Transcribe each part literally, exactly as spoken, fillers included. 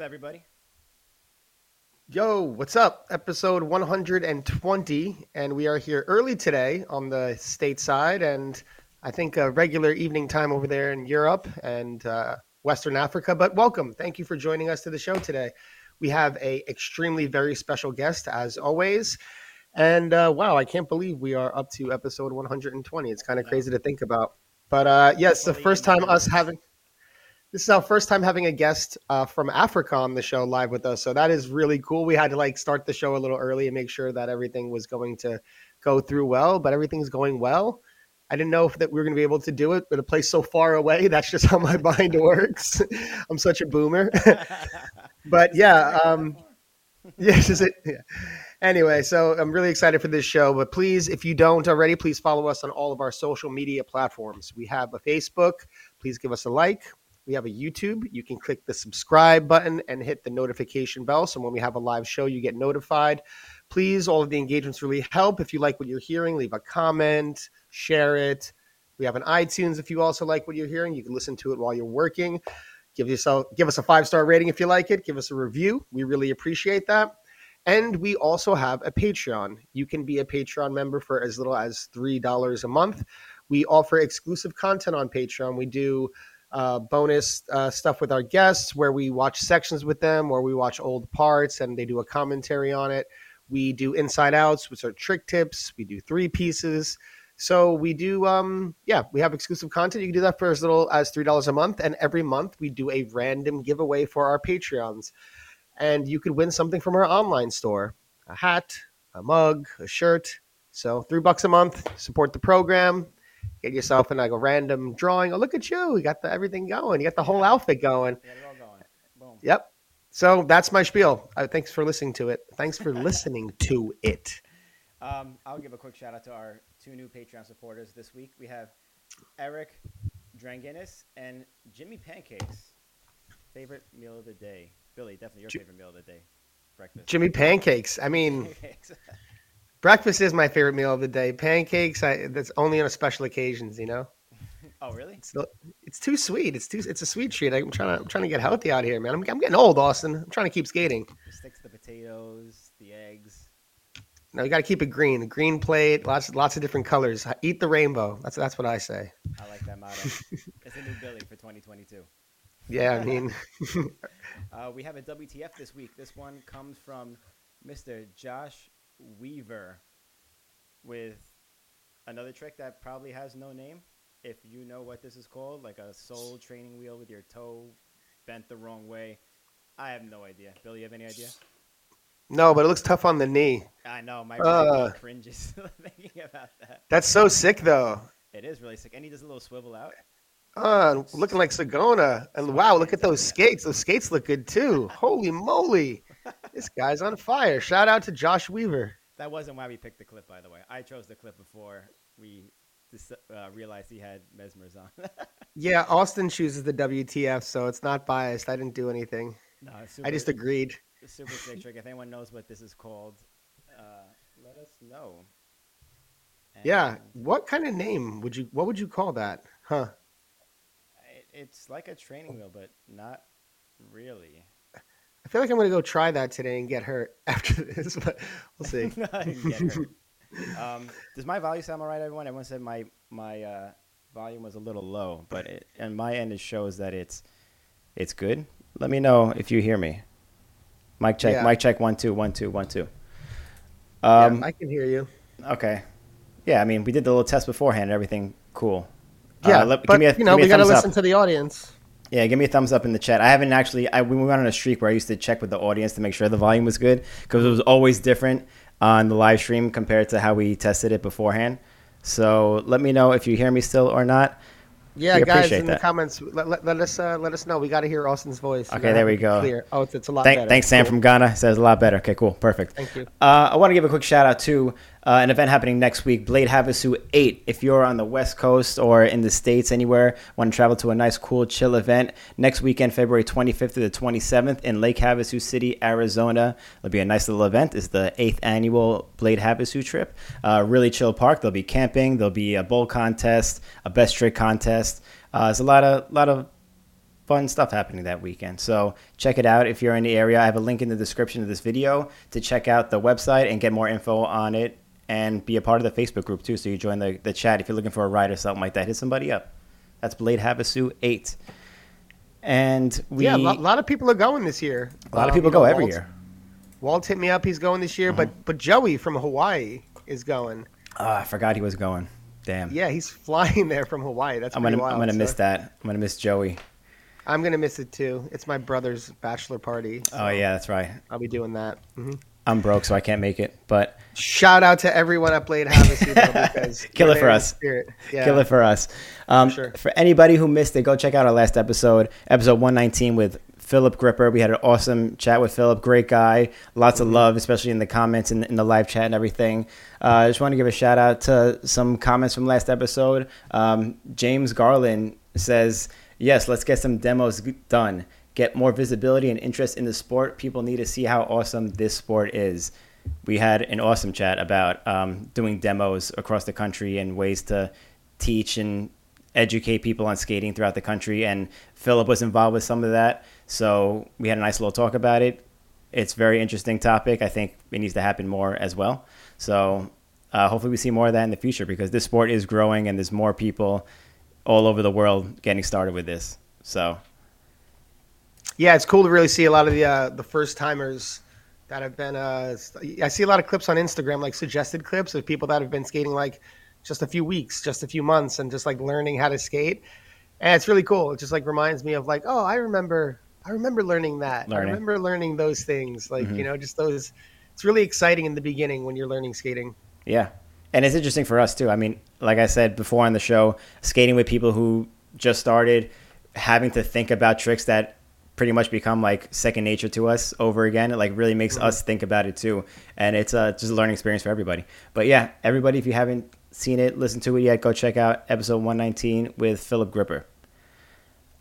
up, everybody? Yo, what's up? Episode one hundred twenty, and we are here early today on the stateside, and I think a regular evening time over there in Europe and uh, Western Africa. But welcome. Thank you for joining us to the show today. We have a extremely very special guest, as always. And uh, wow, I can't believe we are up to episode one hundred twenty. It's kind of crazy to think about. But uh, yes, the first time us having... This is our first time having a guest uh, from Africa on the show live with us. So that is really cool. We had to like start the show a little early and make sure that everything was going to go through well, but everything's going well. I didn't know if that we were going to be able to do it, but a place so far away, that's just how my mind works. I'm such a boomer. But yeah, um, yes, is it? Yeah. Anyway, so I'm really excited for this show, but please, if you don't already, please follow us on all of our social media platforms. We have a Facebook. Please give us a like. We have a YouTube. You can click the subscribe button and hit the notification bell. So when we have a live show, you get notified. Please, all of the engagements really help. If you like what you're hearing, leave a comment, share it. We have an iTunes. If you also like what you're hearing, you can listen to it while you're working. Give yourself, give us a five-star rating if you like it. Give us a review. We really appreciate that. And we also have a Patreon. You can be a Patreon member for as little as three dollars a month. We offer exclusive content on Patreon. We do Uh, bonus uh, stuff with our guests where we watch sections with them, where we watch old parts and they do a commentary on it. We do inside outs, which are trick tips. We do three pieces. So we do, um, yeah, we have exclusive content. You can do that for as little as three dollars a month. And every month we do a random giveaway for our Patreons. And you could win something from our online store, a hat, a mug, a shirt. So three bucks a month, support the program. Get yourself in like a random drawing. Oh, look at you. You got the, everything going. You got the whole outfit going. Yeah, it all going. Boom. Yep. So that's my spiel. Uh, thanks for listening to it. Thanks for listening to it. Um, I'll give a quick shout out to our two new Patreon supporters this week. We have Eric Dranginis and Jimmy Pancakes. Favorite meal of the day. Billy, definitely your J- favorite meal of the day. Breakfast. Jimmy Pancakes. I mean... Pancakes. Breakfast is my favorite meal of the day. Pancakes, I, that's only on special occasions, you know. Oh, really? It's, it's too sweet. It's too. It's a sweet treat. I'm trying to. I'm trying to get healthy out here, man. I'm, I'm getting old, Austin. I'm trying to keep skating. Just stick to the potatoes, the eggs. No, you got to keep it green. A green plate, lots, lots of different colors. Eat the rainbow. That's that's what I say. I like that motto. It's a new Billy for twenty twenty-two. Yeah, I mean. uh, we have a W T F this week. This one comes from Mister Josh Weaver with another trick that probably has no name. If you know what this is called, like a sole training wheel with your toe bent the wrong way. I have no idea. Bill, you have any idea? No, but it looks tough on the knee. I know. My uh, cringes thinking about that. That's so sick, though. It is really sick. And he does a little swivel out. Uh, looking like Sagona. And wow, look at those skates. Those skates look good, too. Holy moly. This guy's on fire. Shout out to Josh Weaver. That wasn't why we picked the clip, by the way. I chose the clip before we dis- uh, realized he had mesmers on. Yeah, Austin chooses the W T F, so it's not biased. I didn't do anything. No, super, I just agreed. Super sick trick. If anyone knows what this is called, uh, let us know. And yeah, what kind of name would you? What would you call that? Huh? It, it's like a training wheel, but not really. I feel like I'm going to go try that today and get hurt after this, but we'll see. No, I didn't get hurt. Um, does my volume sound all right, everyone? Everyone said my my uh, volume was a little low, but it, on my end, it shows that it's it's good. Let me know if you hear me. Mic check, yeah. Mic check, one, two, one, two, one, two. Um, yeah, I can hear you. Okay. Yeah, I mean, we did the little test beforehand and everything. Cool. Yeah, uh, let, but, give me a, you know, we got to listen up. To the audience. Yeah, give me a thumbs up in the chat. I haven't actually – I we went on a streak where I used to check with the audience to make sure the volume was good because it was always different on the live stream compared to how we tested it beforehand. So let me know if you hear me still or not. Yeah, we guys, in that. The comments, let, let, let us uh, let us know. We got to hear Austin's voice. Okay, there we go. Clear. Oh, it's, it's a lot Thank, better. Thanks, Sam cool. from Ghana. It says a lot better. Okay, cool. Perfect. Thank you. Uh, I want to give a quick shout-out to uh, an event happening next week, Blade Havasu eight. If you're on the West Coast or in the States anywhere, want to travel to a nice, cool, chill event, next weekend, February twenty-fifth to the twenty-seventh in Lake Havasu City, Arizona. It'll be a nice little event. It's the eighth annual Blade Havasu trip. Uh, really chill park. There'll be camping. There'll be a bowl contest, a best trick contest. Uh, there's a lot of lot of fun stuff happening that weekend. So check it out if you're in the area. I have a link in the description of this video to check out the website and get more info on it and be a part of the Facebook group too. So you join the, the chat if you're looking for a ride or something like that. Hit somebody up. That's Blade Havasu eight. And we yeah, a lot of people are going this year. A lot um, of people go know, every Walt, year. Walt hit me up. He's going this year, mm-hmm. but but Joey from Hawaii is going. Ah, uh, I forgot he was going. Damn. Yeah, he's flying there from Hawaii. That's I'm gonna wild, I'm gonna so. miss that. I'm gonna miss Joey. I'm gonna miss it too. It's my brother's bachelor party. So oh yeah, that's right. I'll be doing that. Mm-hmm. I'm broke, so I can't make it. But shout out to everyone at Blade Havasu because kill it for us. Yeah. Kill it for us. Um, for, sure. For anybody who missed it, go check out our last episode, episode one nineteen with Philip Gripper. We had an awesome chat with Philip. Great guy. Lots mm-hmm. of love, especially in the comments and in the live chat and everything. Uh, I just want to give a shout out to some comments from last episode. Um, James Garland says, "Yes, let's get some demos done. Get more visibility and interest in the sport. People need to see how awesome this sport is." We had an awesome chat about um, doing demos across the country and ways to teach and educate people on skating throughout the country. And Philip was involved with some of that. So we had a nice little talk about it. It's a very interesting topic. I think it needs to happen more as well. So uh, hopefully we see more of that in the future because this sport is growing and there's more people all over the world getting started with this. So... yeah, it's cool to really see a lot of the uh, the first timers that have been. Uh, I see a lot of clips on Instagram, like suggested clips of people that have been skating like just a few weeks, just a few months, and just like learning how to skate. And it's really cool. It just like reminds me of like, oh, I remember, I remember learning that. Learning. I remember learning those things. Like mm-hmm. you know, just those. It's really exciting in the beginning when you're learning skating. Yeah, and it's interesting for us too. I mean, like I said before on the show, skating with people who just started, having to think about tricks that pretty much become like second nature to us over again. It like really makes mm-hmm. us think about it too. And it's uh, just a learning experience for everybody. But yeah, everybody, if you haven't seen it, listened to it yet, go check out episode one nineteen with Philip Gripper.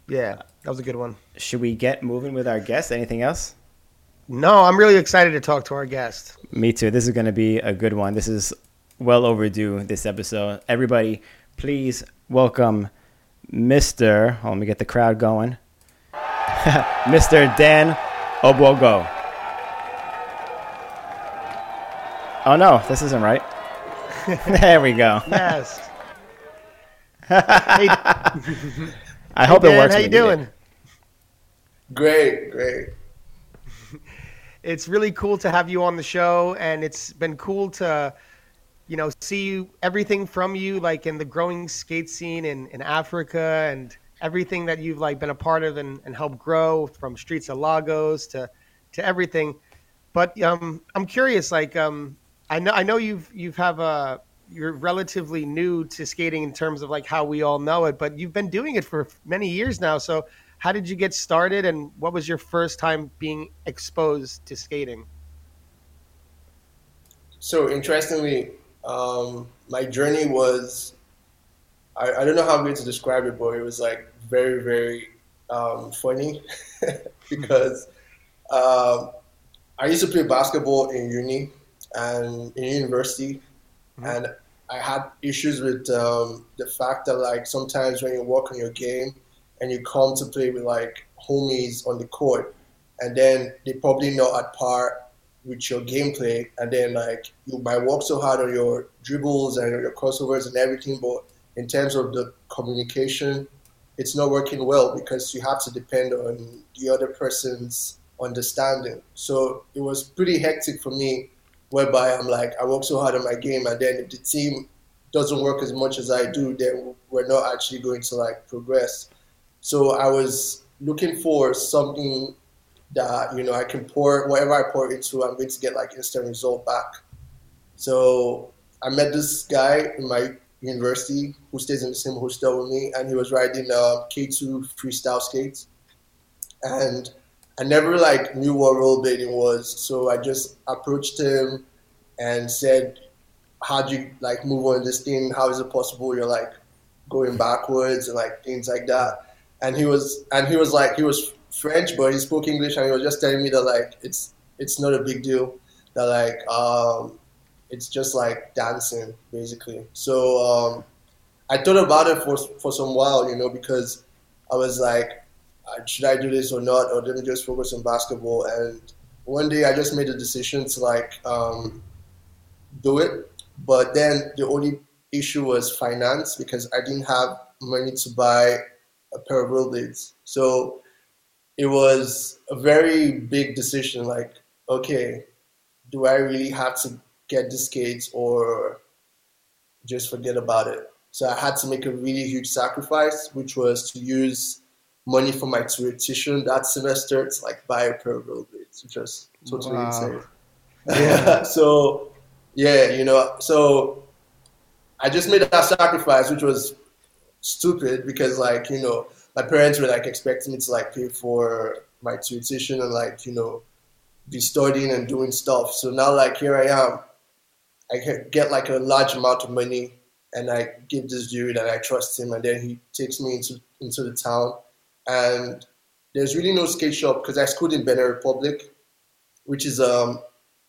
Yeah, that was a good one. Should we get moving with our guest? Anything else? No, I'm really excited to talk to our guest. Me too. This is going to be a good one. This is well overdue, this episode. Everybody, please welcome Mister Oh, let me get the crowd going. Mister Dan Obwogo. Oh no, this isn't right. There we go. Yes. Hey. I hope hey Dan, it works. How you doing? It. Great, great. It's really cool to have you on the show, and it's been cool to, you know, see you, everything from you, like in the growing skate scene in, in Africa and everything that you've like been a part of and, and helped grow from Streets of Lagos to, to everything. But um, I'm curious, like, um, I know, I know you've, you've have a, you're relatively new to skating in terms of like how we all know it, but you've been doing it for many years now. So how did you get started and what was your first time being exposed to skating? So interestingly, um, my journey was, I, I don't know how I'm going to describe it, but it was like very, very um, funny because um, I used to play basketball in uni and in university, mm-hmm. and I had issues with um, the fact that like sometimes when you work on your game and you come to play with like homies on the court, and then they're probably not at par with your gameplay, and then like you might work so hard on your dribbles and your crossovers and everything, but in terms of the communication, it's not working well because you have to depend on the other person's understanding. So it was pretty hectic for me, whereby I'm like, I work so hard on my game, and then if the team doesn't work as much as I do, then we're not actually going to like progress. So I was looking for something that, you know, I can pour, whatever I pour into, I'm going to get like instant result back. So I met this guy in my university who stays in the same hostel with me, and he was riding uh, K two freestyle skates, and I never like knew what rollerblading was, so I just approached him and said, how do you like move on this thing, how is it possible you're like going backwards and like things like that. And he was and he was like, he was French but he spoke English, and he was just telling me that like it's it's not a big deal, that like um it's just like dancing, basically. So um, I thought about it for for some while, you know, because I was like, should I do this or not, or let me just focus on basketball. And one day I just made a decision to like um, do it. But then the only issue was finance, because I didn't have money to buy a pair of rollerblades. So it was a very big decision, like, okay, do I really have to get the skates or just forget about it? So I had to make a really huge sacrifice, which was to use money from my tuition that semester to like buy a pair of rollerblades, which was totally wow. insane. Yeah. So yeah, you know, so I just made that sacrifice, which was stupid because like, you know, my parents were like expecting me to like pay for my tuition and like, you know, be studying and doing stuff. So now like here I am, I get like a large amount of money and I give this dude and I trust him, and then he takes me into into the town. And there's really no skate shop because I schooled in Benin Republic, which is um,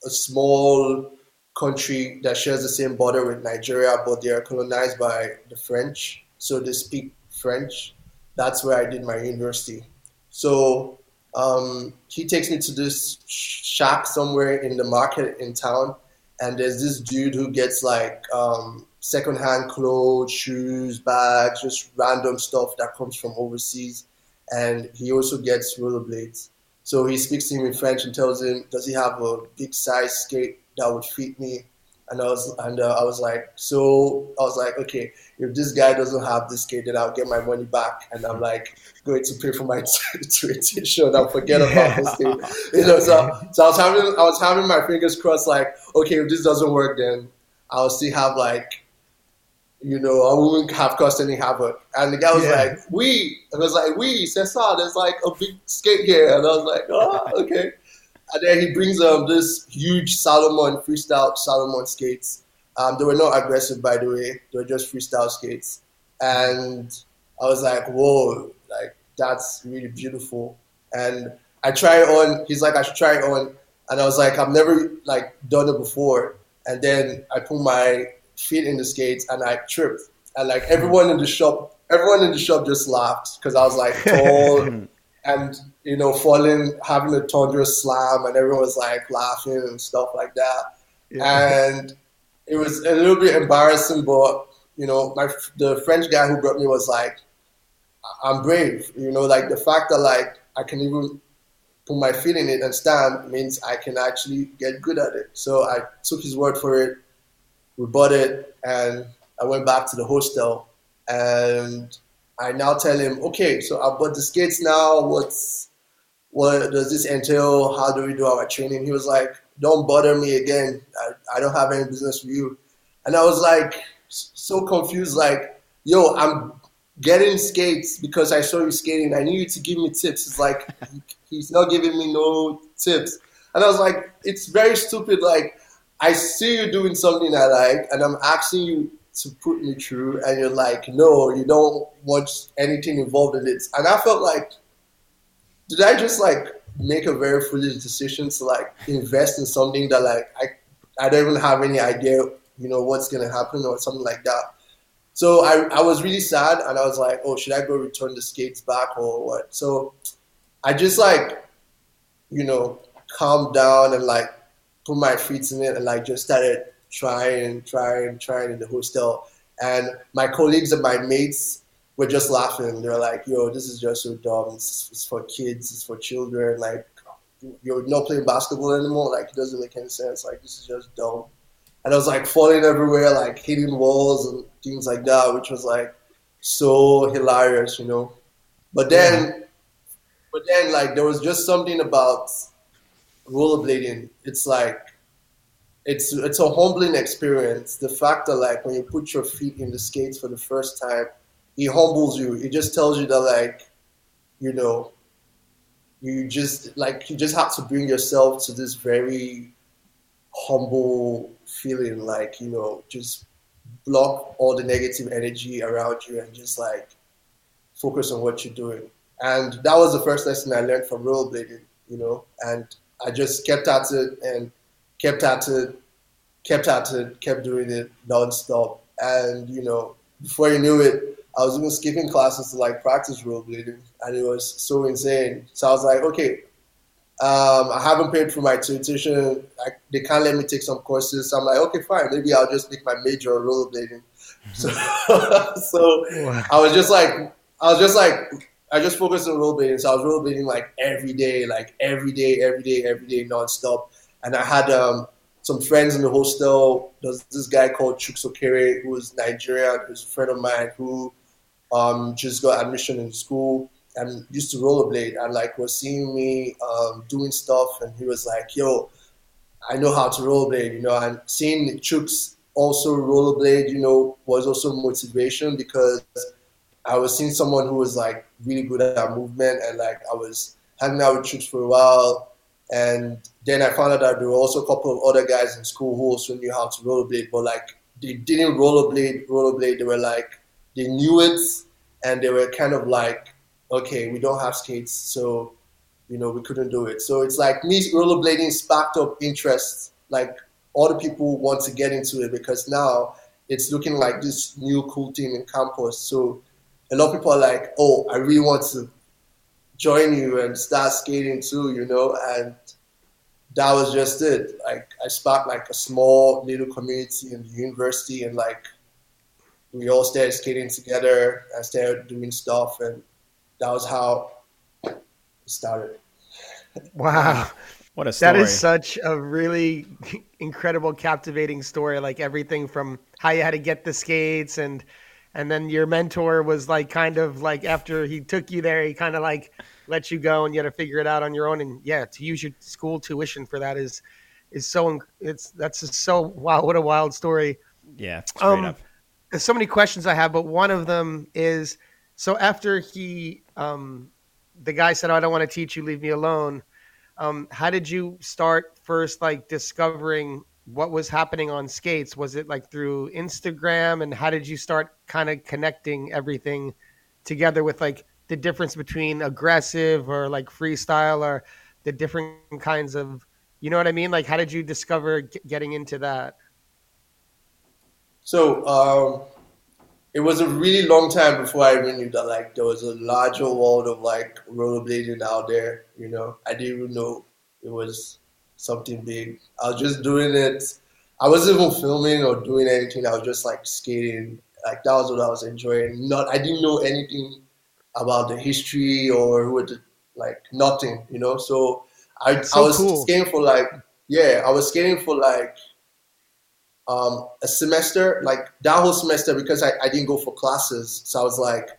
a small country that shares the same border with Nigeria, but they are colonized by the French. So they speak French. That's where I did my university. So um, he takes me to this shack somewhere in the market in town. And there's this dude who gets like um, secondhand clothes, shoes, bags, just random stuff that comes from overseas. And he also gets rollerblades. So he speaks to him in French and tells him, does he have a big size skate that would fit me? And I was and uh, I was like, so I was like, okay, if this guy doesn't have this skate, then I'll get my money back. And I'm like going to pay for my tuition and forget about this thing. You know, so so I was having I was having my fingers crossed, like, okay, if this doesn't work, then I'll still have like, you know, I wouldn't have caused any havoc. And the guy was yeah. like, we, and I was like, we, c'est ça, there's like a big skate here. And I was like, oh, okay. And then he brings um, this huge Salomon, freestyle Salomon skates. Um, they were not aggressive, by the way. They were just freestyle skates. And I was like, whoa, like, that's really beautiful. And I try it on. He's like, I should try it on. And I was like, I've never, like, done it before. And then I put my feet in the skates and I tripped. And, like, everyone in the shop, everyone in the shop just laughed because I was, like, tall and, you know, falling, having a thunderous slam, and everyone was like laughing and stuff like that. Yeah. And it was a little bit embarrassing, but you know, my the French guy who brought me was like, I'm brave. You know, like the fact that like I can even put my feet in it and stand means I can actually get good at it. So I took his word for it. We bought it and I went back to the hostel, and I now tell him, okay, so I bought the skates now. What's, what does this entail? How do we do our training? He was like, don't bother me again. I, I don't have any business with you. And I was like, so confused, like, yo, I'm getting skates because I saw you skating. I need you to give me tips. It's like, he's not giving me no tips. And I was like, it's very stupid. Like, I see you doing something I like, and I'm asking you to put me through, and you're like, no, you don't want anything involved in it. And I felt like, did I just like make a very foolish decision to like invest in something that like I, I don't even have any idea, you know, what's gonna happen or something like that. So I, I was really sad, and I was like, oh, should I go return the skates back or what? So I just like, you know, calmed down and like put my feet in it and like just started trying and trying and trying in the hostel. And my colleagues and my mates were just laughing. They're like, yo, this is just so dumb. It's, it's for kids. It's for children. Like, you're not playing basketball anymore. Like, it doesn't make any sense. Like, this is just dumb. And I was like falling everywhere, like hitting walls and things like that, which was like so hilarious, you know. But then, yeah. but then, like, there was just something about rollerblading. It's like, It's it's a humbling experience. The fact that like when you put your feet in the skates for the first time, it humbles you. It just tells you that like, you know, you just like you just have to bring yourself to this very humble feeling. Like, you know, just block all the negative energy around you and just like focus on what you're doing. And that was the first lesson I learned from rollerblading. You know, and I just kept at it and. Kept at it, kept at it, kept doing it nonstop. And, you know, before you knew it, I was even skipping classes to like practice rollerblading, and it was so insane. So I was like, okay, um, I haven't paid for my tuition. I, they can't let me take some courses. So I'm like, okay, fine. Maybe I'll just make my major on rollerblading. So, so wow. I was just like, I was just like, I just focused on rollerblading. So I was rollerblading like every day, like every day, every day, every day, nonstop. And I had um, some friends in the hostel. There's this guy called Chuks Okere, who was Nigerian, who's a friend of mine, who um, just got admission in school and used to rollerblade, and like was seeing me um, doing stuff. And he was like, yo, I know how to rollerblade, you know, and seeing Chuks also rollerblade, you know, was also motivation, because I was seeing someone who was like really good at movement, and like I was hanging out with Chuks for a while. And then I found out that there were also a couple of other guys in school who also knew how to rollerblade, but like they didn't rollerblade, rollerblade. They were like, they knew it, and they were kind of like, okay, we don't have skates, so, you know, we couldn't do it. So it's like me rollerblading sparked up interest. Like other people want to get into it, because now it's looking like this new cool thing in campus. So a lot of people are like, oh, I really want to join you and start skating too, you know? And that was just it. Like I sparked like a small little community in the university, and like we all started skating together and started doing stuff. And that was how it started. Wow. What a story. That is such a really incredible, captivating story. Like everything from how you had to get the skates, and And then your mentor was like, kind of like, after he took you there, he kind of like let you go, and you had to figure it out on your own. And yeah, to use your school tuition for that is, is so, it's, that's just so, wow, what a wild story. Yeah. Straight um, up. There's so many questions I have, but one of them is, so after he, um, the guy said, oh, I don't want to teach you, leave me alone. Um, how did you start first, like discovering what was happening on skates? Was it like through Instagram? And how did you start kind of connecting everything together with like the difference between aggressive or like freestyle, or the different kinds of, you know what I mean? Like, how did you discover g- getting into that? So um, it was a really long time before I even knew that like there was a larger world of like rollerblading out there. You know, I didn't even know it was something big. I was just doing it. I wasn't even filming or doing anything. I was just like skating. Like that was what I was enjoying. Not, I didn't know anything about the history or who it, like nothing, you know? So I, so I was cool. skating for like, yeah, I was skating for like um, a semester, like that whole semester, because I, I didn't go for classes. So I was like,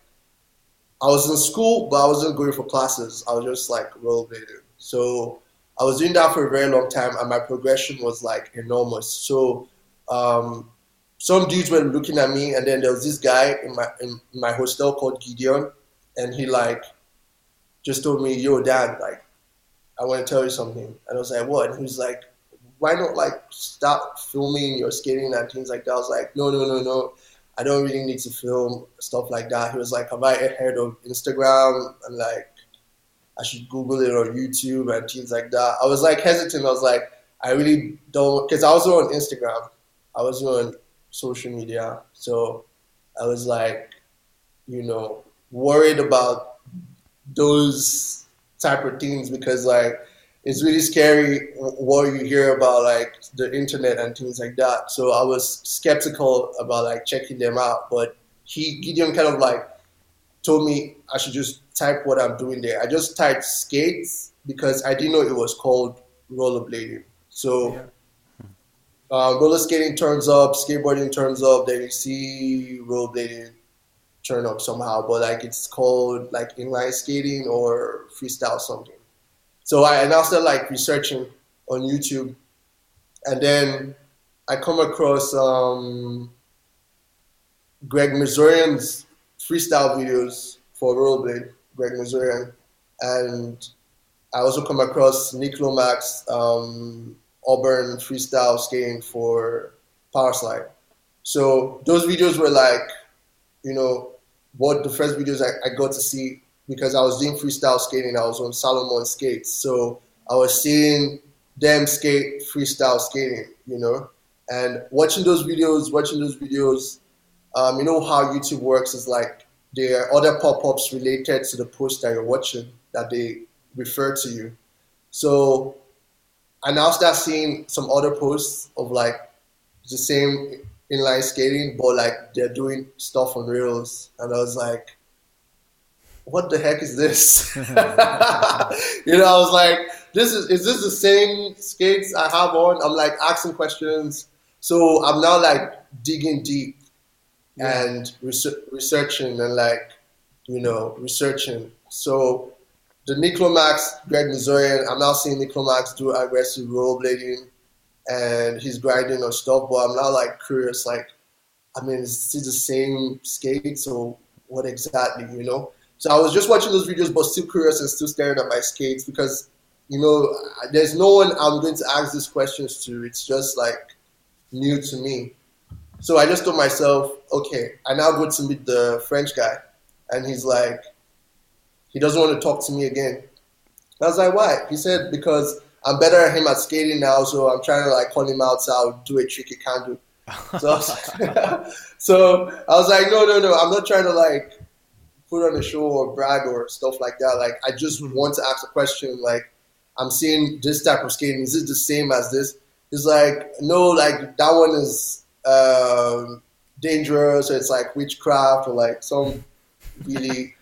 I was in school, but I wasn't going for classes. I was just like rollerblading. So I was doing that for a very long time, and my progression was like enormous. So um, some dudes were looking at me, and then there was this guy in my in my hostel called Gideon, and he like just told me, yo, Dan, like, I want to tell you something. And I was like, what? And he was like, why not like start filming your skating and things like that? I was like, no, no, no, no. I don't really need to film stuff like that. He was like, have I heard of Instagram? And like, I should Google it on YouTube and things like that. I was like hesitant. I was like, I really don't, because I was on Instagram. I was on social media. So I was like, you know, worried about those type of things, because like, it's really scary what you hear about like the internet and things like that. So I was skeptical about like checking them out, but he, Gideon kind of like told me I should just type what I'm doing there. I just typed skates because I didn't know it was called rollerblading. So yeah. uh, roller skating turns up, skateboarding turns up, then you see rollerblading turn up somehow, but like it's called like inline skating or freestyle something. So I and I started like researching on YouTube, and then I come across um, Greg Mizorian's freestyle videos for rollerblade, Greg Mizorian, and I also come across Nick Lomax, um, Auburn freestyle skating for Power Slide. So those videos were like, you know, what the first videos I, I got to see, because I was doing freestyle skating. I was on Salomon skates, so I was seeing them skate freestyle skating, you know, and watching those videos, watching those videos. Um, you know how YouTube works is like there are other pop-ups related to the post that you're watching that they refer to you. So I now start seeing some other posts of like the same inline skating, but like they're doing stuff on rails. And I was like, what the heck is this? You know, I was like, this is, is this the same skates I have on? I'm like asking questions. So I'm now like digging deep yeah. and research, researching and like, you know, researching. So the Nick Lomax, Greg Mizorian, I'm now seeing Nick Lomax do aggressive rollerblading and he's grinding on stuff, but I'm now like curious, like, I mean, is it the same skates or what exactly, you know? So I was just watching those videos, but still curious and still staring at my skates because, you know, there's no one I'm going to ask these questions to. It's just like new to me. So I just told myself, okay, I now go to meet the French guy. And he's like, he doesn't want to talk to me again. I was like, why? He said, because I'm better at him at skating now. So I'm trying to like call him out. So I'll do a trick he can't do. So I was like, so I was like, no, no, no. I'm not trying to like put on a show or brag or stuff like that. Like, I just want to ask a question. Like, I'm seeing this type of skating. Is it the same as this? It's like, no, like that one is um, dangerous. Or it's like witchcraft or like some really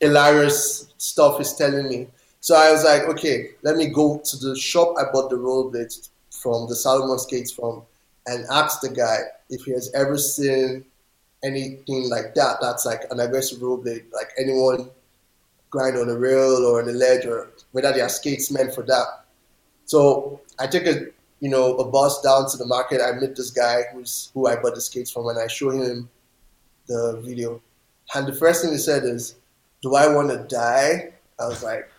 hilarious stuff is telling me. So I was like, okay, let me go to the shop I bought the rollerblades from, the Salomon skates from, and ask the guy if he has ever seen anything like that, that's like an aggressive rollerblade, like anyone grind on a rail or on a ledge or whether they are skates meant for that. So I take a, you know, a bus down to the market. I meet this guy who's who I bought the skates from and I show him the video. And the first thing he said is, do I want to die? I was like,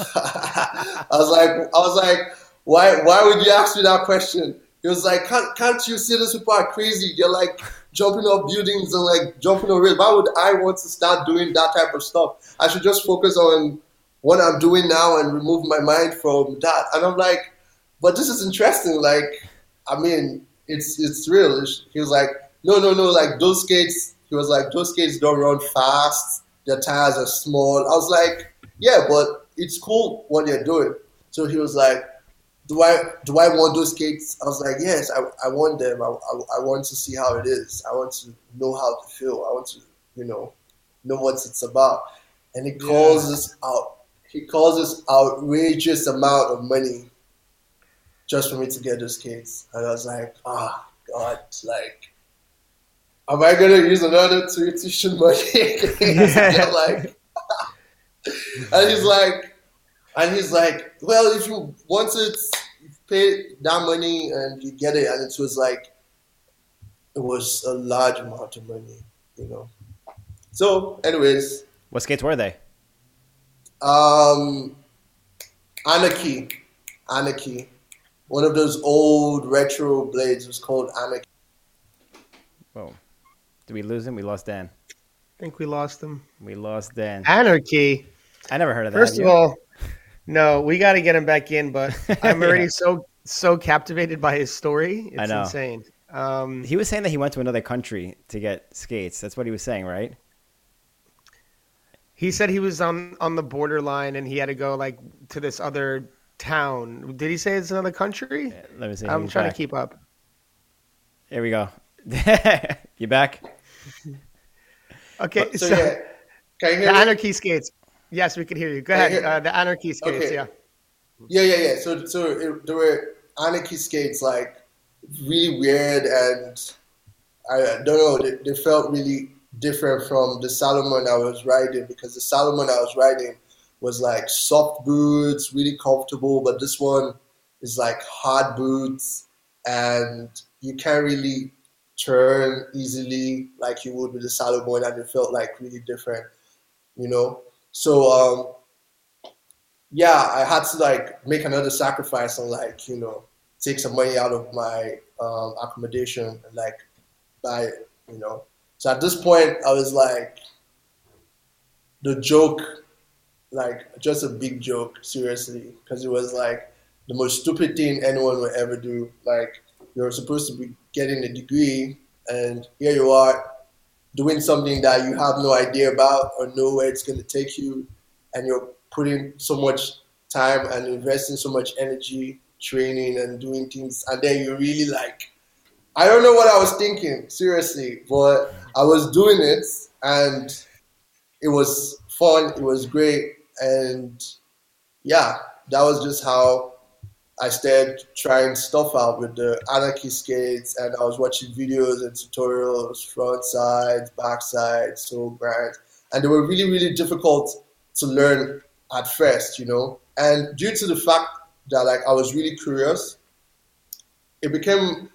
I was like, I was like, why, why would you ask me that question? He was like, can't, can't you see these people are crazy? They're like jumping off buildings and like jumping on rails. Why would I want to start doing that type of stuff? I should just focus on what I'm doing now and remove my mind from that. And I'm like, but this is interesting. Like, I mean, it's it's real. He was like, no, no, no. Like those skates, he was like, those skates don't run fast. Their tires are small. I was like, yeah, but it's cool what they're doing. So he was like, Do I do I want those skates? I was like, yes, I, I want them. I, I I want to see how it is. I want to know how to feel. I want to, you know, know what it's about. And he calls yeah. us out. He calls us outrageous amount of money just for me to get those skates. And I was like, ah, oh, God, like, am I gonna use another tuition money? Yeah. Like, and he's like, and he's like, well, if you want it, pay that money and you get it. And it was like, it was a large amount of money, you know. So, anyways. What skates were they? Um, Anarchy. Anarchy. One of those old retro blades was called Anarchy. Whoa. Did we lose him? We lost Dan. I think we lost him. We lost Dan. Anarchy. I never heard of that. First of all. No, we got to get him back in, but I'm already yeah. so so captivated by his story. It's I know. insane. Um, he was saying that he went to another country to get skates. That's what he was saying, right? He said he was on, on the borderline and he had to go like to this other town. Did he say it's another country? Let me see. I'm He's trying back. to keep up. There we go. You back? Okay. But, so, so yeah. Can you hear the me? Anarchy skates. Yes, we could hear you. Go ahead. Uh, the Anarchy skates, okay. yeah. Yeah, yeah, yeah. So, so it, there were Anarchy skates, like, really weird, and I don't know, they, they felt really different from the Salomon I was riding, because the Salomon I was riding was, like, soft boots, really comfortable, but this one is, like, hard boots, and you can't really turn easily like you would with the Salomon, and it felt, like, really different, you know? So, um, yeah, I had to, like, make another sacrifice and, like, you know, take some money out of my um, accommodation and, like, buy it, you know. So at this point, I was, like, the joke, like, just a big joke, seriously, because it was, like, the most stupid thing anyone would ever do. Like, you're supposed to be getting a degree and here you are doing something that you have no idea about or know where it's going to take you, and you're putting so much time and investing so much energy, training and doing things, and then you really like, I don't know what I was thinking, seriously, but I was doing it, and it was fun, it was great, and yeah, that was just how I started trying stuff out with the Anarchy skates, and I was watching videos and tutorials, front sides, back sides, toe grind, and they were really, really difficult to learn at first, you know. And due to the fact that like I was really curious, it became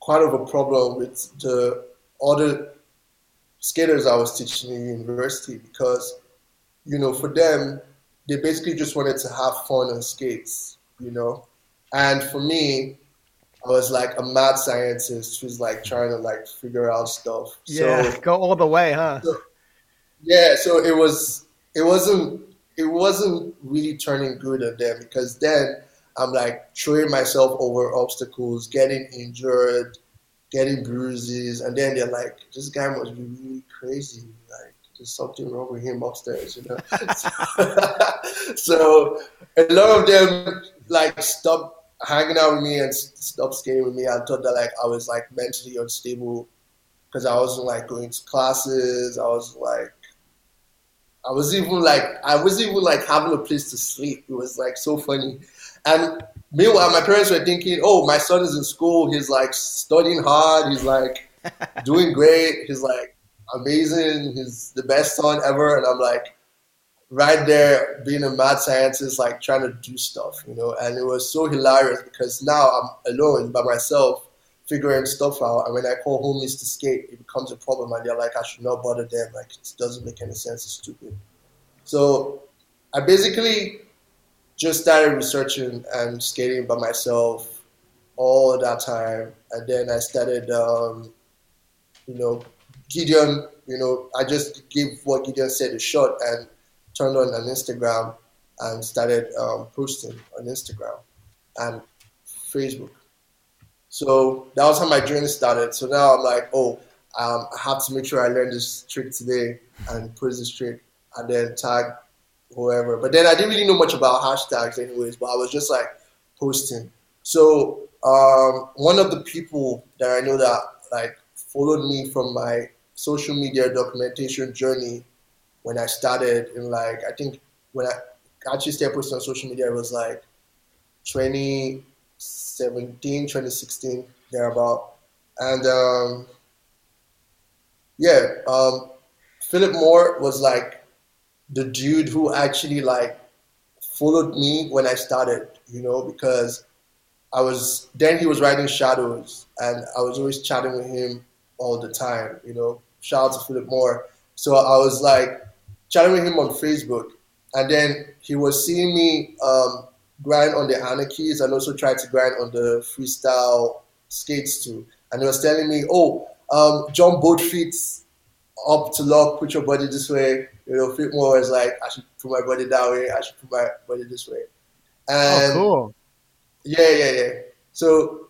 quite of a problem with the other skaters I was teaching in university, because, you know, for them, they basically just wanted to have fun on skates, you know. And for me, I was like a mad scientist who's like trying to like figure out stuff. Yeah, so, go all the way, huh? So, yeah, so it was, it wasn't, it wasn't really turning good on them, because then I'm like throwing myself over obstacles, getting injured, getting bruises, and then they're like, "This guy must be really crazy. Like, there's something wrong with him upstairs," you know. So a lot of them like stopped hanging out with me and stopped skating with me. I thought that like I was like mentally unstable because I wasn't like going to classes. I was like, I was even like, I was even like having a place to sleep. It was like so funny. And meanwhile, my parents were thinking, "Oh, my son is in school. He's like studying hard. He's like doing great. He's like amazing. He's the best son ever." And I'm like right there being a mad scientist, like trying to do stuff, you know. And it was so hilarious because now I'm alone by myself figuring stuff out. And when I call homies to skate, it becomes a problem. And they're like, "I should not bother them. Like, it doesn't make any sense. It's stupid." So I basically just started researching and skating by myself all that time. And then I started, um, you know, Gideon, you know, I just gave what Gideon said a shot and turned on an Instagram and started um, posting on Instagram and Facebook. So that was how my journey started. So now I'm like, oh, um, I have to make sure I learn this trick today and post this trick and then tag whoever. But then I didn't really know much about hashtags anyways, but I was just like posting. So um, one of the people that I know that like followed me from my social media documentation journey when I started in like, I think when I actually started posting on social media, it was like twenty seventeen, twenty sixteen, thereabout. And um, yeah, um, Philip Moore was like the dude who actually like followed me when I started, you know, because I was, then he was riding Shadows and I was always chatting with him all the time, you know, shout out to Philip Moore. So I was like chatting with him on Facebook, and then he was seeing me um, grind on the Anarchies and also tried to grind on the freestyle skates too. And he was telling me, "Oh, um, jump both feet up to lock, put your body this way." You know, Philip Moore was like, "I should put my body that way. I should put my body this way." And oh, cool. Yeah, yeah, yeah. So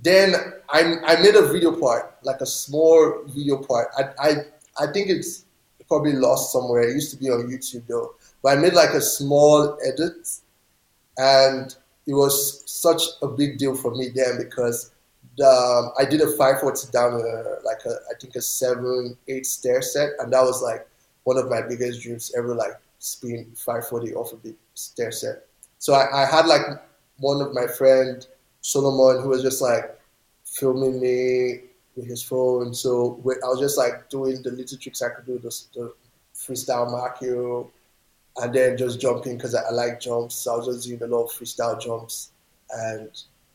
then I I made a video part, like a small video part. I I, I think it's probably lost somewhere. It used to be on YouTube though. But I made like a small edit, and it was such a big deal for me then because the, I did a five forty down a, like a, I think a seven, eight stair set, and that was like one of my biggest dreams ever, like spin five forty off a big stair set. So I, I had like one of my friend Solomon who was just like filming me with his phone. So I was just like doing the little tricks I could do, the, the freestyle Markio, and then just jumping because I, I like jumps. So I was just doing a lot of freestyle jumps, and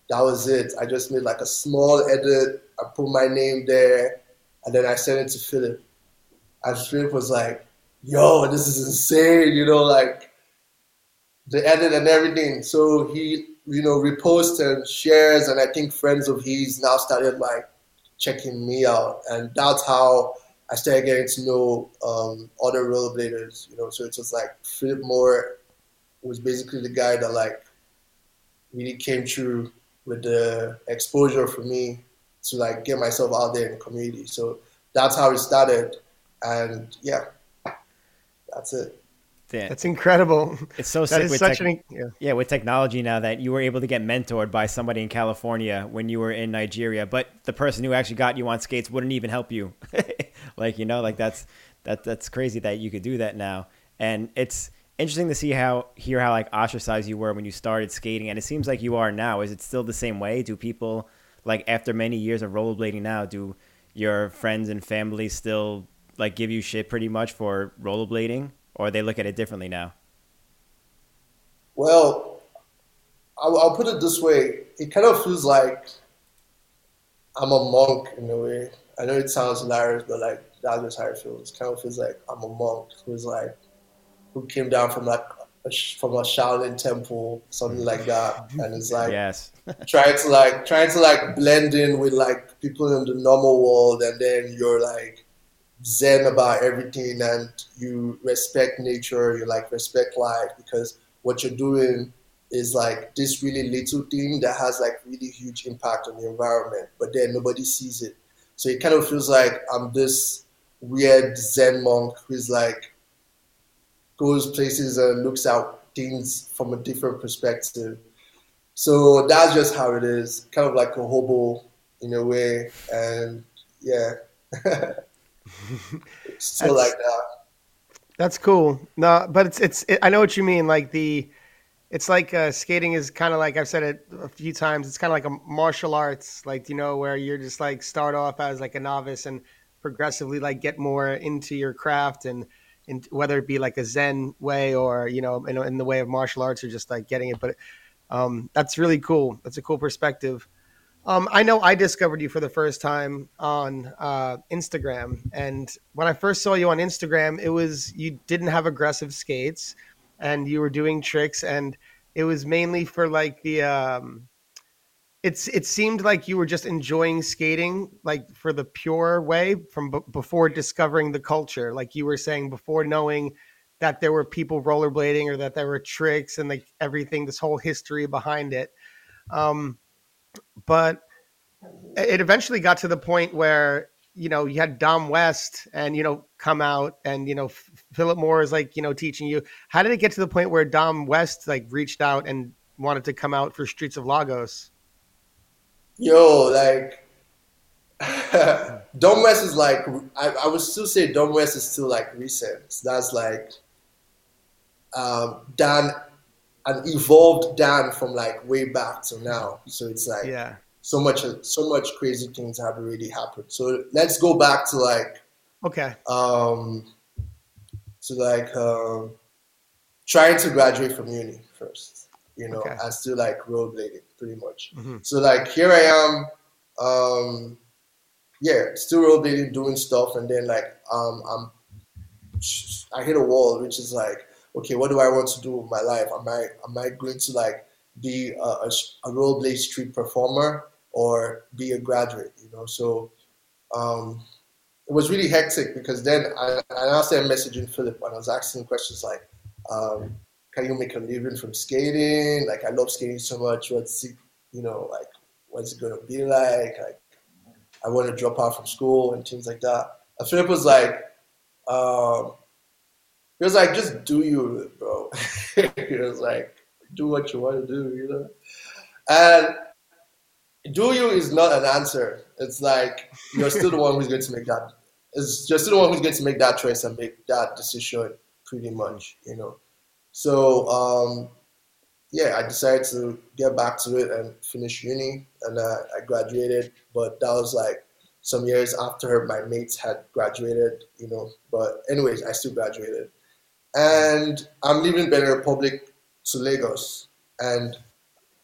that was it. I just made like a small edit. I put my name there, and then I sent it to Philip. And Philip was like, "Yo, this is insane," you know, like the edit and everything. So he, you know, reposts and shares, and I think friends of his now started like checking me out, and that's how I started getting to know um, other rollerbladers, you know. So it's just like Philip Moore was basically the guy that like really came through with the exposure for me, to like get myself out there in the community. So that's how it started. And yeah, that's it. Yeah. That's incredible. It's so sick with such tech- an, yeah. yeah, with technology now that you were able to get mentored by somebody in California when you were in Nigeria, but the person who actually got you on skates wouldn't even help you. Like, you know, like that's that that's crazy that you could do that now. And it's interesting to see how hear how like ostracized you were when you started skating, and it seems like you are now. Is it still the same way? Do people like after many years of rollerblading now, do your friends and family still like give you shit pretty much for rollerblading? Or they look at it differently now? Well, I'll, I'll put it this way. It kind of feels like I'm a monk in a way. I know it sounds hilarious, but like that's just how it feels. It kind of feels like I'm a monk who's like, who came down from like a, from a Shaolin temple, something like that. And it's like, yes. trying to like, trying to like blend in with like people in the normal world. And then you're like, zen about everything, and you respect nature, you like respect life, because what you're doing is like this really little thing that has like really huge impact on the environment, but then nobody sees it. So it kind of feels like I'm this weird zen monk who's like goes places and looks at things from a different perspective. So that's just how it is, kind of like a hobo in a way. And yeah. Still that's, like that. That's cool. No, but it's it's. It, I know what you mean. Like the, it's like uh, skating is kind of like, I've said it a few times. It's kind of like a martial arts, like, you know, where you're just like start off as like a novice and progressively like get more into your craft, and and whether it be like a Zen way or, you know, in, in the way of martial arts, or just like getting it. But um, that's really cool. That's a cool perspective. Um, I know I discovered you for the first time on uh, Instagram. And when I first saw you on Instagram, it was, you didn't have aggressive skates and you were doing tricks, and it was mainly for like the, um, it's, it seemed like you were just enjoying skating, like for the pure way from b- before discovering the culture. Like you were saying, before knowing that there were people rollerblading or that there were tricks and like everything, this whole history behind it. Um, But it eventually got to the point where, you know, you had Dom West and, you know, come out, and, you know, F- Philip Moore is like, you know, teaching you. How did it get to the point where Dom West like reached out and wanted to come out for Streets of Lagos? Yo, like Dom West is like, I, I would still say Dom West is still like recent. That's like um, Dan and evolved Dan from like way back to now. So it's like, yeah, so much, so much crazy things have already happened. So let's go back to like, okay. Um, to like, um, trying to graduate from uni first, you know, okay. I still like rollerblading pretty much. Mm-hmm. So like here I am, um, yeah, still rollerblading, doing stuff. And then like, um, I'm, I hit a wall, which is like, okay, what do I want to do with my life? Am I am I going to like be a, a, a rollerblade street performer or be a graduate? You know, so um, it was really hectic, because then I, I now started messaging Philip and I was asking questions like, um, "Can you make a living from skating? Like, I love skating so much. What's it, you know, like, what's it gonna be like? Like, I want to drop out from school and things like that." And Philip was like, Um, He was like, just do you, bro. He was like, do what you want to do, you know? And do you is not an answer. It's like, you're still the one who's going to make that. It's just the one who's going to make that choice and make that decision pretty much, you know? So, um, yeah, I decided to get back to it and finish uni. And uh, I graduated, but that was like some years after my mates had graduated, you know? But anyways, I still graduated. And I'm leaving Benin Republic to Lagos, and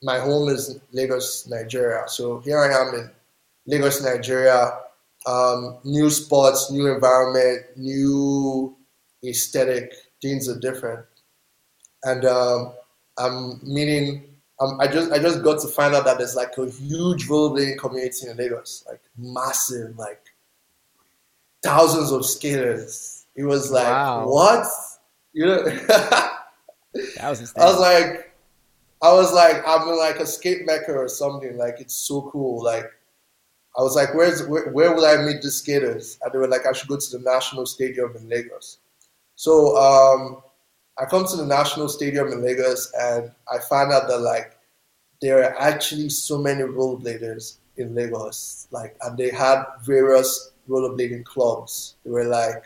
my home is Lagos, Nigeria. So here I am in Lagos, Nigeria, um, new spots, new environment, new aesthetic, things are different. And um, I'm meeting, um, I just I just got to find out that there's like a huge rollerblading community in Lagos, like massive, like thousands of skaters. It was like, wow. What? You know, that was I was like, I was like, I'm in like a skate mecca or something. Like, it's so cool. Like, I was like, where's where, where will I meet these skaters? And they were like, I should go to the National Stadium in Lagos. So um, I come to the National Stadium in Lagos, and I find out that like there are actually so many rollerbladers in Lagos, like, and they had various rollerblading clubs. They were like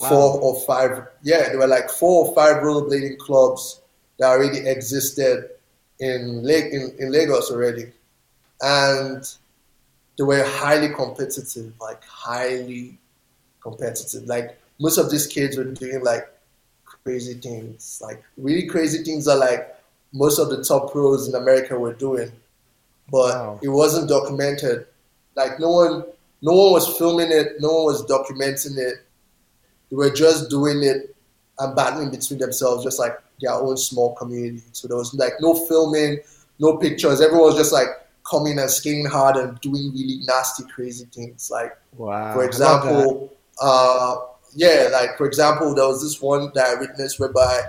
wow. four or five, yeah, there were like four or five rollerblading clubs that already existed in, Lake, in, in Lagos already. And they were highly competitive, like highly competitive. Like most of these kids were doing like crazy things, like really crazy things that like most of the top pros in America were doing, but wow. it wasn't documented. Like no one, no one was filming it. No one was documenting it. They were just doing it and battling between themselves, just like their own small community. So there was like no filming, no pictures. Everyone was just like coming and skating hard and doing really nasty, crazy things. Like, wow, for example, uh, yeah, like for example, there was this one that I witnessed whereby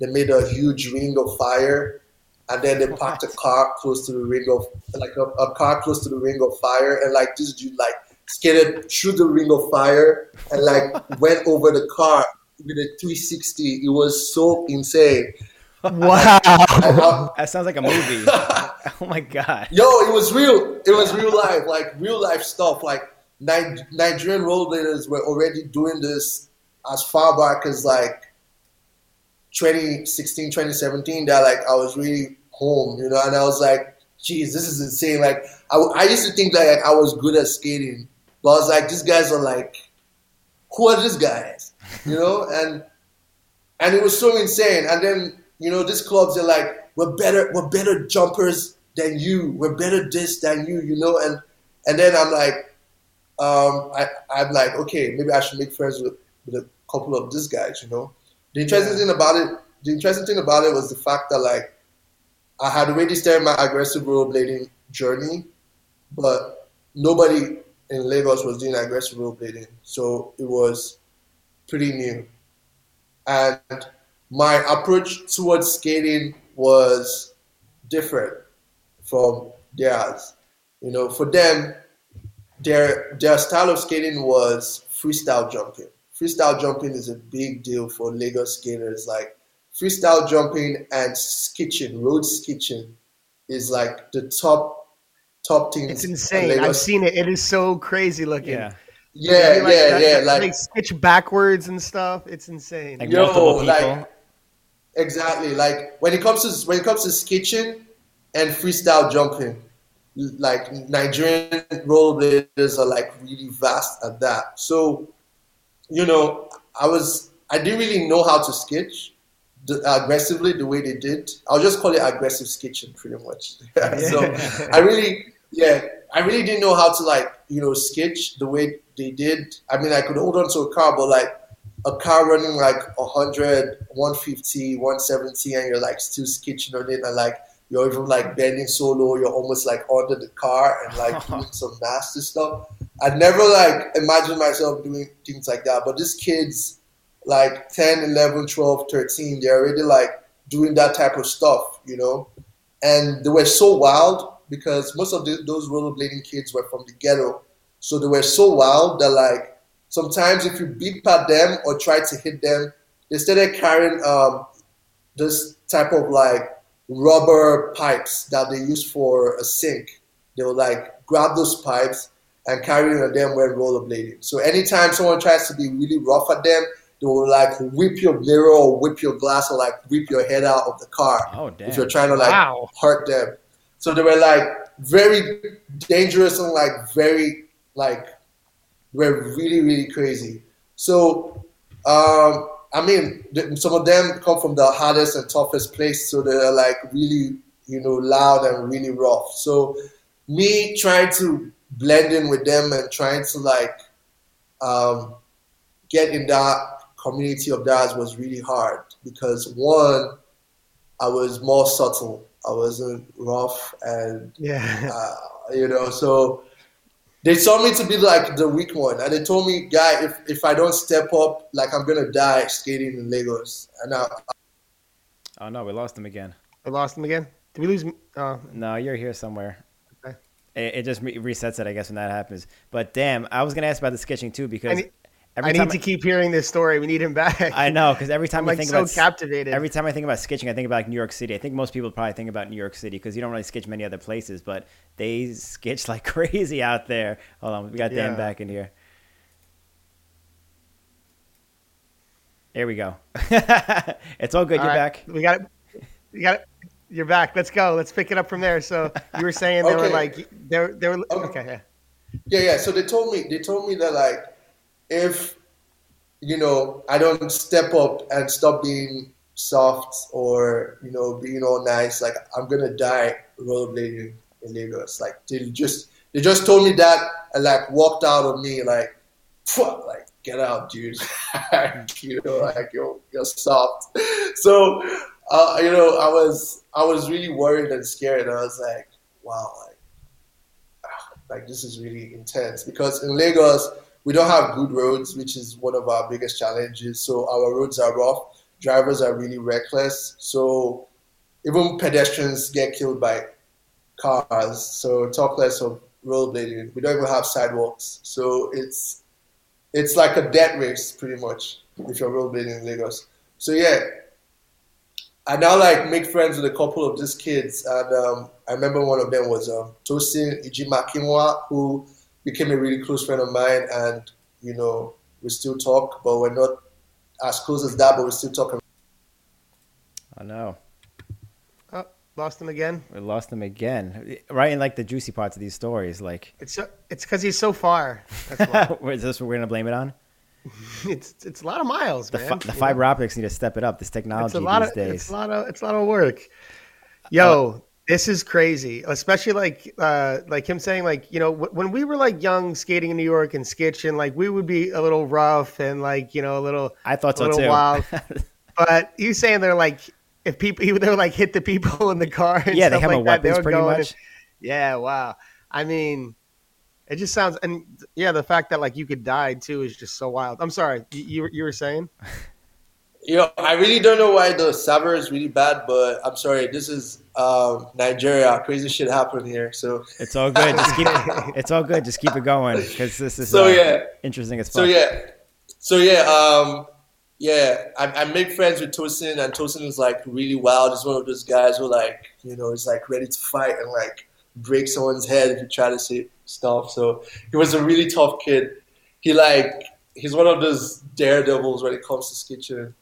they made a huge ring of fire, and then they parked a car close to the ring of like a, a car close to the ring of fire, and like this dude like skated through the ring of fire and like went over the car with a three sixty. It was so insane. Wow, I, that sounds like a movie. Oh my god! Yo, it was real. It was real life, like real life stuff. Like Ni- Nigerian rollerbladers were already doing this as far back as like twenty sixteen, twenty seventeen. That like I was really home, you know, and I was like, "Geez, this is insane!" Like I, I used to think that like, I was good at skating, but I was like, "These guys are like, who are these guys?" You know, and and it was so insane, and then. You know, these clubs are like, we're better, we're better jumpers than you. We're better this than you, you know? And and then I'm like, um, I, I'm like, okay, maybe I should make friends with, with a couple of these guys, you know? The interesting thing about it, the interesting thing about it was the fact that like, I had already started my aggressive rollerblading journey, but nobody in Lagos was doing aggressive rollerblading. So it was pretty new. And my approach towards skating was different from theirs. You know, for them, their their style of skating was freestyle jumping. Freestyle jumping is a big deal for Lagos skaters. Like freestyle jumping and skitching, road skitching is like the top top thing. It's insane. I've seen it. It is so crazy looking. Yeah. Yeah, I mean, like, yeah, that, yeah. That, like, like skitch backwards and stuff. It's insane. Like, yo, like exactly. Like when it comes to when it comes to skitching and freestyle jumping, like Nigerian rollerbladers are like really vast at that. So, you know, I was I didn't really know how to skitch aggressively the way they did. I'll just call it aggressive skitching, pretty much. So I really, yeah, I really didn't know how to like you know skitch the way. They did. I mean, I could hold on to a car, but like a car running like one hundred, one fifty, one seventy, and you're like still skitching on it, and like you're even like bending so low, you're almost like under the car and like doing some nasty stuff. I never like imagined myself doing things like that. But these kids, like ten, eleven, twelve, thirteen, they're already like doing that type of stuff, you know? And they were so wild because most of the, those rollerblading kids were from the ghetto. So they were so wild that like sometimes if you beep at them or try to hit them, they started carrying um, this type of like rubber pipes that they use for a sink. They would like grab those pipes and carry on them when rollerblading. So anytime someone tries to be really rough at them, they will like whip your mirror or whip your glass or like whip your head out of the car oh, damn. If you're trying to like wow. hurt them. So they were like very dangerous and like very... Like, we're really, really crazy. So, um, I mean, th- some of them come from the hardest and toughest place, so they're like really, you know, loud and really rough. So, me trying to blend in with them and trying to like um, get in that community of theirs was really hard because one, I was more subtle. I wasn't rough, and yeah, uh, you know, so. They saw me to be like the weak one, and they told me, "Guy, if, if I don't step up, like I'm gonna die skating in Lagos." And I, I... oh no, we lost him again. We lost him again. Did we lose? Uh... No, you're here somewhere. Okay. It, it just re- resets it, I guess, when that happens. But damn, I was gonna ask about the sketching too, because I need, every I time need to I, keep hearing this story. We need him back. I know, because every time I'm I like think so about captivated. Every time I think about sketching, I think about like, New York City. I think most people probably think about New York City because you don't really sketch many other places, but they sketch like crazy out there. Hold on, we got yeah. Dan back in here. There we go. It's all good. All You're right. back. We got it. You got it. You're back. Let's go. Let's pick it up from there. So you were saying they okay. were like they were, they were okay. okay. Yeah. Yeah, yeah. So they told me they told me that like if you know I don't step up and stop being soft or you know being all nice, like I'm gonna die rollerblading in Lagos. Like they just they just told me that and like walked out of me like like. Get out, dude. You know, like you're, you're soft. So, uh, you know, I was I was really worried and scared. I was like, wow, like, like this is really intense because in Lagos we don't have good roads, which is one of our biggest challenges. So our roads are rough. Drivers are really reckless. So even pedestrians get killed by cars. So talk less of rollerblading. We don't even have sidewalks. So it's It's like a death race, pretty much, if you're rollerblading in Lagos. So yeah, I now like make friends with a couple of these kids, and um, I remember one of them was um, Tosin Ijimakinwa, who became a really close friend of mine, and you know we still talk, but we're not as close as that, but we still talk. I know. Oh, lost him again. We lost him again, right in like the juicy parts of these stories, like it's. So- It's because he's so far. That's why. Is this what we're going to blame it on? It's it's a lot of miles, the man. Fi- the fiber know? optics need to step it up. This technology it's a lot these of, days. It's a lot of it's a lot of work. Yo, uh, this is crazy. Especially like uh, like him saying like you know w- when we were like young skating in New York and skitching, like we would be a little rough and like you know a little. I thought a so little too. Wild. But you saying they're like if people they're like hit the people in the car. And yeah, stuff they have like a weapons pretty much. And, yeah, wow. I mean. It just sounds, and yeah, the fact that like you could die too is just so wild. I'm sorry, you you were saying? You know, I really don't know why the Saba is really bad, but I'm sorry, this is um, Nigeria. Crazy shit happened here, so it's all good. Just keep it's all good. Just keep it going because this is so uh, yeah, interesting as fuck. So yeah, so yeah, um, yeah. I, I make friends with Tosin, and Tosin is like really wild. He's one of those guys who like you know is like ready to fight and like break someone's head if you try to say stuff. So he was a really tough kid. He like he's one of those daredevils when it comes to sketching,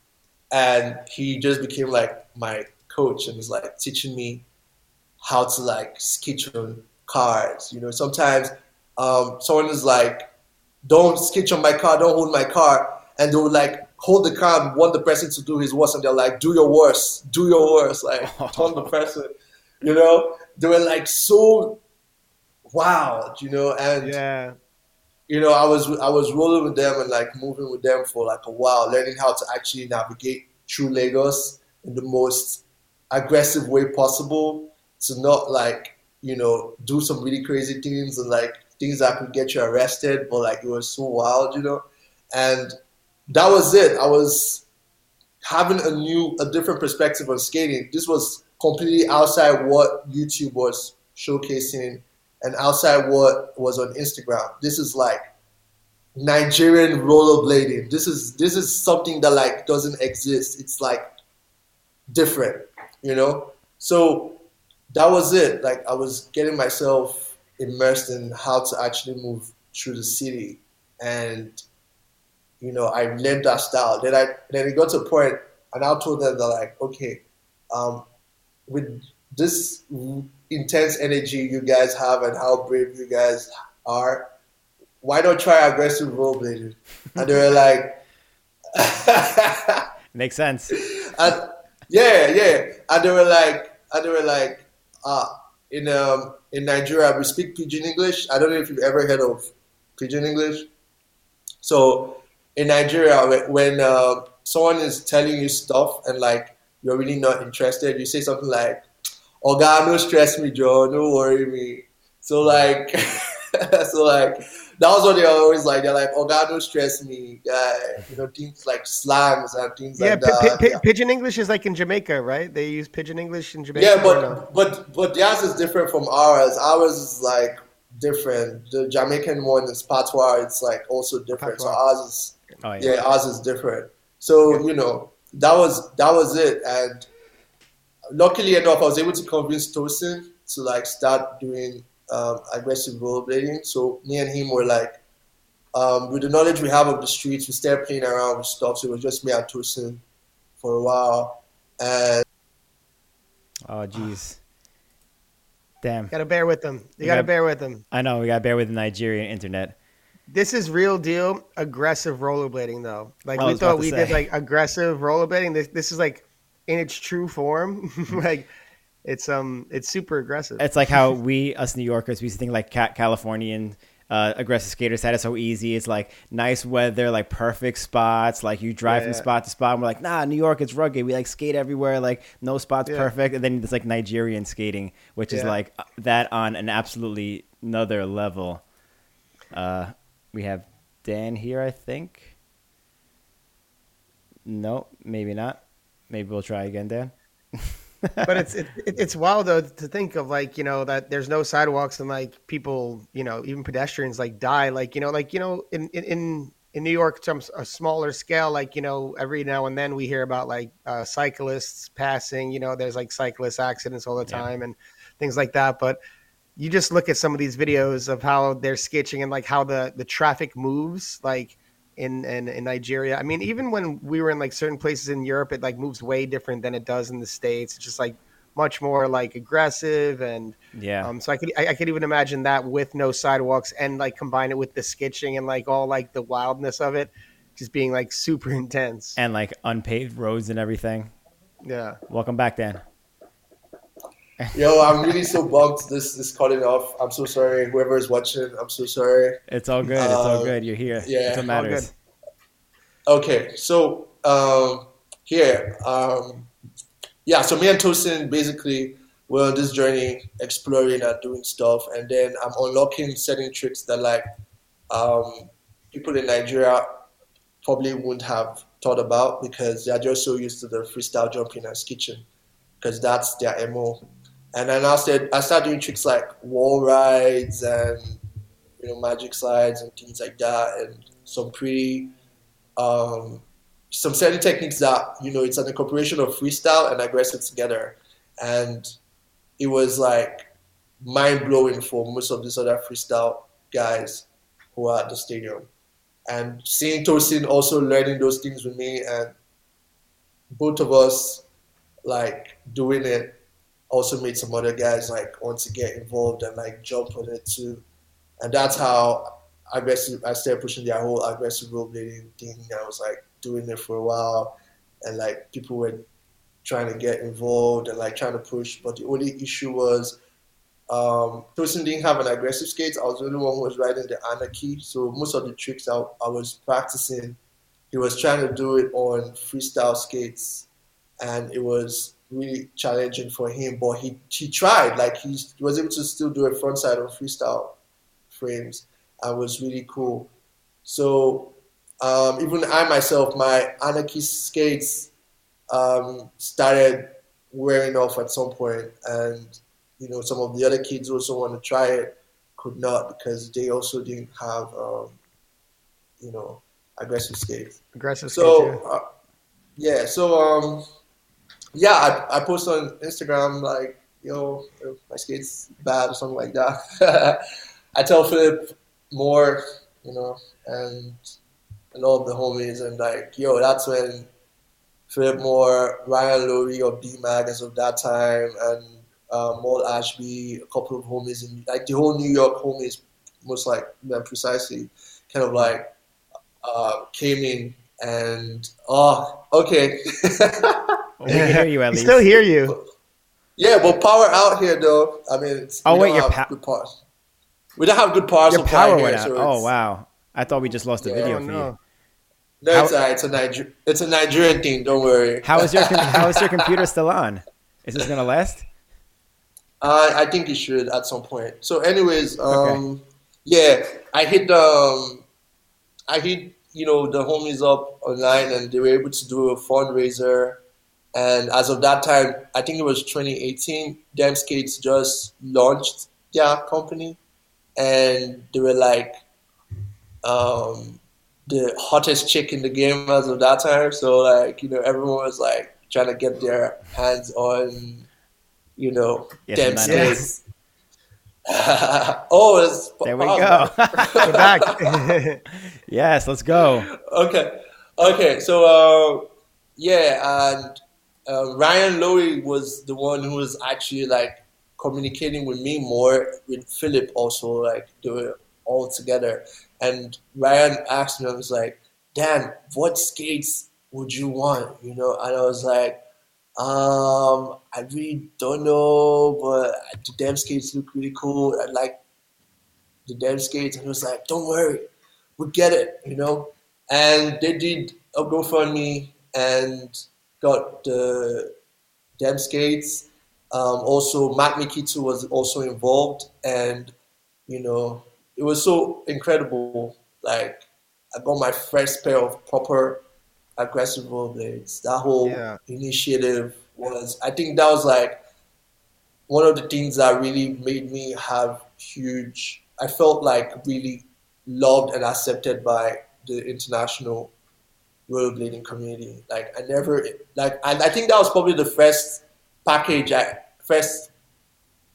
and he just became like my coach and was like teaching me how to like sketch on cars. You know, sometimes um, someone is like, "Don't sketch on my car, don't hold my car," and they would like hold the car and want the person to do his worst, and they're like, "Do your worst, do your worst," like taunt the person. You know, they were like so wild, you know, and yeah. you know, I was I was rolling with them and like moving with them for like a while, learning how to actually navigate through Lagos in the most aggressive way possible, to not like you know do some really crazy things and like things that could get you arrested, but like it was so wild, you know, and that was it. I was having a new, a different perspective on skating. This was completely outside what YouTube was showcasing and outside what was on Instagram. This is like Nigerian rollerblading. This is this is something that like doesn't exist. It's like different, you know? So that was it. Like I was getting myself immersed in how to actually move through the city. And, you know, I learned that style. Then I then it got to a point and I told them that like, okay, um, with this intense energy you guys have and how brave you guys are, why not try aggressive rollerblading? And they were like, "Makes sense." And, yeah, yeah. And they were like, and they were like, ah, in um in Nigeria we speak Pidgin English. I don't know if you've ever heard of Pidgin English. So in Nigeria, when uh, someone is telling you stuff and like, you're really not interested, you say something like, "Oh God, no stress me, Joe, no worry me." So like, so like, that was what they're always like. They're like, "Oh God, no stress me," uh, you know, things like slangs and things yeah, like that. P- p- yeah, Pidgin English is like in Jamaica, right? They use Pidgin English in Jamaica. Yeah, but no? but but theirs is different from ours. Ours is like different. The Jamaican one is patois. It's like also different. Patois. So ours is oh, yeah. yeah, ours is different. So yeah. you know that was that was it. And luckily enough, I was able to convince Tosin to like start doing um, aggressive rollerblading. So me and him were like, um, with the knowledge we have of the streets, we started playing around with stuff. So it was just me and Tosin for a while. And oh jeez. Damn. Gotta bear with them. You gotta, gotta bear with them. I know, we gotta bear with the Nigerian internet. This is real deal aggressive rollerblading though. Like we thought we did like aggressive rollerblading. This this is like in its true form. Like it's um it's super aggressive. It's like how we us New Yorkers we used to think like ca- Californian uh, aggressive skaters had it so easy. It's like nice weather, like perfect spots, like you drive yeah, from yeah. spot to spot and we're like, nah, New York, it's rugged. We like skate everywhere, like no spot's yeah. perfect. And then it's like Nigerian skating, which yeah. is like that on an absolutely another level. Uh, we have Dan here, I think. No, maybe not. Maybe we'll try again, Dan. But it's it, it's wild though to think of like, you know, that there's no sidewalks and like people, you know, even pedestrians like die, like, you know, like, you know, in, in, in New York, to a smaller scale, like, you know, every now and then we hear about like uh, cyclists passing, you know, there's like cyclist accidents all the time yeah. and things like that. But you just look at some of these videos of how they're sketching and like how the, the traffic moves, like in, in, in Nigeria. I mean, even when we were in like certain places in Europe, it like moves way different than it does in the States. It's just like much more like aggressive. And yeah, um, so I could, I, I could even imagine that with no sidewalks and like combine it with the skitching and like all like the wildness of it just being like super intense and like unpaved roads and everything. Yeah. Welcome back, Dan. Yo, I'm really so bummed this is cutting off. I'm so sorry. Whoever's watching, I'm so sorry. It's all good. It's um, all good. You're here. Yeah, it's all matters. All good. Okay, so um, here, um, yeah, so me and Tosin basically were on this journey exploring and doing stuff, and then I'm unlocking certain tricks that like um, people in Nigeria probably wouldn't have thought about because they're just so used to the freestyle jumping and skitching because that's their M O. And then I started, I started doing tricks like wall rides and, you know, magic slides and things like that, and some pretty, um, some certain techniques that, you know, it's an incorporation of freestyle and aggressive together. And it was like mind-blowing for most of these other freestyle guys who are at the stadium. And seeing Tosin also learning those things with me and both of us like doing it, also made some other guys like want to get involved and like jump on it too, and that's how aggressive I started pushing their whole aggressive rollerblading thing. I was like doing it for a while, and like people were trying to get involved and like trying to push. But the only issue was, um, Tosin didn't have an aggressive skate. I was the only one who was riding the Anarchy, so most of the tricks I, I was practicing, he was trying to do it on freestyle skates, and it was really challenging for him, but he, he tried. Like he was able to still do a frontside on freestyle frames, and was really cool. So um, even I myself, my Anarchy skates um, started wearing off at some point, and you know some of the other kids also want to try it, could not because they also didn't have um, you know aggressive skates. Aggressive skates. So yeah, uh, yeah so. Um, Yeah, I, I post on Instagram like, yo, my skate's bad or something like that. I tell Philip Moore, you know, and and all of the homies, and like, yo, that's when Philip Moore, Ryan Lowry of D-Mag as of that time, and um, Maul Ashby, a couple of homies, and like the whole New York homies, most like yeah, precisely, kind of like uh, came in and, oh, okay. We can hear you at least. We still hear you. Yeah, but power out here though. I mean, it's, oh wait, your power. Pa- we don't have good parts. Your power went out. So oh wow! I thought we just lost the yeah, video for no. you. No, how, it's, uh, it's a Niger- it's a Nigerian thing. Don't worry. How is your com- How is your computer still on? Is this gonna last? Uh, I think it should at some point. So, anyways, um, okay. yeah, I hit um, I hit you know the homies up online, and they were able to do a fundraiser. And as of that time, I think it was twenty eighteen, Them Skates just launched their company. and they were like um, the hottest chick in the game as of that time. So like, you know, everyone was like trying to get their hands on, you know, yes, Them Skates. Oh, it's there we go. We're back. Yes, let's go. Okay. Okay. So, uh, yeah. And uh, Ryan Lowy was the one who was actually like communicating with me more, with Philip also, like they were all together. And Ryan asked me, I was like, Dan, what skates would you want? You know, and I was like, Um, I really don't know, but the Them Skates look really cool. I like the Them Skates. And he was like, don't worry, we'll get it, you know? And they did a GoFundMe and got the Them Skates. Um, also, Matt Mikitu was also involved. And, you know, it was so incredible. Like, I got my first pair of proper aggressive rollerblades. That whole yeah. initiative was, I think that was like one of the things that really made me have huge, I felt like really loved and accepted by the international rollerblading community. Like I never, like, and I think that was probably the first package, I, first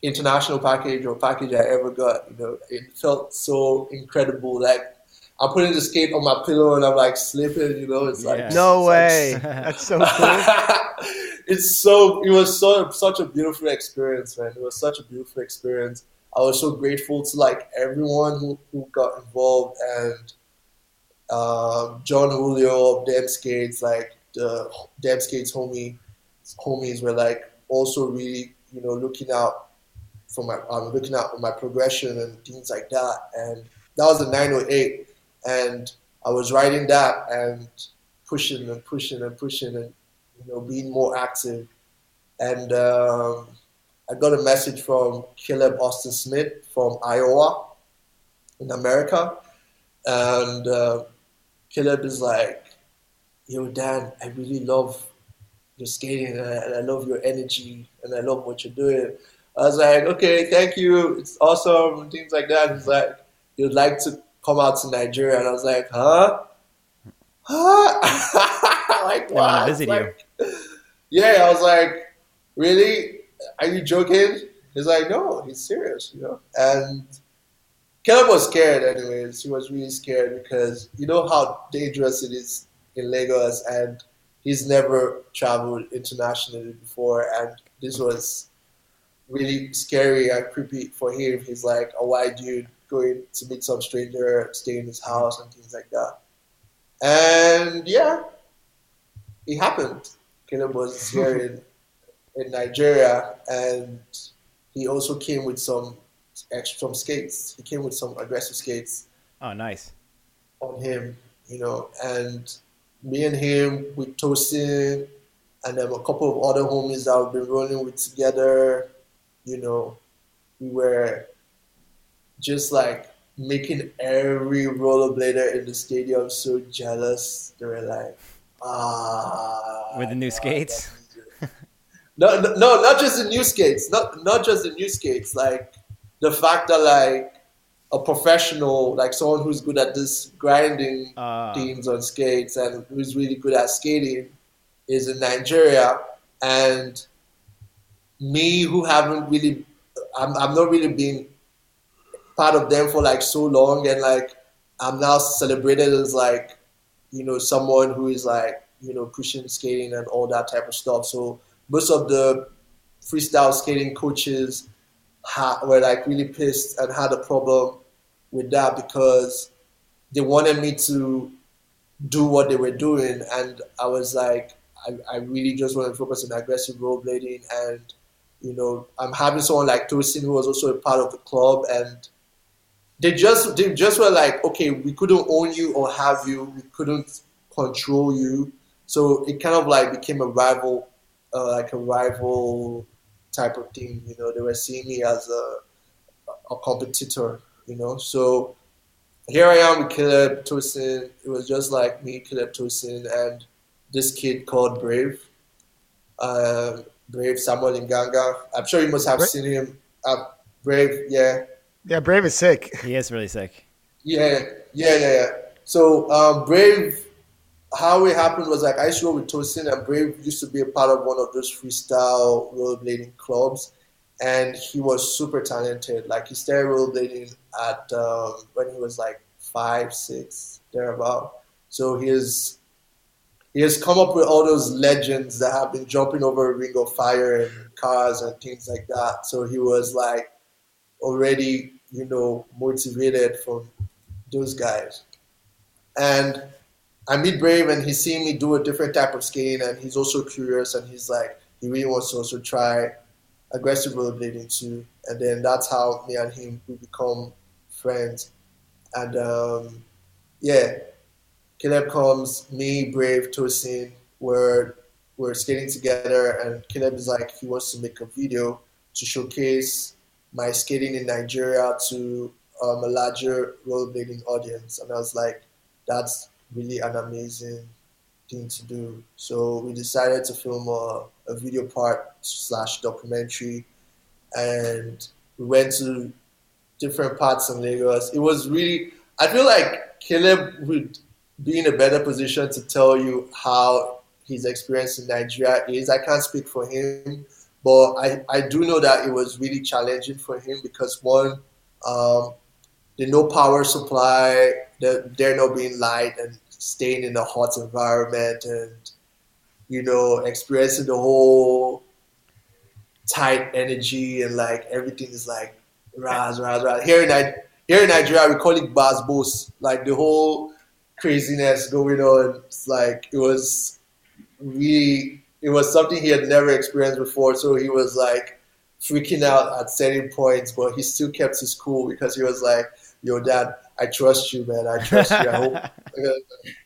international package or package I ever got, you know. It felt so incredible. Like, I'm putting the skate on my pillow and I'm like slipping, you know, it's like. Yeah. No way. Like, that's so cool. It's so, it was so, such a beautiful experience, man. It was such a beautiful experience. I was so grateful to like everyone who, who got involved, and um, John Julio of Them Skates, like the Them Skates homie, homies were like also really, you know, looking out for my, um, looking out for my progression and things like that. And that was a nine oh eight. And I was riding that and pushing and pushing and pushing and, you know, being more active. And um, I got a message from Caleb Austin Smith from Iowa in America. And uh, Caleb is like, yo, Dan, I really love your skating and I, and I love your energy and I love what you're doing. I was like, okay, thank you. It's awesome and things like that. He's like, you'd like to come out to Nigeria, and I was like, huh? Huh? Like, wow. Like, yeah, I was like, really? Are you joking? He's like, no, he's serious, you know? And Caleb was scared anyways. He was really scared because you know how dangerous it is in Lagos, and he's never traveled internationally before, and this was really scary and creepy for him. He's like a white dude going to meet some stranger, stay in his house and things like that. And yeah, it happened. Caleb was here in, in Nigeria, and he also came with some extra some skates. He came with some aggressive skates. Oh, nice. On him, you know, and me and him with Tosin and then a couple of other homies that I've been rolling with together, you know, we were just like making every rollerblader in the stadium so jealous. They were like, ah. With the new God, skates? no, no, no, not just the new skates. Not, not just the new skates. Like the fact that like a professional, like someone who's good at this grinding uh. things on skates and who's really good at skating is in Nigeria. And me who haven't really, I'm, I'm not really being part of them for like so long, and like I'm now celebrated as like, you know, someone who is like, you know, pushing skating and all that type of stuff. So most of the freestyle skating coaches ha- were like really pissed and had a problem with that because they wanted me to do what they were doing, and I was like, I, I really just want to focus on aggressive rollerblading. And you know, I'm having someone like Tosin who was also a part of the club, and They just they just were like, okay, we couldn't own you or have you. We couldn't control you. So it kind of like became a rival, uh, like a rival type of thing. You know, they were seeing me as a, a competitor, you know. So here I am with Caleb Tosin. It was just like me, Caleb Tosin, and this kid called Brave. Uh, Brave Samuel Nganga. I'm sure you must have Brave. seen him. Uh, Brave, yeah. Yeah, Brave is sick. He is really sick. Yeah, yeah, yeah, yeah. So um, Brave, how it happened was like I used to go with Tosin, and Brave used to be a part of one of those freestyle rollerblading clubs, and he was super talented. Like he started rollerblading at um, when he was like five, six, thereabout. So he is. He has come up with all those legends that have been jumping over a ring of fire and cars and things like that. So he was like already, you know, motivated from those guys. And I meet Brave and he's seeing me do a different type of skating, and he's also curious, and he's like, he really wants to also try aggressive rollerblading too. And then that's how me and him, we become friends. And um, yeah. Caleb comes, me, Brave, Tosin, we're, we're skating together, and Caleb is like, he wants to make a video to showcase my skating in Nigeria to um, a larger rollerblading audience. And I was like, that's really an amazing thing to do. So we decided to film a, a video part slash documentary, and we went to different parts in Lagos. It was really, I feel like Caleb would be in a better position to tell you how his experience in Nigeria is. I can't speak for him, but I, I do know that it was really challenging for him because one, um, the no power supply, the, there not being light and staying in a hot environment and, you know, experiencing the whole tight energy and like everything is like, raz, raz, raz. Here in, here in Nigeria, we call it basbos, like the whole craziness going on. It's like it was really it was something he had never experienced before, so he was like freaking out at certain points, but he still kept his cool because he was like, yo Dad, I trust you, man. I trust you. I hope you know,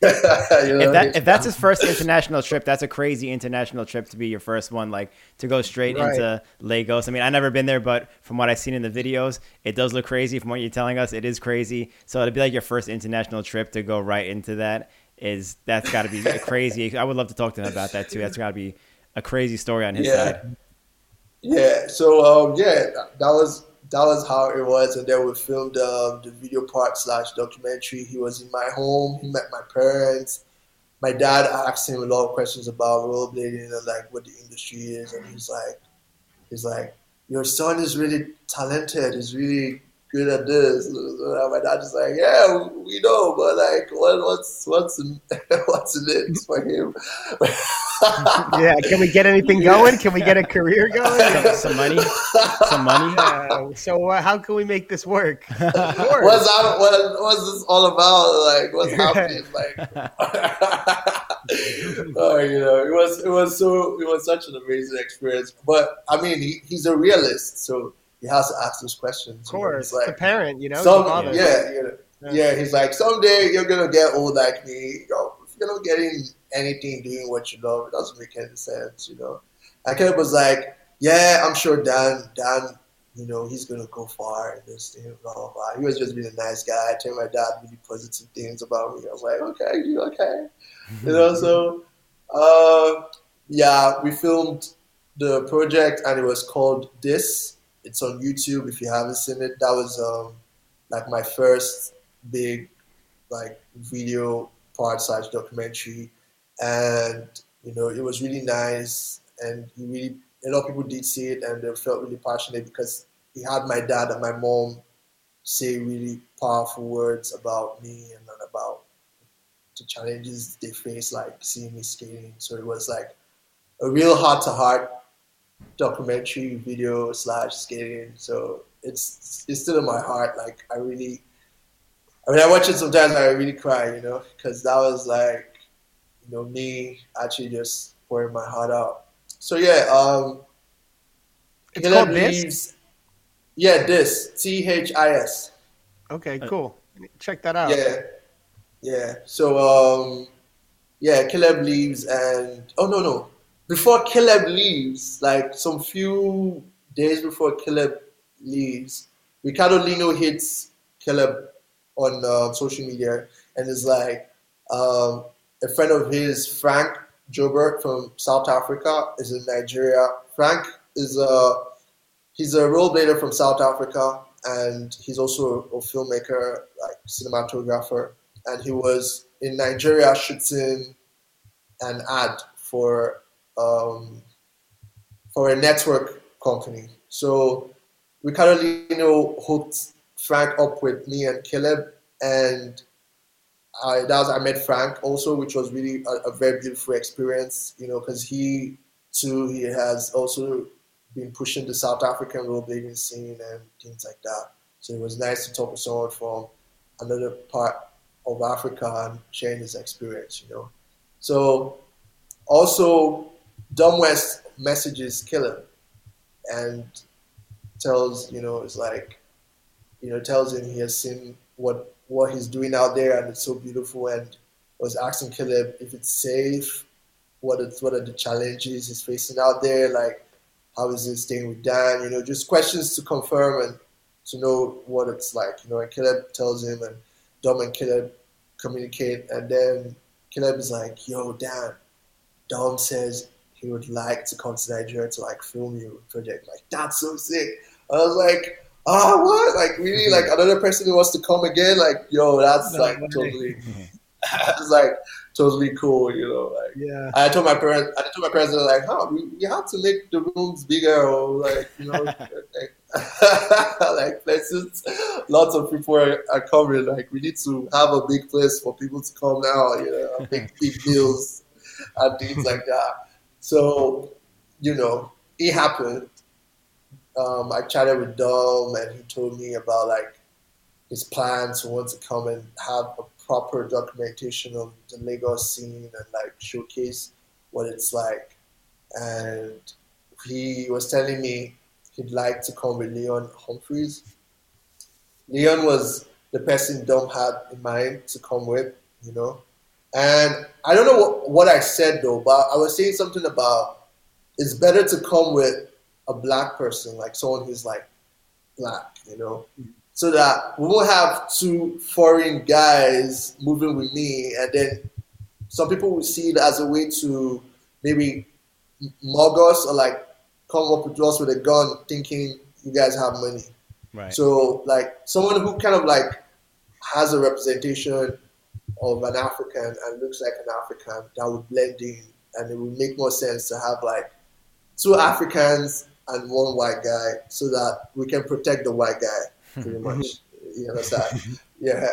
if, that, if that's his first international trip, that's a crazy international trip to be your first one, like to go straight right. into Lagos. I mean, I've never been there, but from what I've seen in the videos, it does look crazy. From what you're telling us, it is crazy. So it'd be like your first international trip to go right into that is that's got to be crazy. I would love to talk to him about that too. That's got to be a crazy story on his yeah. side. Yeah. So um, yeah, that was. That was how it was, and then we filmed um, the video part slash documentary. He was in my home. He met my parents. My dad asked him a lot of questions about rollerblading and like what the industry is, and he's like, he's like, your son is really talented. He's really good at this. And my dad is like, yeah, we know, but like, what, what's what's in, what's in it for him? Yeah, can we get anything going? Can we get a career going? Some, some money, some money. Uh, so uh, how can we make this work? What's that, what, what's this all about? Like, what's happening? Like, oh, you know, it was it was so it was such an amazing experience. But I mean, he, he's a realist, so he has to ask those questions. Of course, you know, like, it's a parent, you know. Some, yeah, yeah, you know, yeah, yeah. He's like, someday you're gonna get old like me. Yo, if you're not getting anything doing what you love, it doesn't make any sense, you know. I kind of was like, yeah, I'm sure Dan, Dan, you know, he's gonna go far in this thing. Blah, blah, blah. He was just being a nice guy. I told my dad really positive things about me. I was like, okay, you okay, you know. So, uh, yeah, we filmed the project, and it was called This. It's on YouTube if you haven't seen it. That was um, like my first big like video part slash documentary, and you know it was really nice, and you really a lot of people did see it and they felt really passionate because he had my dad and my mom say really powerful words about me and about the challenges they face, like seeing me skating. So it was like a real heart to heart documentary video slash skating. So it's it's still in my heart. Like I really, I mean, I watch it sometimes and I really cry, you know, because that was like, you know, me actually just pouring my heart out. So yeah, um, it's called This. Yeah, This. T H I S. Okay, cool. Check that out. Yeah, yeah. So um, yeah, Caleb leaves, and oh no no. Before Caleb leaves, like some few days before Caleb leaves, Ricardo Lino hits Caleb on uh, social media and is like, um, a friend of his, Frank Joburg from South Africa, is in Nigeria. Frank is a he's a rollerblader from South Africa, and he's also a filmmaker, like cinematographer. And he was in Nigeria shooting an ad for um, for a network company. So Ricardo Lino hooked Frank up with me and Caleb, and I, that was, I met Frank also, which was really a, a very beautiful experience, you know, because he too, he has also been pushing the South African rollerblading scene and things like that. So it was nice to talk with someone from another part of Africa and sharing his experience, you know. So also Dom West messages Caleb and tells, you know, it's like, you know, tells him he has seen what what he's doing out there and it's so beautiful, and was asking Caleb if it's safe, what it's what are the challenges he's facing out there, like how is he staying with Dan, you know, just questions to confirm and to know what it's like, you know. And Caleb tells him, and Dom and Caleb communicate, and then Caleb is like, yo, Dan, Dom says he would like to come to Nigeria to like film your project. Like, that's so sick. I was like, ah, oh, what? Like, really? Like, another person who wants to come again? Like, yo, that's no, like no, totally, that's like totally cool, you know? Like, yeah. I told my parents, I told my parents, they're like, huh, we, we have to make the rooms bigger, or like, you know, like, like places, lots of people are, are coming. Like, we need to have a big place for people to come now, you know, big, big deals and things like that. So, you know, it happened. Um, I chatted with Dom and he told me about like his plans. He wants to come and have a proper documentation of the Lagos scene and like showcase what it's like. And he was telling me he'd like to come with Leon Humphreys. Leon was the person Dom had in mind to come with, you know. And I don't know what, what I said though, but I was saying something about it's better to come with a black person, like someone who's like black, you know, mm-hmm. so that we won't have two foreign guys moving with me. And then some people will see it as a way to maybe mug us or like come up with us with a gun thinking you guys have money. Right. So like someone who kind of like has a representation of an African and looks like an African, that would blend in, and it would make more sense to have like two Africans and one white guy so that we can protect the white guy pretty much. You understand? Yeah.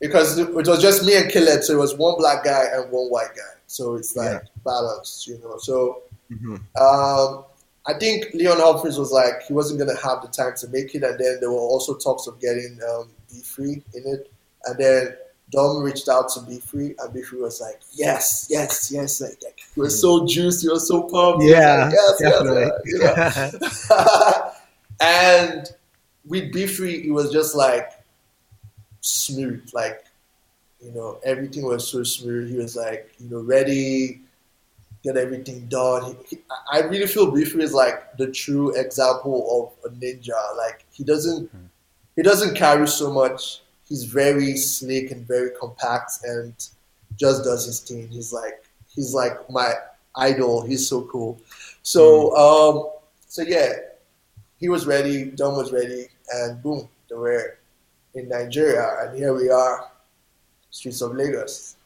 Because it was just me and Caleb, so it was one black guy and one white guy. So it's like yeah. balanced, you know. So mm-hmm. um, I think Leon Humphreys was like, he wasn't going to have the time to make it. And then there were also talks of getting um, Beefree in it. And then Dom reached out to Beefree, and Beefree was like, yes, yes, yes. Like, like you were so juiced, you were so pumped. Yeah, like, yes, definitely. Yes, yes. You know? And with Beefree, it was just like smooth. Like, you know, everything was so smooth. He was like, you know, ready, get everything done. He, he, I really feel Beefree is like the true example of a ninja. Like, he doesn't, he doesn't carry so much. He's very slick and very compact and just does his thing. He's like, he's like my idol. He's so cool. So, mm. um, so yeah, he was ready. Dom was ready, and boom, they were in Nigeria, and here we are, Streets of Lagos.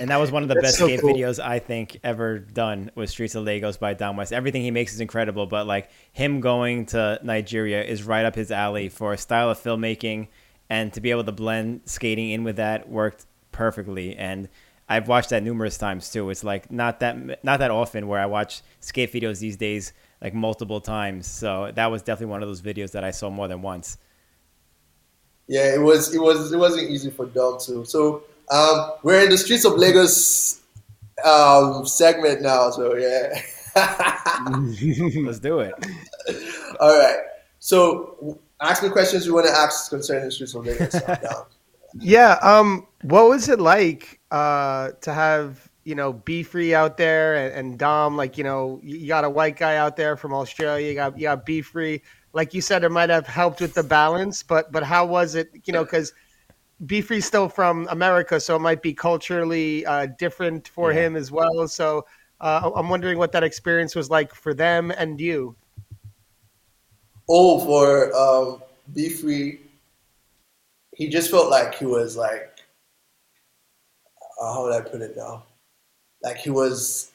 And that was one of the That's best so skate cool. videos I think ever done, was Streets of Lagos by Dom West. Everything he makes is incredible, but like him going to Nigeria is right up his alley for a style of filmmaking, and to be able to blend skating in with that worked perfectly. And I've watched that numerous times too. It's like not that not that often where I watch skate videos these days like multiple times. So that was definitely one of those videos that I saw more than once. Yeah, it was it was it wasn't easy for Dom too. So Um, we're in the Streets of Lagos um, segment now, so yeah. Let's do it. All right. So ask me questions you want to ask concerning the Streets of Lagos. Yeah. Um, what was it like uh, to have, you know, Beefree out there and, and Dom? Like, you know, you got a white guy out there from Australia. You got you got Beefree. Like you said, it might have helped with the balance, but but how was it? You know, because Beefree's still from America, so it might be culturally uh, different for yeah. him as well. So uh, I'm wondering what that experience was like for them and you. Oh, for um, Beefree, he just felt like he was like, uh, how would I put it now? Like he was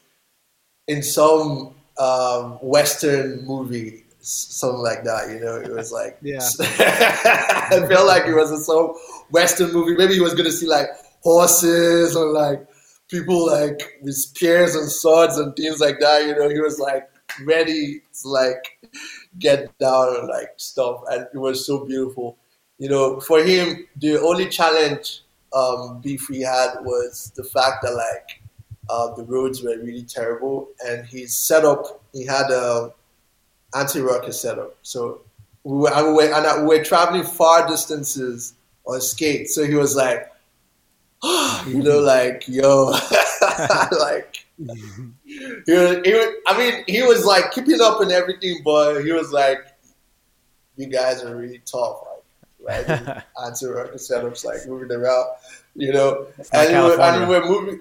in some um, Western movie, something like that, you know? It was like, yeah. I felt like it was in some Western movie. Maybe he was going to see like horses or like people like with spears and swords and things like that, you know? He was like ready to like get down and like stuff. And it was so beautiful. You know, for him, the only challenge um, Beefree had was the fact that like uh, the roads were really terrible, and his setup, he had a anti-rocket setup. So we were, and we were, and I, we were traveling far distances on skate. So he was like, oh, you know, like yo, like mm-hmm. he was, he was, I mean, he was like keeping up and everything, but he was like, you guys are really tough. Like answer setups, like moving around, you know, and we, were, and we were moving.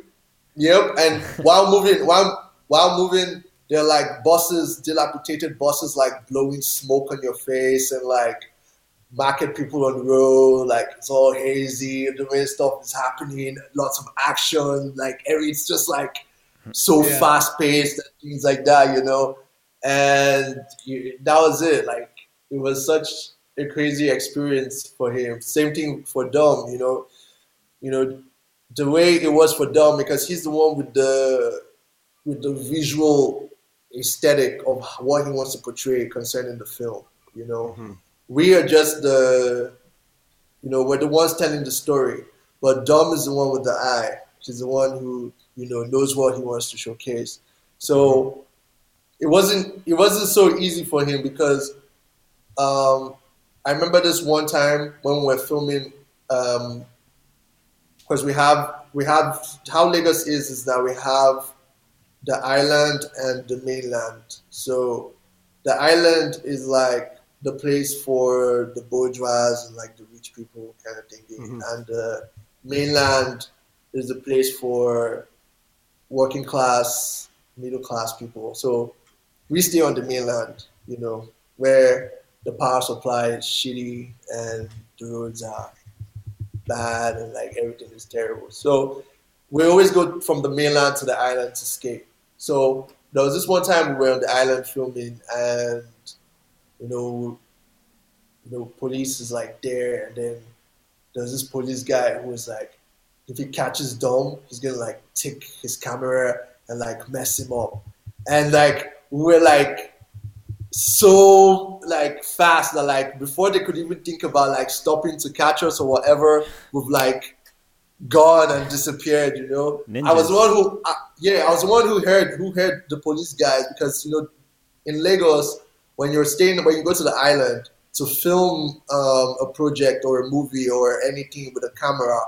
Yep, and while moving, while while moving, they're like buses, dilapidated buses, like blowing smoke on your face, and like market people on the road, like it's all hazy. The way stuff is happening, lots of action, like every it's just like so yeah. fast paced and things like that, you know. And you, that was it. Like it was such a crazy experience for him. Same thing for Dom, you know, you know, the way it was for Dom, because he's the one with the with the visual aesthetic of what he wants to portray concerning the film. You know, mm-hmm. we are just the, you know, we're the ones telling the story, but Dom is the one with the eye. She's the one who, you know, knows what he wants to showcase. So it wasn't it wasn't so easy for him because. Um, I remember this one time when we were filming, um, because we have, we have, how Lagos is, is that we have the island and the mainland. So the island is like the place for the bourgeois and like the rich people kind of thinking. Mm-hmm. And the mainland is the place for working class, middle class people. So we stay on the mainland, you know, where the power supply is shitty and the roads are bad and like everything is terrible. So we always go from the mainland to the island to skate. So there was this one time we were on the island filming and, you know, you know, police is like there. And then there's this police guy who was like, if he catches Dom, he's going to like take his camera and like mess him up. And like, we were like, so like fast that like before they could even think about like stopping to catch us or whatever, we've like gone and disappeared, you know. Ninjas. I was the one who I, yeah I was the one who heard who heard the police guys, because you know in Lagos when you're staying when you go to the island to film um, a project or a movie or anything with a camera,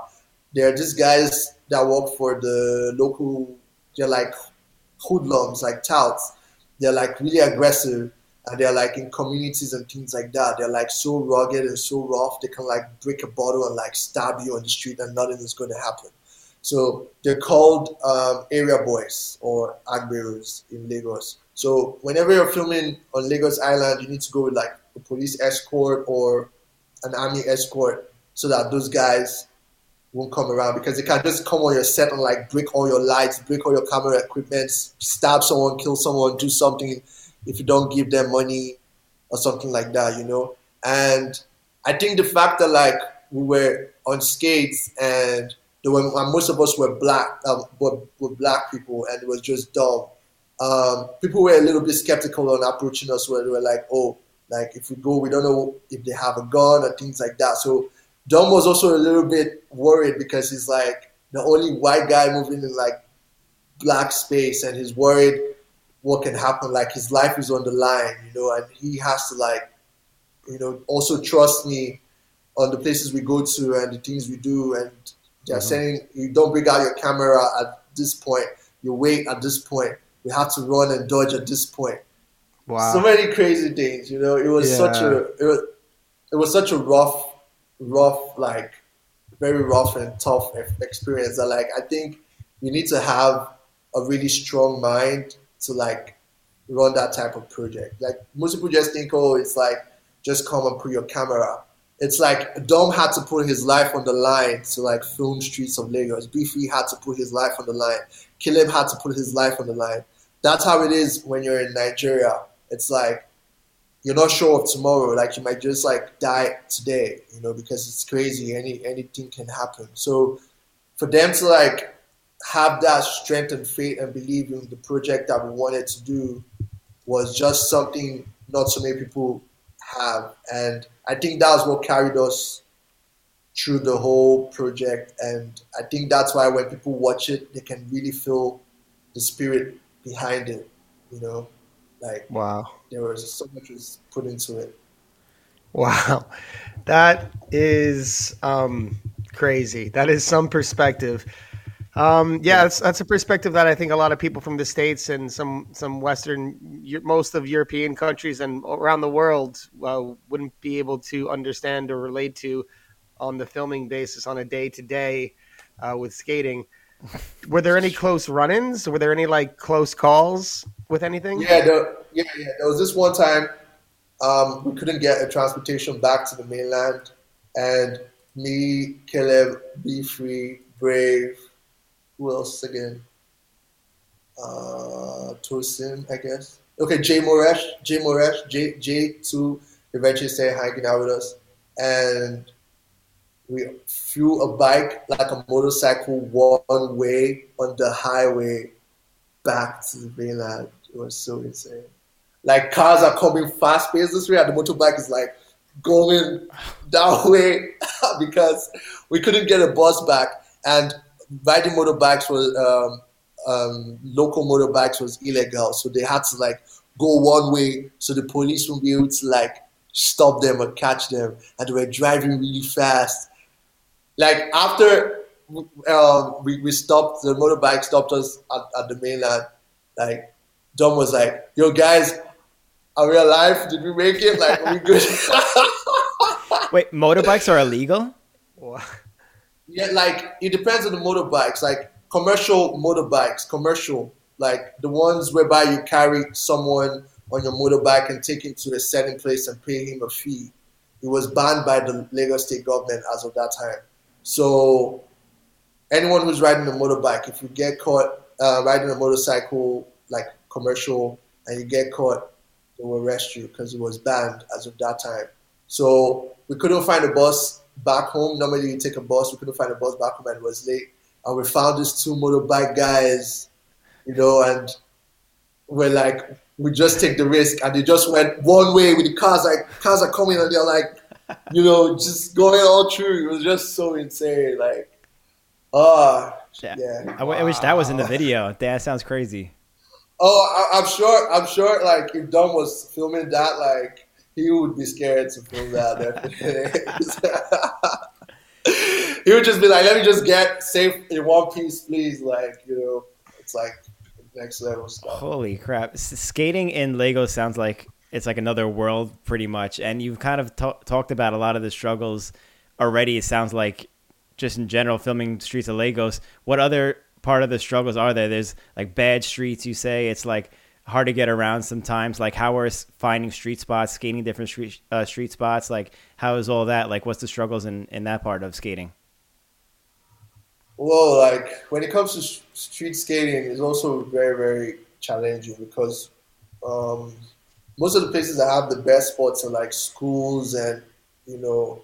there are these guys that work for the local, they're like hoodlums, like touts. They're like really aggressive. And they're like in communities and things like that. They're like so rugged and so rough. They can like break a bottle and like stab you on the street and nothing is going to happen. So they're called um, area boys or agberos in Lagos. So whenever you're filming on Lagos Island, you need to go with like a police escort or an army escort so that those guys won't come around, because they can't just come on your set and like break all your lights, break all your camera equipment, stab someone, kill someone, do something. If you don't give them money or something like that, you know? And I think the fact that like we were on skates and there were, most of us were black, um, were, were black people, and it was just dumb. Um, people were a little bit skeptical on approaching us, where they were like, oh, like if we go, we don't know if they have a gun or things like that. So Dom was also a little bit worried because he's like the only white guy moving in like black space, and he's worried what can happen, like his life is on the line, you know, and he has to like, you know, also trust me on the places we go to and the things we do. And they're mm-hmm. saying, you don't bring out your camera at this point, you wait at this point, we have to run and dodge at this point. Wow. So many crazy things, you know, it was yeah. such a, it was, it was such a rough, rough, like very rough and tough experience that like, I think you need to have a really strong mind to like run that type of project. Like most people just think, oh, it's like just come and put your camera. It's like Dom had to put his life on the line to like film Streets of Lagos. Beefree had to put his life on the line. Caleb had to put his life on the line. That's how it is when you're in Nigeria. It's like you're not sure of tomorrow. Like you might just like die today, you know, because it's crazy. Any anything can happen. So for them to like have that strength and faith and believe in the project that we wanted to do was just something not so many people have. And I think that's what carried us through the whole project. And I think that's why when people watch it, they can really feel the spirit behind it, you know? Like, wow. There was so much was put into it. Wow. That is um, crazy. That is some perspective. Um, yeah, yeah. That's, that's a perspective that I think a lot of people from the States and some, some Western, most of European countries and around the world uh, wouldn't be able to understand or relate to on the filming basis on a day-to-day uh, with skating. Were there any close run-ins? Were there any like close calls with anything? Yeah, there, yeah, yeah. There was this one time um, we couldn't get a transportation back to the mainland, and me, Caleb, Beefree, Brave, who else again? Uh, Tosin, I guess. Okay, Jay Moresh, Jay Moresh, Jay J two eventually started hanging out with us, and we flew a bike, like a motorcycle, one way on the highway back to the mainland. It was so insane. Like, cars are coming fast paced this way, and the motorbike is like going that way because we couldn't get a bus back. And riding motorbikes was, um, um, local motorbikes was illegal. So they had to like go one way so the police wouldn't be able to like stop them or catch them. And they were driving really fast. Like after um, we, we stopped, the motorbike stopped us at, at the mainland. Like Dom was like, yo guys, are we alive? Did we make it? Like, are we good? Wait, motorbikes are illegal? What? Yeah, like it depends on the motorbikes, like commercial motorbikes, commercial, like the ones whereby you carry someone on your motorbike and take him to a certain place and pay him a fee. It was banned by the Lagos state government as of that time. So anyone who's riding a motorbike, if you get caught uh, riding a motorcycle, like commercial, and you get caught, they will arrest you because it was banned as of that time. So we couldn't find a bus back home. Normally you take a bus. We couldn't find a bus back home, and it was late. And we found these two motorbike guys, you know, and we're like, we just take the risk. And they just went one way with the cars. Like, cars are coming, and they're like, you know, just going all through. It was just so insane. Like, ah, uh, yeah. yeah. I, wow. I wish that was in the video. That sounds crazy. Oh, I, I'm sure. I'm sure. Like, if Dom was filming that, like, he would be scared to film that. Definitely. He would just be like, let me just get safe in one piece, please. Like, you know, it's like next level stuff. Holy crap. Skating in Lagos sounds like it's like another world pretty much. And you've kind of t- talked about a lot of the struggles already. It sounds like just in general, filming Streets of Lagos, what other part of the struggles are there? There's like bad streets, you say. It's like hard to get around sometimes. Like, how are finding street spots, skating different street uh, street spots? Like, how is all that? Like, what's the struggles in, in that part of skating? Well, like when it comes to sh- street skating, it's also very, very challenging because um, most of the places that have the best spots are like schools and, you know,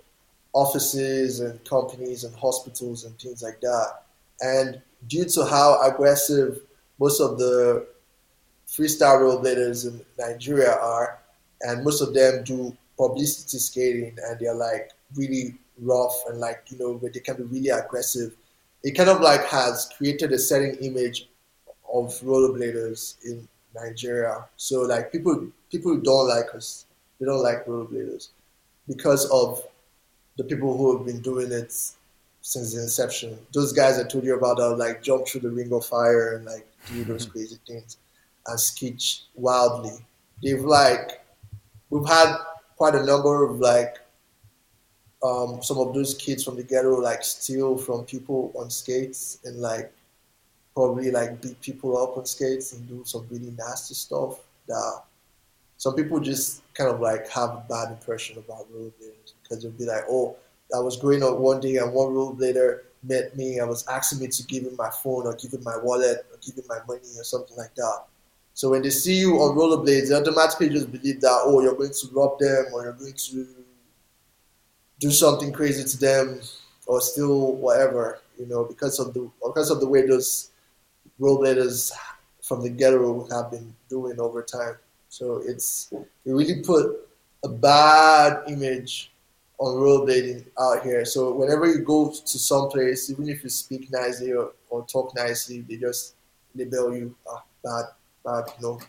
offices and companies and hospitals and things like that. And due to how aggressive most of the freestyle rollerbladers in Nigeria are, and most of them do publicity skating, and they're like really rough and like, you know, where they can be really aggressive. It kind of like has created a certain image of rollerbladers in Nigeria. So like people, people don't like us. They don't like rollerbladers because of the people who have been doing it since the inception. Those guys I told you about that like jump through the ring of fire and like do those crazy things and sketch wildly. They've like, we've had quite a number of like, um, some of those kids from the ghetto like steal from people on skates and like probably like beat people up on skates and do some really nasty stuff that some people just kind of like have a bad impression about rollerbladers, because they'll be like, oh, I was growing up one day and one rollerblader met me and was asking me to give him my phone or give him my wallet or give him my money or something like that. So when they see you on rollerblades, they automatically just believe that, oh, you're going to rob them or you're going to do something crazy to them or steal whatever, you know, because of the because of the way those rollerbladers from the ghetto have been doing over time. So it's it really put a bad image on rollerblading out here. So whenever you go to some place, even if you speak nicely or, or talk nicely, they just label you ah, bad. Bad, you know,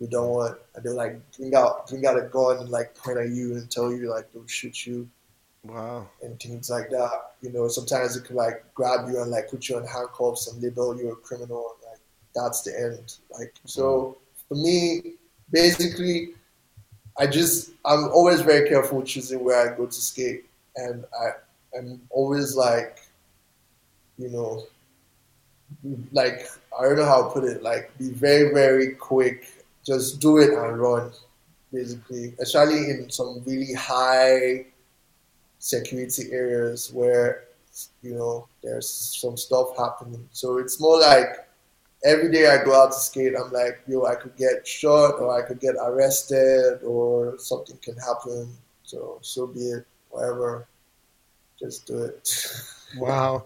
we don't want, and they like bring out bring out a gun and like point at you and tell you like they'll shoot you. Wow. And things like that. You know, sometimes it can like grab you and like put you in handcuffs and label you a criminal, and like that's the end. Like so for me, basically I just I'm always very careful choosing where I go to skate, and I I'm always like, you know, like I don't know how to put it, like be very, very quick, just do it and run, basically, especially in some really high security areas where, you know, there's some stuff happening. So it's more like every day I go out to skate, I'm like, yo, I could get shot or I could get arrested or something can happen. So, so be it, whatever, just do it. Wow.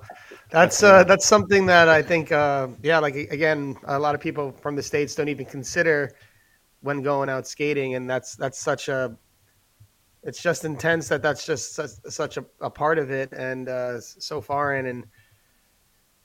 That's uh, that's something that I think, uh, yeah, like, again, a lot of people from the States don't even consider when going out skating. And that's that's such a – it's just intense that that's just such, such a, a part of it, and uh, so foreign and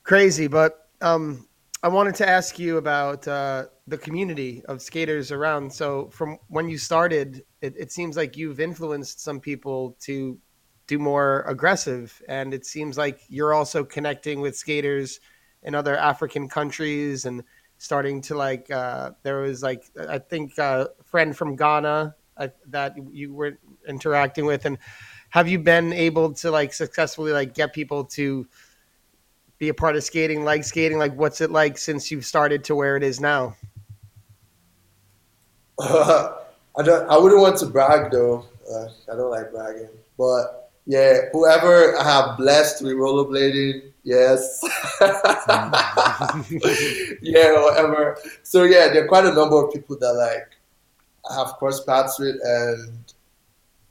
crazy. But um, I wanted to ask you about uh, the community of skaters around. So from when you started, it, it seems like you've influenced some people to – do more aggressive, and it seems like you're also connecting with skaters in other African countries and starting to like uh there was like I think a friend from Ghana uh, that you were interacting with. And have you been able to like successfully like get people to be a part of skating, like skating, like what's it like since you've started to where it is now? uh, I don't I wouldn't want to brag though, uh, I don't like bragging, but yeah, whoever I have blessed with rollerblading, yes. Yeah, whatever. So yeah, there are quite a number of people that like I have crossed paths with, and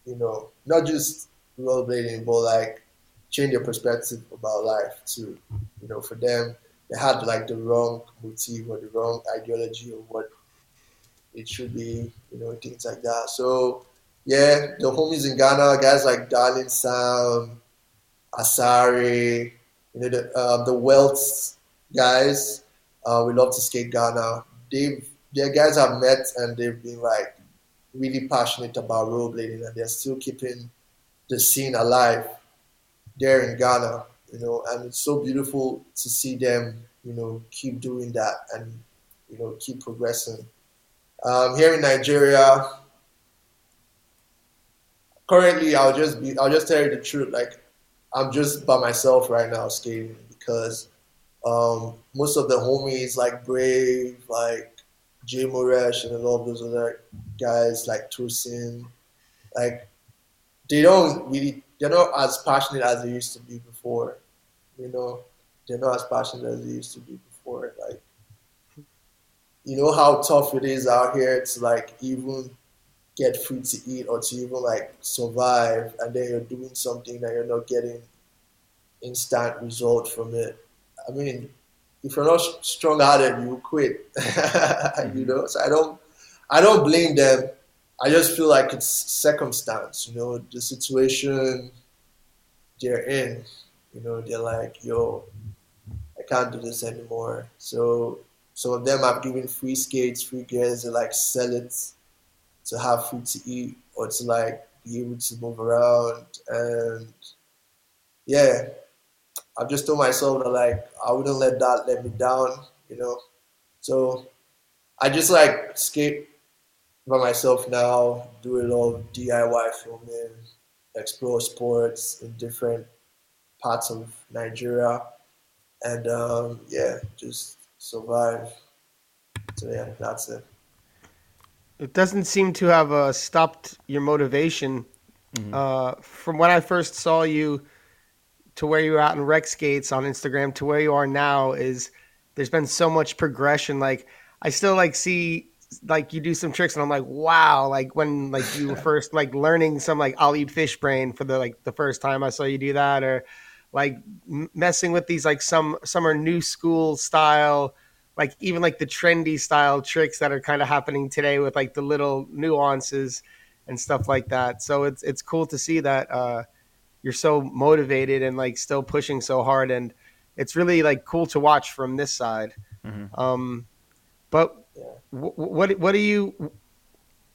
you know, not just rollerblading, but like change their perspective about life too. You know, for them, they had like the wrong motive or the wrong ideology of what it should be, you know, things like that. So yeah, the homies in Ghana, guys like Darling Sam, Asari, you know, the uh, the Welts guys, uh, We Love to Skate Ghana. They've, their guys I've met and they've been like really passionate about rollerblading, and they're still keeping the scene alive there in Ghana, you know, and it's so beautiful to see them, you know, keep doing that and, you know, keep progressing. Um, here in Nigeria, currently, I'll just be, I'll just tell you the truth. Like, I'm just by myself right now skating, because um, most of the homies like Brave, like Jay Moresh, and a lot of those other guys like Tosin, like they don't really, they're not as passionate as they used to be before. You know, they're not as passionate as they used to be before. Like, you know how tough it is out here to like even get food to eat or to even like survive, and then you're doing something that you're not getting instant result from it. I mean, if you're not strong-hearted, you quit. You know, so I don't, I don't blame them. I just feel like it's circumstance, you know, the situation they're in. You know, they're like, yo, I can't do this anymore. So some of them have given free skates, free gears, they like sell it to have food to eat or to like be able to move around. And yeah, I've just told myself that like I wouldn't let that let me down, you know. So I just like skate by myself now, do a lot of D I Y filming, explore sports in different parts of Nigeria, and um, yeah, just survive. So yeah, that's it. It doesn't seem to have uh, stopped your motivation. Mm-hmm. Uh, from when I first saw you to where you were out in Rec Skates on Instagram to where you are now, is there's been so much progression. Like I still like see like you do some tricks and I'm like, wow. Like when like you were first like learning some like I'll eat fish brain for the, like the first time I saw you do that, or like m- messing with these, like some, some are new school style, like even like the trendy style tricks that are kind of happening today with like the little nuances and stuff like that. So it's, it's cool to see that, uh, you're so motivated and like still pushing so hard. And it's really like cool to watch from this side. Mm-hmm. Um, but w- what, what do you,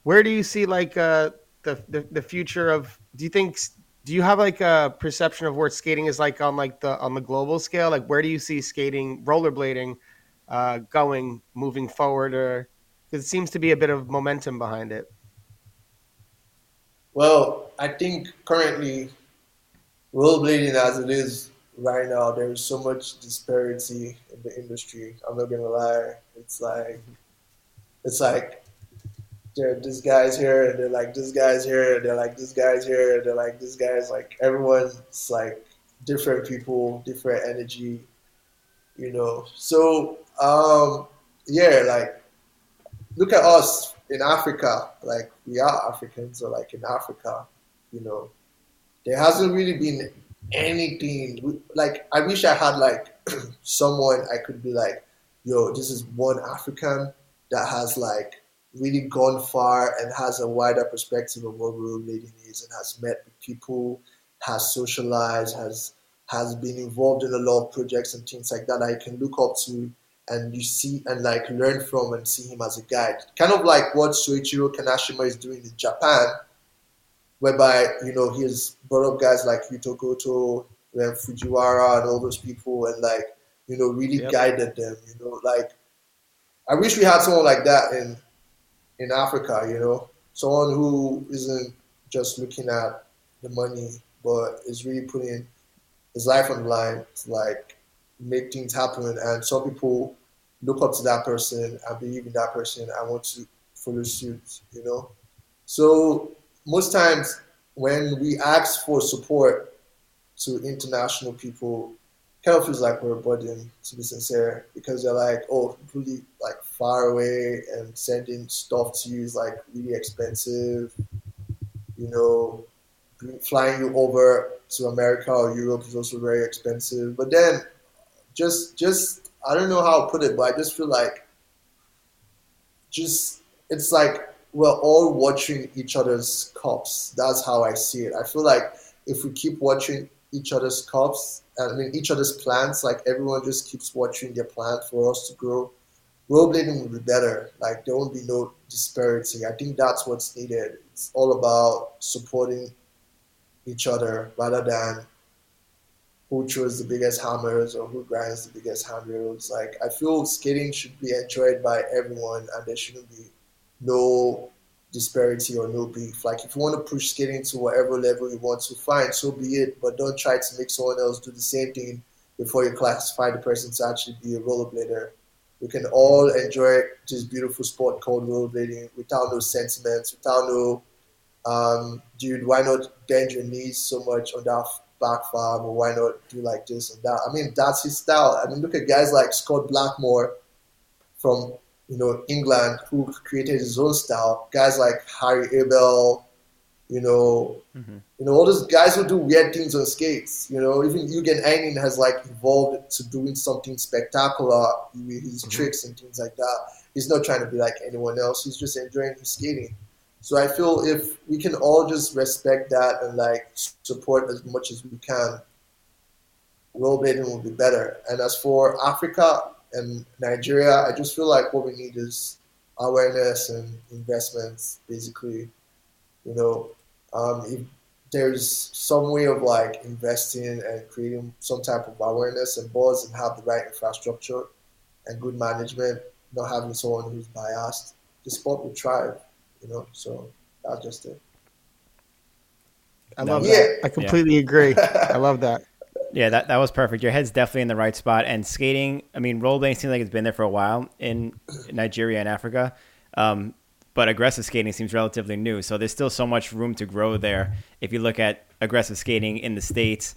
where do you see like, uh, the, the, the future of, do you think, do you have like a perception of where skating is like on like the, on the global scale? Like where do you see skating, rollerblading, uh, going, moving forward, or 'cause it seems to be a bit of momentum behind it? Well, I think currently rollerblading as it is right now, there is so much disparity in the industry. I'm not gonna lie. It's like, it's like, there, this guy's here, and they're like, this guy's here, and they're like, this guy's here, and they're like, this guy's like, everyone's like different people, different energy, you know. So, um, yeah, like, look at us in Africa. Like, we are Africans, so like in Africa, you know. There hasn't really been anything. Like, I wish I had, like, someone I could be like, yo, this is one African that has, like, really gone far and has a wider perspective of what rollerblading is and has met with people, has socialized, has has been involved in a lot of projects and things like that, that I can look up to and you see and, like, learn from and see him as a guide. Kind of like what Soichiro Kanashima is doing in Japan, whereby, you know, he's brought up guys like Yuto Goto, Fujiwara, and all those people, and, like, you know, really yep. guided them, you know. Like, I wish we had someone like that in in Africa, you know, someone who isn't just looking at the money, but is really putting his life on the line to, like, make things happen. And some people look up to that person and believe in that person and want to follow suit, you know. So most times when we ask for support to international people, it kind of feels like we're burdened, to be sincere, because they're like, oh, really like far away, and sending stuff to you is like really expensive. You know, flying you over to America or Europe is also very expensive. But then just, just I don't know how to put it, but I just feel like just it's like, we're all watching each other's cups. That's how I see it. I feel like if we keep watching each other's cups, I mean, each other's plans, like everyone just keeps watching their plan for us to grow, rollerblading will be better. Like there won't be no disparity. I think that's what's needed. It's all about supporting each other rather than who throws the biggest hammers or who grinds the biggest handrails. Like I feel skating should be enjoyed by everyone and there shouldn't be no disparity or no beef. Like if you want to push skating to whatever level you want to, fine, so be it, but don't try to make someone else do the same thing before you classify the person to actually be a rollerblader. We can all enjoy this beautiful sport called rollerblading without no sentiments, without no, um, dude, why not bend your knees so much on that back farm, or why not do like this and that? I mean, that's his style. I mean, look at guys like Scott Blackmore from, you know, England, who created his own style. Guys like Harry Abel, you know, mm-hmm. you know, all those guys who do weird things on skates. You know, even Eugen Einin has like evolved to doing something spectacular with his mm-hmm. tricks and things like that. He's not trying to be like anyone else. He's just enjoying his skating. So I feel if we can all just respect that and like support as much as we can, rollerblading will be better. And as for Africa and Nigeria, I just feel like what we need is awareness and investments, basically. You know, um, if there's some way of like investing and creating some type of awareness and buzz and have the right infrastructure and good management, not having someone who's biased, the sport will thrive, you know. So that's just it. I love yeah. that. I completely yeah. agree. I love that. Yeah, that, that was perfect. Your head's definitely in the right spot. And skating, I mean, rollerblading seems like it's been there for a while in Nigeria and Africa. Um, but aggressive skating seems relatively new. So there's still so much room to grow there. If you look at aggressive skating in the States,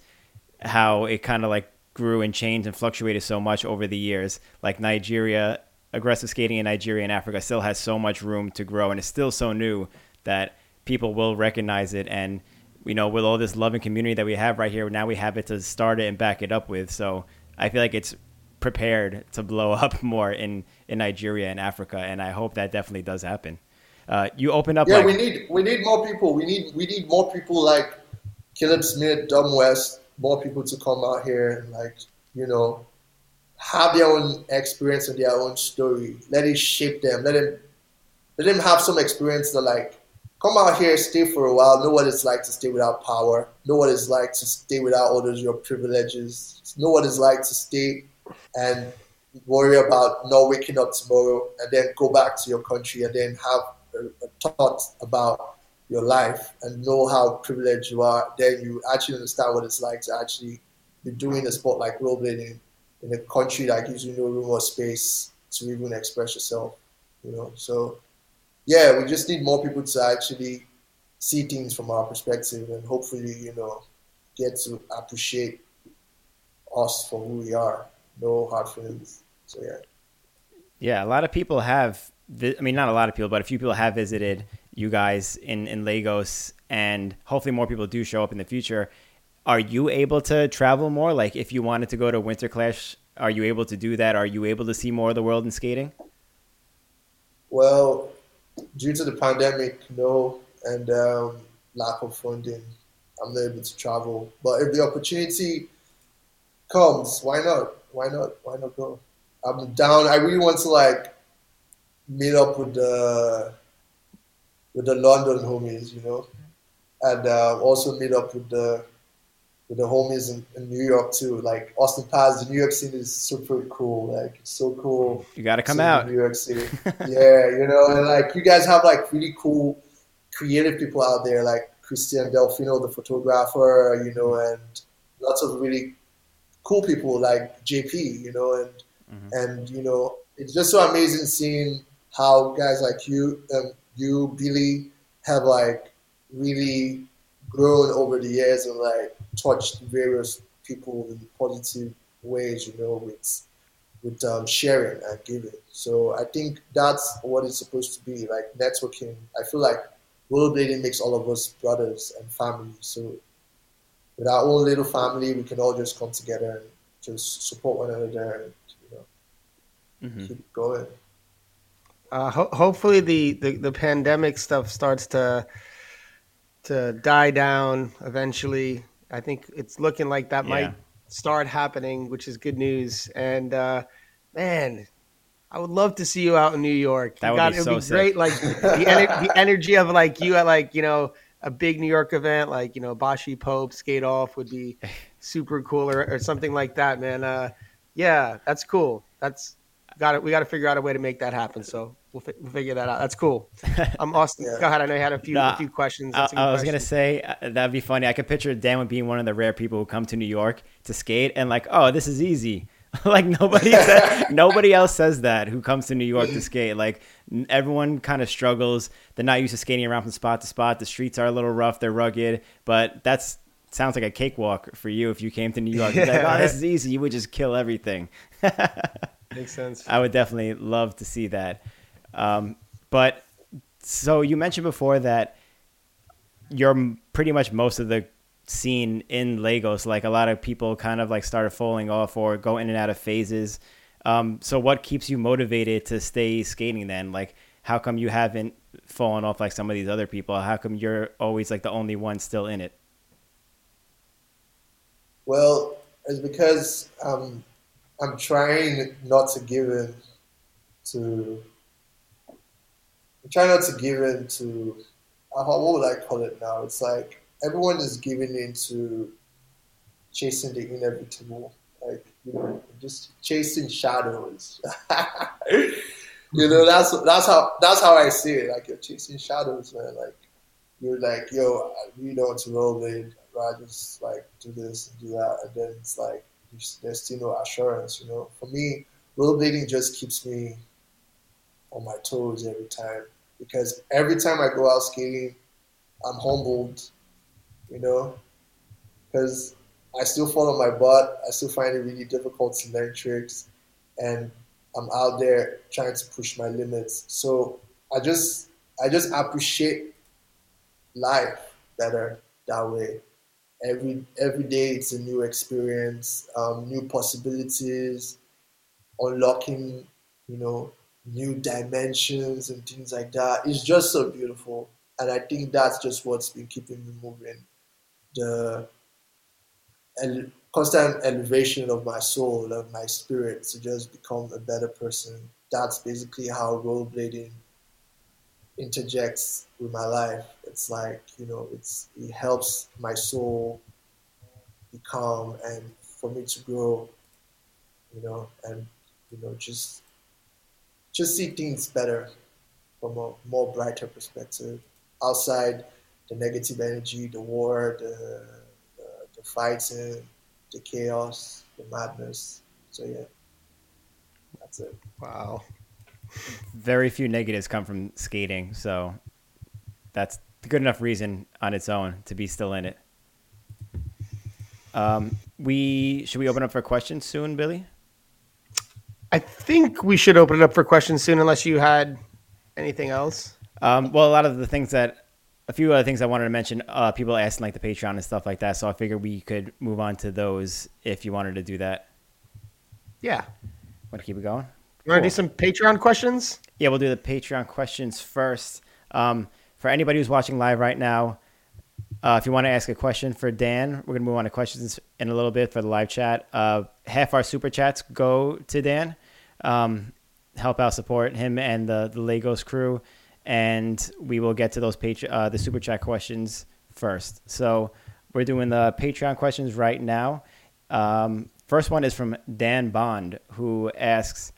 how it kind of like grew and changed and fluctuated so much over the years, like Nigeria, aggressive skating in Nigeria and Africa still has so much room to grow. And it's still so new that people will recognize it. And, you know, with all this love and community that we have right here, now we have it to start it and back it up with. So I feel like it's prepared to blow up more in, in Nigeria and Africa. And I hope that definitely does happen. Uh, you open up. Yeah, like, we need, we need more people. We need, we need more people like Caleb Smith, Dom West, more people to come out here and, like, you know, have their own experience and their own story. Let it shape them. Let them, let them have some experience to, like, come out here, stay for a while, know what it's like to stay without power, know what it's like to stay without all those your privileges, know what it's like to stay and worry about not waking up tomorrow, and then go back to your country and then have a, a thought about your life and know how privileged you are. Then you actually understand what it's like to actually be doing a sport like rollerblading in a country that gives you no room or space to even express yourself, you know. So yeah, we just need more people to actually see things from our perspective and hopefully, you know, get to appreciate us for who we are. No hard feelings. So yeah. Yeah, a lot of people have, I mean, not a lot of people, but a few people have visited you guys in, in Lagos, and hopefully more people do show up in the future. Are you able to travel more? Like, if you wanted to go to Winter Clash, are you able to do that? Are you able to see more of the world in skating? Well, due to the pandemic, no, and um, lack of funding, I'm not able to travel. But if the opportunity comes, why not? Why not? Why not go? I'm down. I really want to, like, meet up with the with the London homies, you know, and uh, also meet up with the with the homies in, in New York too. Like Austin Powers, the New York scene is super cool. Like, it's so cool. You gotta come out, New York City. Yeah, you know, and like you guys have like really cool, creative people out there, like Christian Delfino, the photographer, you know, and lots of really cool people like J P, you know, and mm-hmm. and you know, it's just so amazing seeing how guys like you, um, you, Billy, have like really grown over the years and like touched various people in positive ways, you know, with with um, sharing and giving. So I think that's what it's supposed to be, like networking. I feel like rollerblading makes all of us brothers and family. So with our own little family, we can all just come together and just support one another and, you know, mm-hmm. keep going. Uh, ho- hopefully the, the, the pandemic stuff starts to to die down eventually. I think it's looking like that yeah. might start happening, which is good news. And uh, man, I would love to see you out in New York. That you would got, be so be great. Like the, ener- the energy of like you at like, you know, a big New York event, like, you know, Bashi Pope Skate Off would be super cool, or, or something like that, man. Uh, yeah, that's cool. That's got it. We got to figure out a way to make that happen. So we'll, fi- we'll figure that out. That's cool. I'm Austin. Yeah. Go ahead. I know you had a few, nah, a few questions. That's I, a I was going to say, uh, that'd be funny. I could picture Dan being one of the rare people who come to New York to skate and like, oh, this is easy. Like nobody said, nobody else says that who comes to New York to skate. Like everyone kind of struggles. They're not used to skating around from spot to spot. The streets are a little rough. They're rugged. But that sounds like a cakewalk for you if you came to New York. Yeah. Like, oh, this is easy. You would just kill everything. Makes sense. I would definitely love to see that. Um, but so you mentioned before that you're pretty much most of the scene in Lagos, like a lot of people kind of like started falling off or go in and out of phases. Um, so what keeps you motivated to stay skating then? Like, how come you haven't fallen off like some of these other people? How come you're always like the only one still in it? Well, it's because um, I'm trying not to give in to, I'm trying not to give in to, what would I call it now? It's like, everyone is giving into chasing the inevitable, like, you know, just chasing shadows. You know, that's that's how that's how I see it. Like, you're chasing shadows, man. Like, you're like, yo, you know, to rollerblade, I just like do this and do that, and then it's like there's still no assurance. You know, for me, rollerblading just keeps me on my toes every time. because every time I go out skating, I'm humbled, you know, because I still fall on my butt. I still find it really difficult to learn tricks, and I'm out there trying to push my limits. So I just I just appreciate life better that way. Every every day it's a new experience, um, new possibilities, unlocking, you know, new dimensions and things like that. It's just so beautiful. And I think that's just what's been keeping me moving. The ele- constant elevation of my soul and my spirit to just become a better person. That's basically how rollerblading interjects with my life. It's like, you know, it's it helps my soul become and for me to grow, you know, and, you know, just just see things better from a more brighter perspective, outside the negative energy, the war, the the, the fighting, the chaos, the madness. So yeah, that's it. Wow. Very few negatives come from skating, so that's a good enough reason on its own to be still in it. Um, we should we open up for questions soon, Billy? I think we should open it up for questions soon, unless you had anything else. Um, well, a lot of the things that, a few other things I wanted to mention, uh, people asking like the Patreon and stuff like that, so I figured we could move on to those if you wanted to do that. Yeah. Want to keep it going? You want to cool. do some Patreon questions? Yeah, we'll do the Patreon questions first. Um, for anybody who's watching live right now, uh, if you want to ask a question for Dan, we're going to move on to questions in a little bit for the live chat. Uh, half our super chats go to Dan. Um, help out support him and the, the Lagos crew. And we will get to those page, uh, the super chat questions first. So we're doing the Patreon questions right now. Um, first one is from Dan Bond, who asks...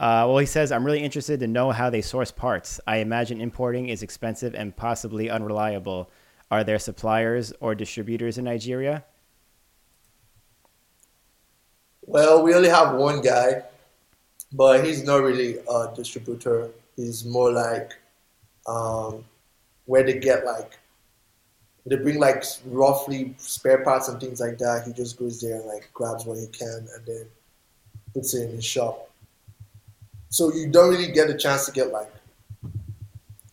Uh, well, he says, I'm really interested to know how they source parts. I imagine importing is expensive and possibly unreliable. Are there suppliers or distributors in Nigeria? Well, we only have one guy, but he's not really a distributor. He's more like um, where they get like, they bring like roughly spare parts and things like that. He just goes there and like grabs what he can and then puts it in his shop. So you don't really get a chance to get like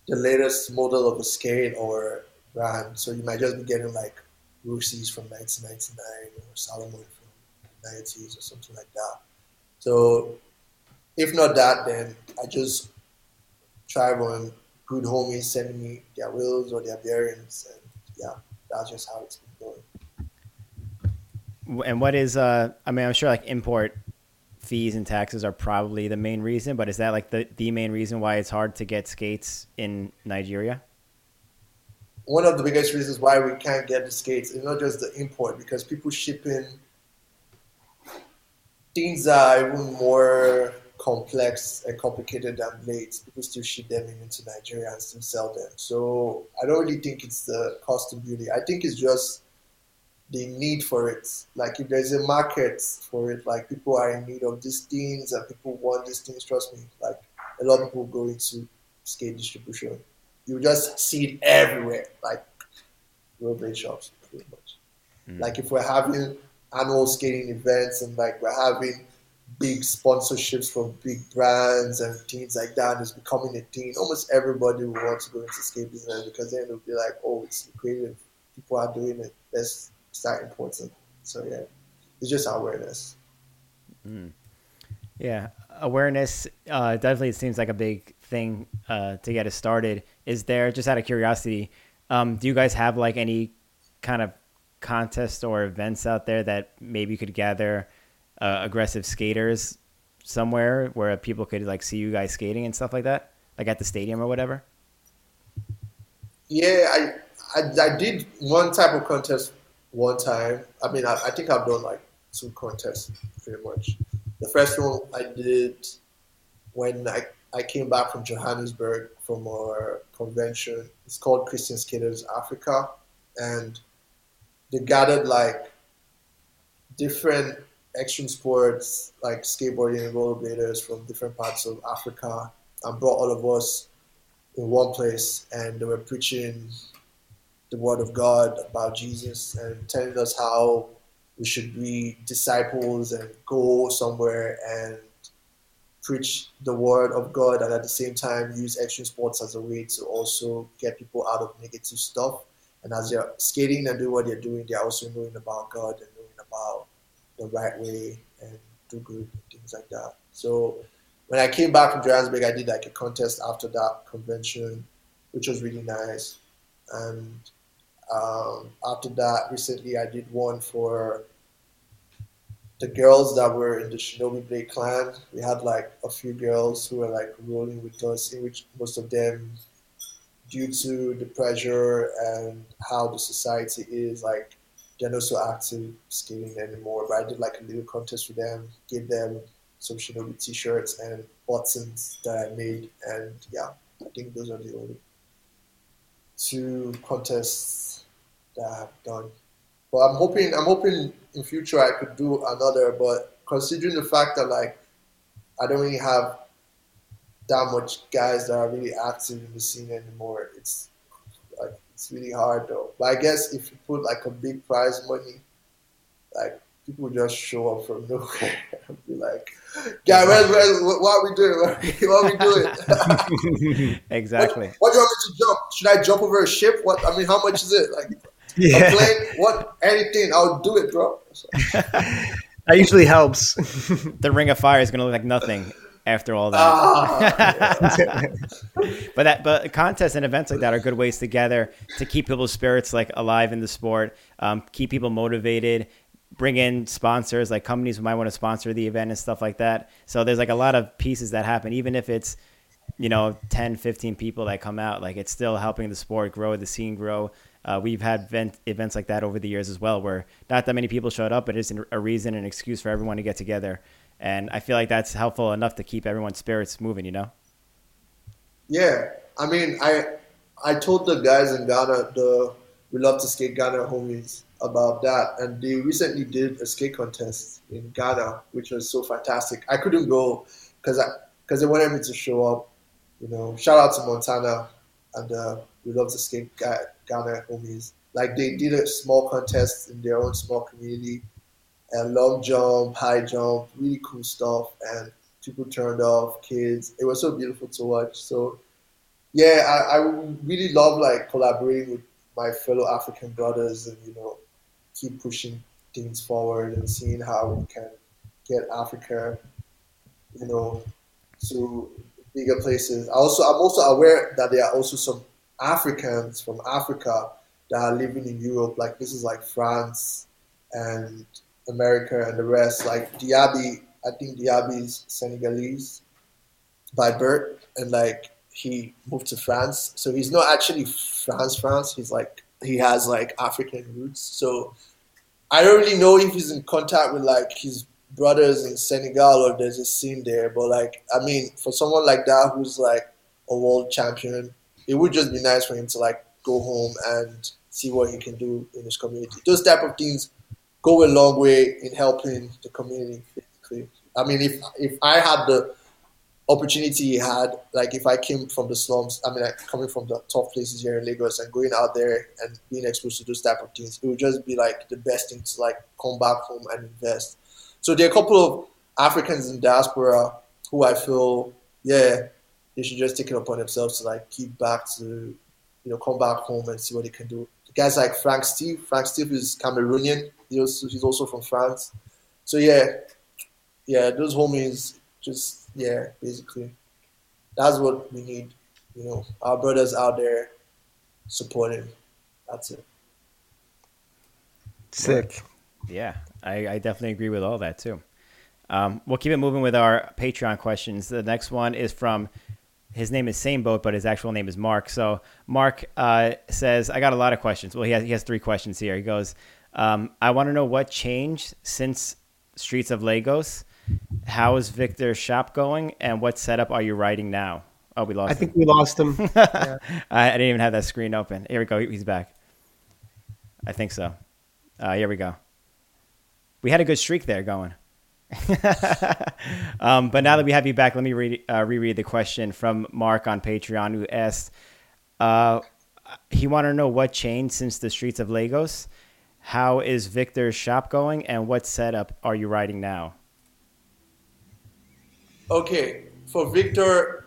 the latest model of a skate or brand. So you might just be getting like Rusies from nineteen ninety-nine or Salomon from the nineties or something like that. So if not that, then I just try on good homies sending me their wheels or their bearings. And yeah, that's just how it's been going. And what is, uh, I mean, I'm sure like import fees and taxes are probably the main reason, but is that like the, the main reason why it's hard to get skates in Nigeria? One of the biggest reasons why we can't get the skates is not just the import, because people shipping things that are even more complex and complicated than blades. People still ship them into Nigeria and still sell them. So I don't really think it's the cost of beauty. I think it's just the need for it. Like if there's a market for it, like people are in need of these things and people want these things, trust me, like a lot of people go into skate distribution. You just see it everywhere, like rollerblade shops pretty much. Mm. Like if we're having annual skating events and like we're having big sponsorships from big brands and things like that, and it's becoming a thing. Almost everybody will want to go into skate business because then they'll be like, oh, it's creative. People are doing it. Let's It's that important. So yeah, it's just awareness. Mm. Yeah, awareness uh, definitely seems like a big thing uh, to get us started. Is there, just out of curiosity, um, do you guys have like any kind of contests or events out there that maybe could gather uh, aggressive skaters somewhere where people could like see you guys skating and stuff like that, like at the stadium or whatever? Yeah, I I, I did one type of contest. One time, I mean, I, I think I've done like two contests pretty much. The first one I did when I, I came back from Johannesburg from our convention. It's called Christian Skaters Africa. And they gathered like different extreme sports, like skateboarding and rollerbladers from different parts of Africa, and brought all of us in one place, and they were preaching the word of God about Jesus and telling us how we should be disciples and go somewhere and preach the word of God, and at the same time use extreme sports as a way to also get people out of negative stuff. And as they're skating and doing what they're doing, they're also knowing about God and knowing about the right way and do good and things like that. So when I came back from Johannesburg, I did like a contest after that convention, which was really nice. And um, after that, recently I did one for the girls that were in the Shinobi Blade Clan. We had like a few girls who were like rolling with us, in which most of them, due to the pressure and how the society is, like they're not so active skating anymore. But I did like a little contest with them, gave them some Shinobi t-shirts and buttons that I made. And yeah, I think those are the only two contests that I have done. But I'm hoping, I'm hoping in future I could do another, but considering the fact that like, I don't really have that much guys that are really active in the scene anymore, it's like, it's really hard though. But I guess if you put like a big prize money, like people just show up from nowhere and be like, "Guy, where's, where's, what are we doing? What are we doing?" Exactly. What, what do you want me to jump? Should I jump over a ship? What I mean, how much is it? Like, yeah. A plane? What? Anything? I'll do it, bro. That usually helps. The Ring of Fire is gonna look like nothing after all that. Ah, yeah. but that, but contests and events like that are good ways to gather, to keep people's spirits like alive in the sport, um, keep people motivated, bring in sponsors, like companies who might want to sponsor the event and stuff like that. So there's like a lot of pieces that happen, even if it's, you know, ten, fifteen people that come out, like it's still helping the sport grow, the scene grow. Uh, we've had event, events like that over the years as well, where not that many people showed up, but it's a reason and excuse for everyone to get together. And I feel like that's helpful enough to keep everyone's spirits moving, you know? Yeah. I mean, I I told the guys in Ghana, the We Love to Skate Ghana homies, about that. And they recently did a skate contest in Ghana, which was so fantastic. I couldn't go because I because they wanted me to show up. You know, shout out to Montana and uh, We Love to Skate Ghana homies. Like, they did a small contest in their own small community. And long jump, high jump, really cool stuff. And people turned off, kids. It was so beautiful to watch. So yeah, I, I really love like collaborating with my fellow African brothers and, you know, keep pushing things forward and seeing how we can get Africa, you know, to bigger places. I also, I'm also aware that there are also some Africans from Africa that are living in Europe. Like, this is like France and America and the rest, like Diaby. I think Diaby is Senegalese by birth, and like he moved to France, so he's not actually France France. He's like, he has like African roots. So I don't really know if he's in contact with like his brothers in Senegal or there's a scene there. But like, I mean, for someone like that who's like a world champion, it would just be nice for him to like go home and see what he can do in his community. Those type of things go a long way in helping the community, basically. I mean, if if I had the opportunity he had, like if I came from the slums, I mean, like coming from the tough places here in Lagos and going out there and being exposed to those type of things, it would just be like the best thing to like come back home and invest. So there are a couple of Africans in diaspora who I feel, yeah, they should just take it upon themselves to like keep back to, you know, come back home and see what they can do. Guys like Frank Steve. Frank Steve is Cameroonian. He also, he's also from France. So yeah, yeah, those homies just, yeah, basically. That's what we need, you know, our brothers out there supporting. That's it. Sick. Yeah, I, I definitely agree with all that too. Um, we'll keep it moving with our Patreon questions. The next one is from... his name is Same Boat, but his actual name is Mark. So Mark uh, says, I got a lot of questions. Well, he has, he has three questions here. He goes, um, I want to know what changed since Streets of Lagos. How is Victor's shop going? And what setup are you riding now? Oh, we lost I him. I think we lost him. Yeah. I, I didn't even have that screen open. Here we go. He's back. I think so. Uh, here we go. We had a good streak there going. um, but now that we have you back, let me read, uh, reread the question from Mark on Patreon, who asked, uh, he wanted to know what changed since the Streets of Lagos. How is Victor's shop going, and what setup are you riding now? Okay, for Victor,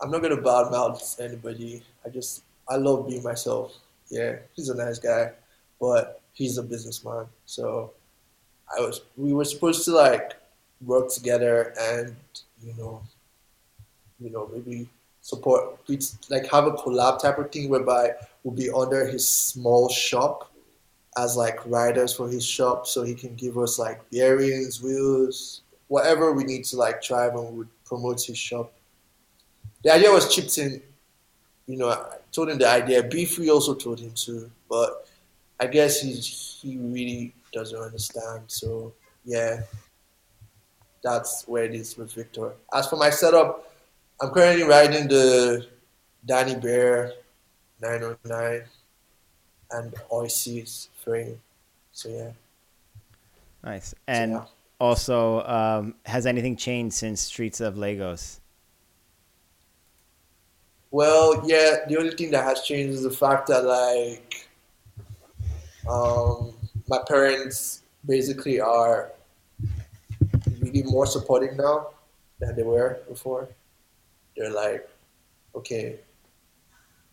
I'm not gonna badmouth anybody. I just I love being myself. Yeah, he's a nice guy, but he's a businessman. So I was we were supposed to like work together and you know, you know maybe support, like have a collab type of thing whereby we'll be under his small shop as like riders for his shop, so he can give us like bearings, wheels, whatever we need to like drive, and we would promote his shop. The idea was chipped in, you know, I told him the idea. Beefree also told him too, but I guess he's, he really doesn't understand. So yeah, that's where it is with Victor. As for my setup, I'm currently riding the Danny Bear nine oh nine and O I C's frame. So yeah. Nice. And so, yeah. also, um, has anything changed since Streets of Lagos? Well, yeah, the only thing that has changed is the fact that like um, my parents basically are really more supporting now than they were before. They're like, okay,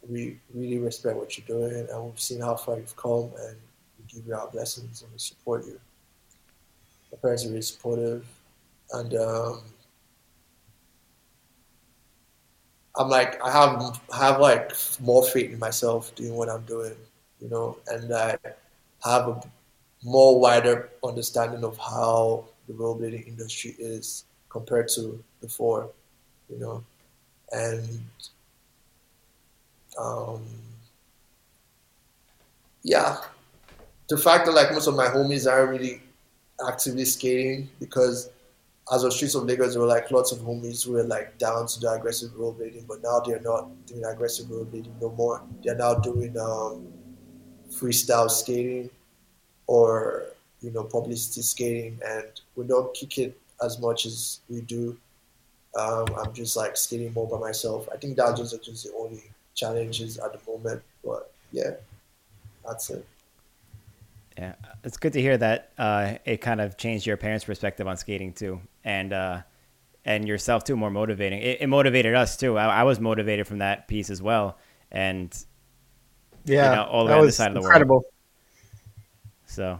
we really respect what you're doing, and we've seen how far you've come, and we give you our blessings and we support you. My parents are really supportive, and um, I'm like, I have have like more faith in myself doing what I'm doing, you know, and I have a more wider understanding of how the rollerblading industry is compared to before, you know, and Um, yeah, the fact that like most of my homies aren't really actively skating, because as of Streets of Lagos, there were like lots of homies who were like down to the aggressive rollerblading, but now they're not doing aggressive rollerblading no more. They're now doing um, freestyle skating or, you know, publicity skating, and we don't kick it as much as we do. Um, I'm just like skating more by myself. I think that's just, just the only challenges at the moment, but yeah, that's it. Yeah, it's good to hear that uh it kind of changed your parents' perspective on skating too, and uh and yourself too, more motivating. It, it motivated us too. I, I was motivated from that piece as well, and yeah, you know, all the other side of the incredible. world. So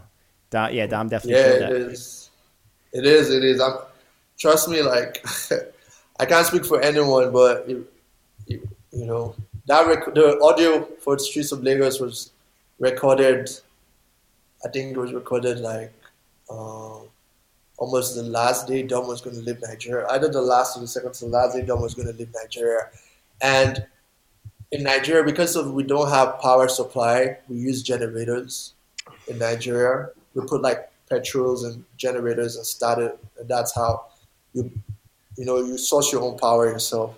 Dom, yeah Dom definitely yeah it that. is it is it is I'm, trust me, like I can't speak for anyone, but it, it, you know That rec- the audio for the Streets of Lagos was recorded, I think it was recorded like uh, almost the last day Dom was going to leave Nigeria. Either the last or the second to the last day Dom was going to leave Nigeria. And in Nigeria, because of we don't have power supply, we use generators in Nigeria. We put like petrols and generators and started, and that's how you, you know, you source your own power yourself.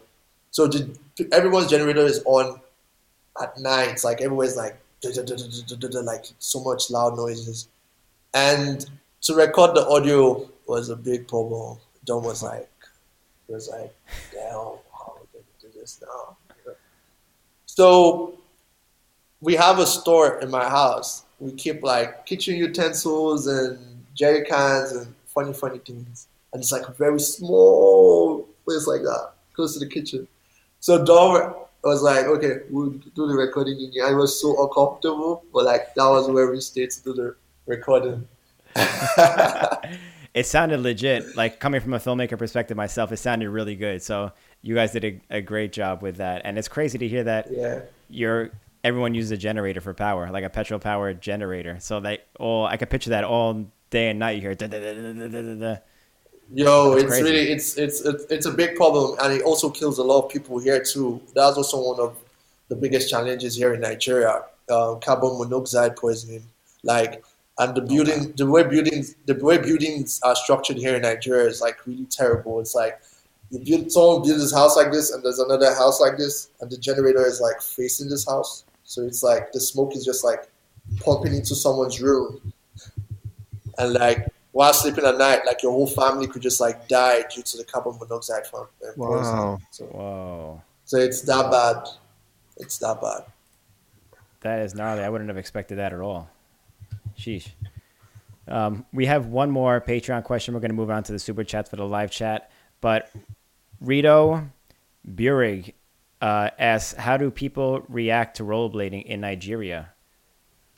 So the, everyone's generator is on at night. Like everywhere's like, duh, duh, duh, duh, duh, duh, duh, like so much loud noises. And to record the audio was a big problem. Dom was like, he was like, damn, how are we going to do this now? So we have a store in my house. We keep like kitchen utensils and jerry cans and funny, funny things. And it's like a very small place like that, close to the kitchen. So Dom was like, okay, we'll do the recording in here. I was so uncomfortable, but like that was where we stayed to do the recording. It sounded legit. Like coming from a filmmaker perspective myself, it sounded really good. So you guys did a, a great job with that. And it's crazy to hear that yeah. you're, everyone uses a generator for power, like a petrol powered generator. So they all, I could picture that all day and night here. Da, da, da, da, da, da, da. Yo, That's it's crazy. really it's it's it's a big problem, and it also kills a lot of people here too. That's also one of the biggest challenges here in Nigeria: uh, carbon monoxide poisoning. Like, and the building, okay. the way buildings, the way buildings are structured here in Nigeria is like really terrible. It's like you build, someone builds this house like this, and there's another house like this, and the generator is like facing this house, so it's like the smoke is just like pumping into someone's room, and like while sleeping at night, like your whole family could just like die due to the carbon monoxide from uh, wow. So, wow. So it's that bad. It's that bad. That is gnarly. I wouldn't have expected that at all. Sheesh. Um, we have one more Patreon question. We're going to move on to the super chats for the live chat. But Rito Burig uh, asks, how do people react to rollerblading in Nigeria?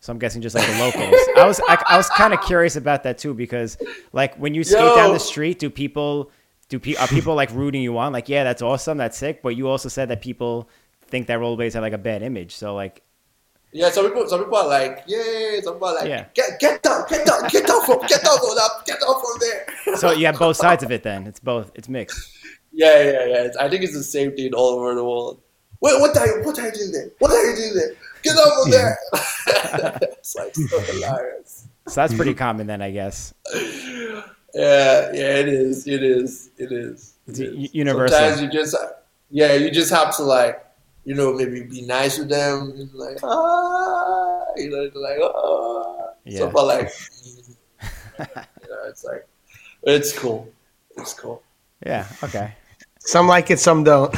So I'm guessing just like the locals. I was I, I was kind of curious about that too, because like when you skate Yo. down the street, do people do pe- are people like rooting you on? Like, yeah, that's awesome, that's sick. But you also said that people think that rollerblades have like a bad image. So like. Yeah, some people, some people are like, yeah, some people are like, yeah. get get down, get down, get down from, get down from that, get down from there. So you have both sides of it then. It's both, it's mixed. Yeah, yeah, yeah. It's, I think it's the same thing all over the world. Wait, what are you, what are you doing there? What are you doing there? Get down from yeah. there. It's like so hilarious. So that's pretty common then, I guess. Yeah, yeah, it is, it is, it is. It it's is. Universal. Sometimes you just, yeah, you just have to like, you know, maybe be nice with them. It's like, ah, you know, it's like, ah. Yeah. So, but like, you know, it's like, it's cool. It's cool. Yeah. Okay. Some like it, some don't.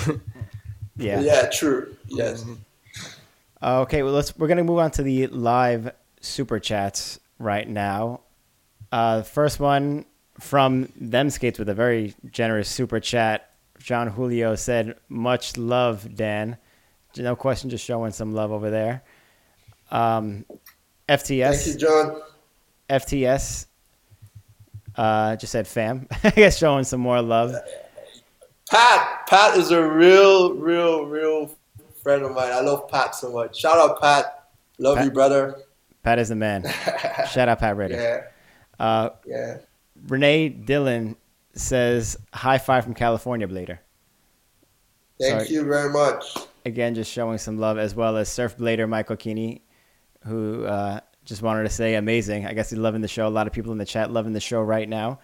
Yeah. Yeah. True. Yes. Mm-hmm. Okay. Well, let's, we're going to move on to the live super chats right now. Uh, first one from Them Skates with a very generous super chat. John Julio said, much love, Dan. No question, just showing some love over there. Um, F T S. Thank you, John. F T S. Uh, just said fam. I guess showing some more love. Pat. Pat is a real, real, real friend of mine. I love Pat so much. Shout out, Pat. Love Pat, you, brother. Pat is the man. Shout out, Pat Reddy. Yeah. Uh, yeah. Renee Dillon says, high five from California, Blader. Thank so, you very much. Again, just showing some love, as well as Surf Blader Michael Keeney, who uh, just wanted to say amazing. I guess he's loving the show. A lot of people in the chat loving the show right now.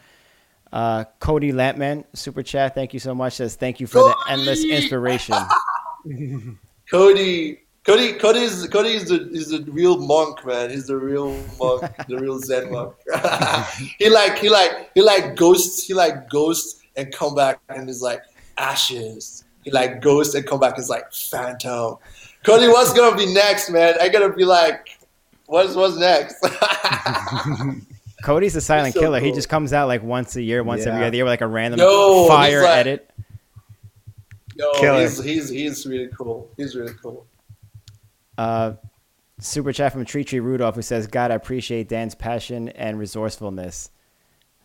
Uh, Cody Lampman, super chat. Thank you so much. Says, thank you for Cody! the endless inspiration. Cody. Cody Cody is Cody is the is the real monk, man. He's the real monk, the real Zen monk. he like he like he like ghosts he like ghosts and come back and is like ashes. He like ghosts and come back is like phantom. Cody, what's gonna be next, man? I gotta be like, what's what's next? Cody's a silent so killer. Cool. He just comes out like once a year, once yeah. every other year with like a random Yo, fire like, edit. Yo, killer. he's he's he's really cool. He's really cool. Uh, super chat from Tree Tree Rudolph, who says, God, I appreciate Dan's passion and resourcefulness.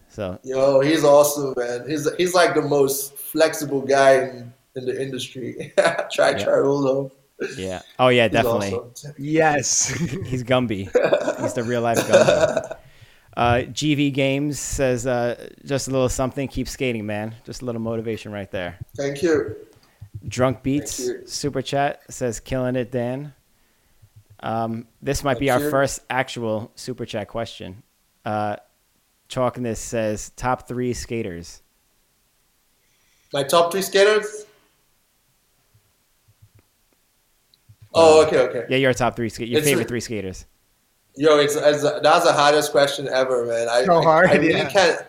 So, yo, he's awesome, man. He's he's like the most flexible guy in, in the industry. Try yeah. Charolo. Yeah. Oh yeah, he's definitely. Awesome. Yes. He's Gumby. He's the real life Gumby. Uh, G V Games says, uh, just a little something. Keep skating, man. Just a little motivation right there. Thank you. Drunk Beats super chat says, killing it, Dan. Um, this might Thank be our you. first actual super chat question. Uh, Chalk in this says, top three skaters. My top three skaters? Oh, okay, okay. Yeah, your top three skaters. Your it's, favorite three skaters. Yo, it's, it's that's the hardest question ever, man. I, so hard. I, I really yeah. can't.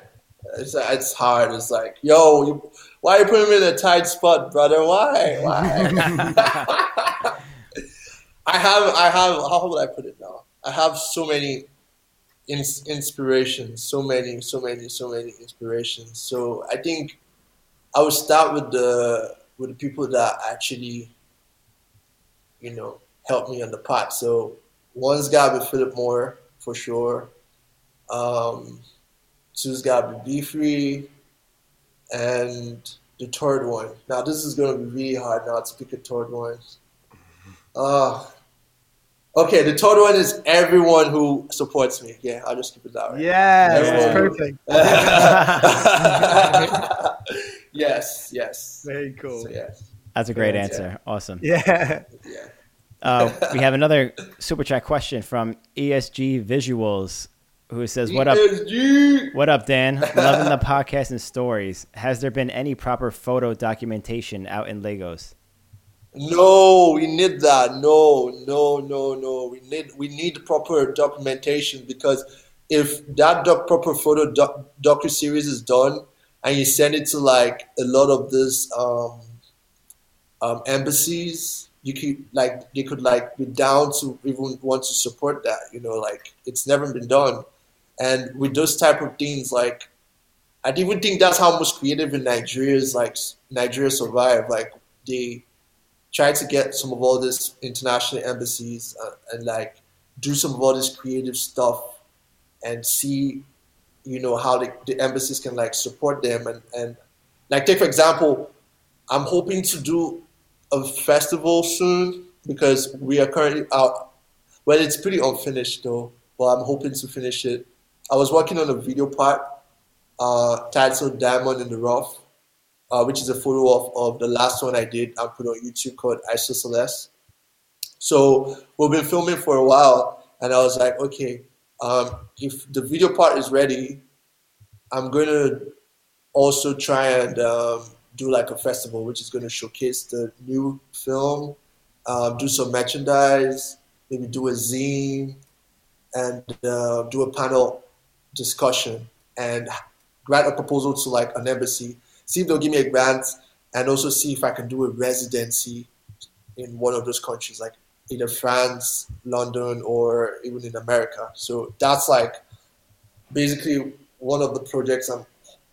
It's, it's hard. It's like, yo, you, why are you putting me in a tight spot, brother? Why? Why? I have, I have, how would I put it now? I have so many ins- inspirations, so many, so many, so many inspirations. So I think I would start with the with the people that actually, you know, helped me on the path. So one's got to be Philip Moore, for sure. Um, two's got to be Beefree. And the third one. Now, this is going to be really hard now to pick a third one. Oh, okay. The third one is everyone who supports me. Yeah, I'll just keep it that way. Yeah, that's perfect. yes, yes. Very cool. So, yes. That's a great yeah, answer. Yeah. Awesome. Yeah. yeah. Uh, we have another super chat question from E S G Visuals, who says, "What up? E S G What up, Dan? Loving the podcast and stories. Has there been any proper photo documentation out in Lagos?" No, we need that. No, no, no, no. We need we need proper documentation because if that doc, proper photo doc, docu-series is done and you send it to like a lot of these um, um, embassies, you could like, they could like be down to even want to support that, you know, like it's never been done. And with those type of things, like, I didn't even think that's how much creative in Nigeria is, like, Nigeria survived. Like, they tried to get some of all these international embassies uh, and, like, do some of all this creative stuff and see, you know, how the, the embassies can, like, support them. And, and, like, take, for example, I'm hoping to do a festival soon because we are currently out. Well, it's pretty unfinished, though, but I'm hoping to finish it. I was working on a video part Uh, titled Diamond in the Rough, uh, which is a photo of, of the last one I did and put on YouTube called Iso Celeste. So we've been filming for a while and I was like, okay, um, if the video part is ready, I'm going to also try and um, do like a festival, which is going to showcase the new film, um, do some merchandise, maybe do a zine and uh, do a panel discussion and grant a proposal to like an embassy, see if they'll give me a grant, and also see if I can do a residency in one of those countries, like either France, London, or even in America. So that's like basically one of the projects I'm,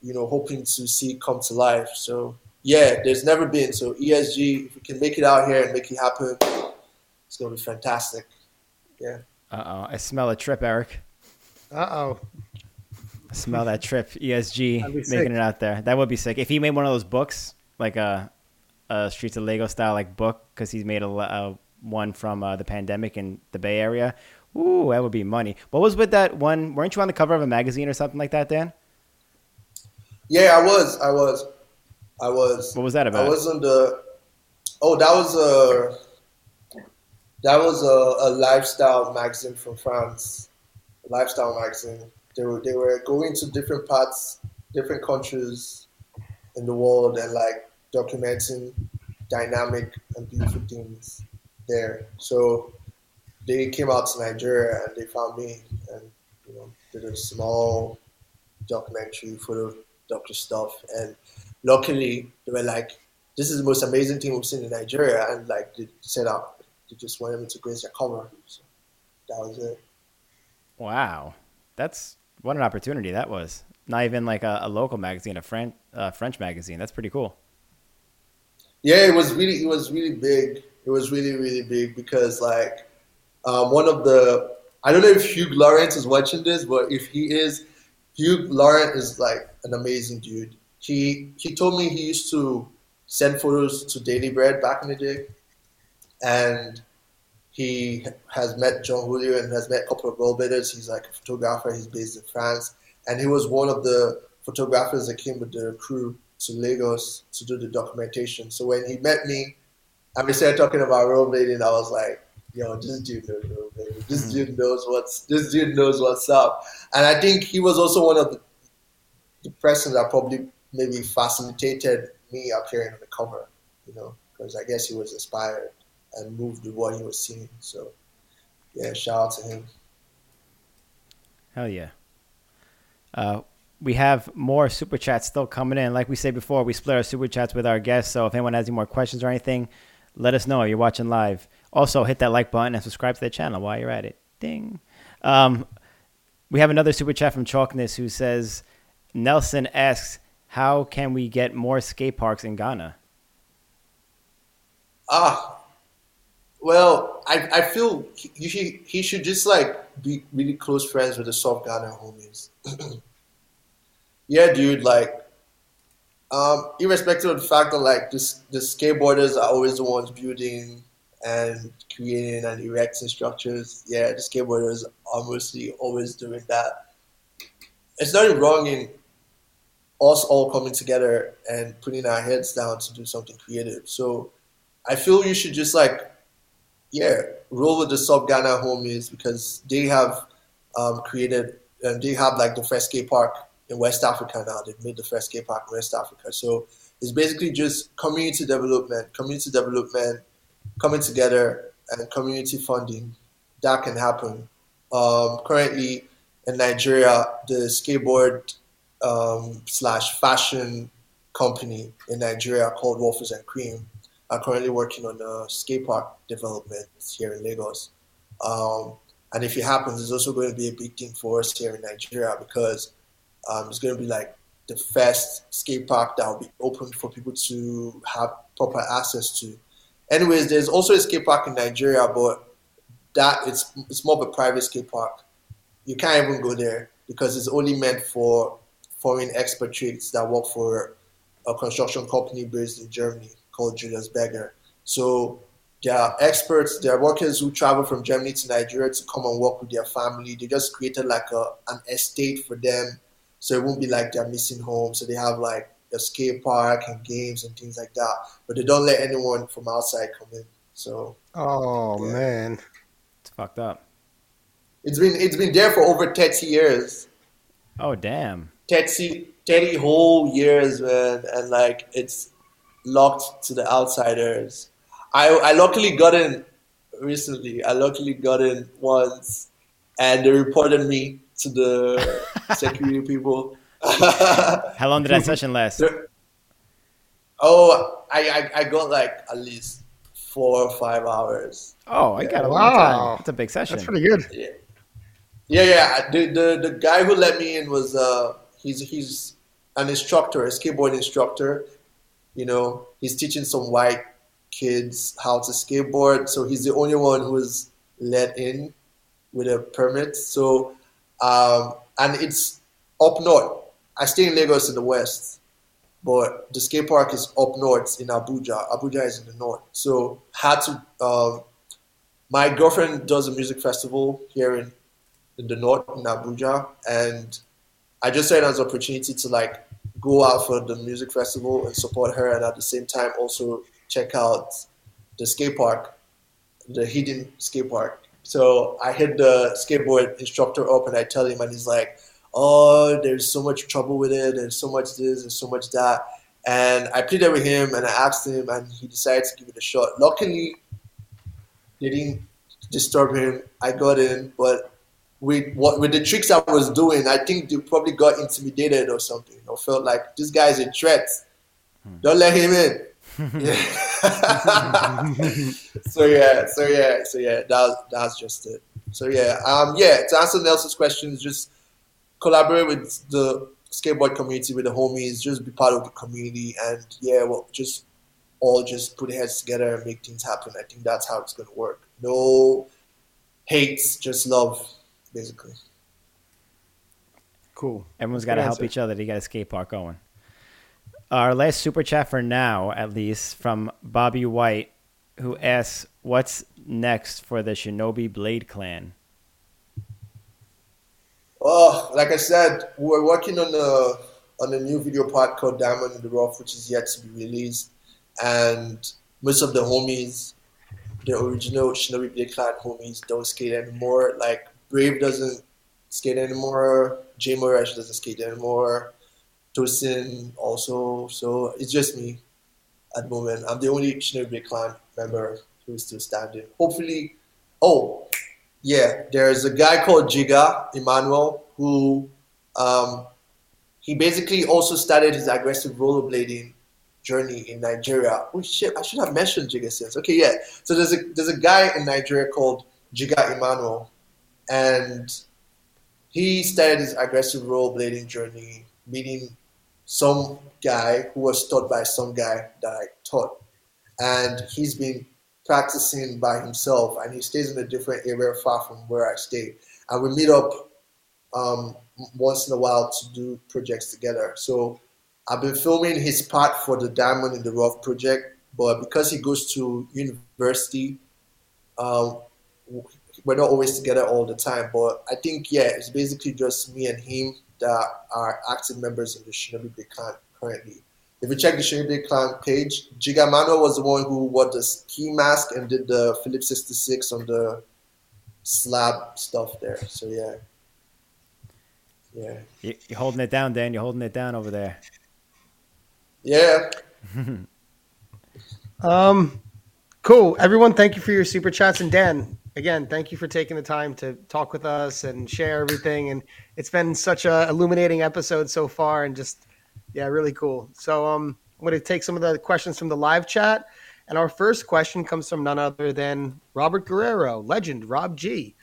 you know, hoping to see come to life. So yeah, there's never been. So E S G, if we can make it out here and make it happen, it's going to be fantastic. Yeah. Uh-oh. I smell a trip, Eric. Uh-oh. Smell that trip, E S G, making sick. It out there. That would be sick. If he made one of those books, like a, a Streets of Lagos style like book, because he's made a, a one from uh, the pandemic in the Bay Area. Ooh, that would be money. What was with that one? Weren't you on the cover of a magazine or something like that, Dan? Yeah, I was. I was. I was. What was that about? I was on the... Oh, that was a... That was a, a lifestyle magazine from France. A lifestyle magazine. They were they were going to different parts, different countries in the world and like documenting dynamic and beautiful things there. So they came out to Nigeria and they found me and, you know, did a small documentary photo doctor stuff. And luckily they were like, this is the most amazing thing we've seen in Nigeria, and like they set out, they just wanted me to grace their cover. So that was it. Wow. That's what an opportunity that was. Not even like a, a local magazine, a French uh, French magazine. That's pretty cool. Yeah, it was really it was really big. It was really really big because like um, one of the I don't know if Hugh Laurent is watching this, but if he is, Hugh Laurent is like an amazing dude. He he told me he used to send photos to Daily Bread back in the day, and he has met John Julio and has met a couple of rollerbladers. He's like a photographer. He's based in France. And he was one of the photographers that came with the crew to Lagos to do the documentation. So when he met me, and we started talking about rollerblading, I was like, yo, this dude knows rollerblading. This dude knows what's, this dude knows what's up. And I think he was also one of the, the person that probably maybe facilitated me appearing on the cover, you know, because I guess he was inspired and moved with what he was seeing. So yeah, shout out to him. Hell yeah. Uh, we have more super chats still coming in. Like we said before, we split our super chats with our guests. So if anyone has any more questions or anything, let us know. You're watching live. Also hit that like button and subscribe to the channel while you're at it. Ding. Um, we have another super chat from Chalkness who says, Nelson asks, how can we get more skate parks in Ghana? Ah, Well, I, I feel he, he, he should just, like, be really close friends with the Soft Ghana homies. Yeah, dude, like, um, irrespective of the fact that, like, this, the skateboarders are always the ones building and creating and erecting structures. Yeah, the skateboarders are mostly always doing that. It's nothing wrong in us all coming together and putting our heads down to do something creative. So I feel you should just, like, yeah, roll with the Sub Ghana homies because they have um, created, um, they have like the first skate park in West Africa now. They've made the first skate park in West Africa. So it's basically just community development, community development, coming together and community funding. That can happen. Um, currently, in Nigeria, the skateboard um, slash fashion company in Nigeria called Waffles and Cream are currently working on a skate park development here in Lagos. Um, and if it happens, it's also going to be a big thing for us here in Nigeria, because um, it's going to be like the first skate park that will be open for people to have proper access to. Anyways, there's also a skate park in Nigeria, but that it's it's more of a private skate park. You can't even go there because it's only meant for foreign expatriates that work for a construction company based in Germany called Julius Berger. So there are experts, there are workers who travel from Germany to Nigeria to come and work with their family. They just created like a, an estate for them, so it won't be like they're missing home. So they have like a skate park and games and things like that, but they don't let anyone from outside come in. So oh yeah. man, it's fucked up. It's been it's been there for over thirty years. Oh damn! thirty, thirty whole years, man, and like it's locked to the outsiders. I I luckily got in recently. I luckily got in once, and they reported me to the security people. How long did that session last? Oh, I, I, I got like at least four or five hours. Oh, I yeah. got a long wow. time. That's a big session. That's pretty good. Yeah, yeah. yeah. The, the the guy who let me in was uh he's he's an instructor, a skateboard instructor. You know, he's teaching some white kids how to skateboard. So he's the only one who's let in with a permit. So um and it's up north. I stay in Lagos in the west, but the skate park is up north in Abuja. Abuja is in the north. So had to, um, my girlfriend does a music festival here in, in the north, in Abuja. And I just saw it as an opportunity to like go out for the music festival and support her. And at the same time, also check out the skate park, the hidden skate park. So I hit the skateboard instructor up and I tell him, and he's like, oh, there's so much trouble with it, there's so much this, there's so much that. And I pleaded with him and I asked him, and he decided to give it a shot. Luckily, they didn't disturb him. I got in, but with what with the tricks I was doing, I think they probably got intimidated or something, or felt like this guy's a threat. Hmm. Don't let him in. so yeah, so yeah, so yeah, that's that's just it. So yeah, um, yeah. To answer Nelson's questions, just collaborate with the skateboard community, with the homies, just be part of the community, and yeah, well, just all just put heads together and make things happen. I think that's how it's going to work. No hates, just love, basically. Cool. Everyone's got to help each other to get a skate park going. Our last super chat for now, at least, from Bobby White, who asks, what's next for the Shinobi Blade Clan? Oh, like I said, we're working on a on a new video part called Diamond in the Rough, which is yet to be released. And most of the homies, the original Shinobi Blade Clan homies, don't skate anymore. Like Brave doesn't skate anymore. Jay Moresh doesn't skate anymore. Tosin also. So it's just me at the moment. I'm the only Shinobi Blade Clan member who is still standing. Hopefully, oh. Yeah, there's a guy called Jiga Emmanuel who um, he basically also started his aggressive rollerblading journey in Nigeria. Oh shit, I should have mentioned Jiga since. Okay, yeah. So there's a there's a guy in Nigeria called Jiga Emmanuel, and he started his aggressive rollerblading journey meeting some guy who was taught by some guy that I taught, and he's been practicing by himself, and he stays in a different area far from where I stay, and we meet up um, once in a while to do projects together. So I've been filming his part for the Diamond in the Rough project, but because he goes to university, um, we're not always together all the time. But I think yeah, it's basically just me and him that are active members in the Shinobi Blade Clan currently. If you check the Shinobi Blade Clan page, Jiga Mano was the one who wore the ski mask and did the Philip sixty-six on the slab stuff there. So, yeah. Yeah. You're holding it down, Dan. You're holding it down over there. Yeah. um, cool. Everyone, thank you for your super chats. And Dan, again, thank you for taking the time to talk with us and share everything. And it's been such a illuminating episode so far, and just, yeah, really cool. So um, I'm going to take some of the questions from the live chat. And our first question comes from none other than Robert Guerrero, legend, Rob G.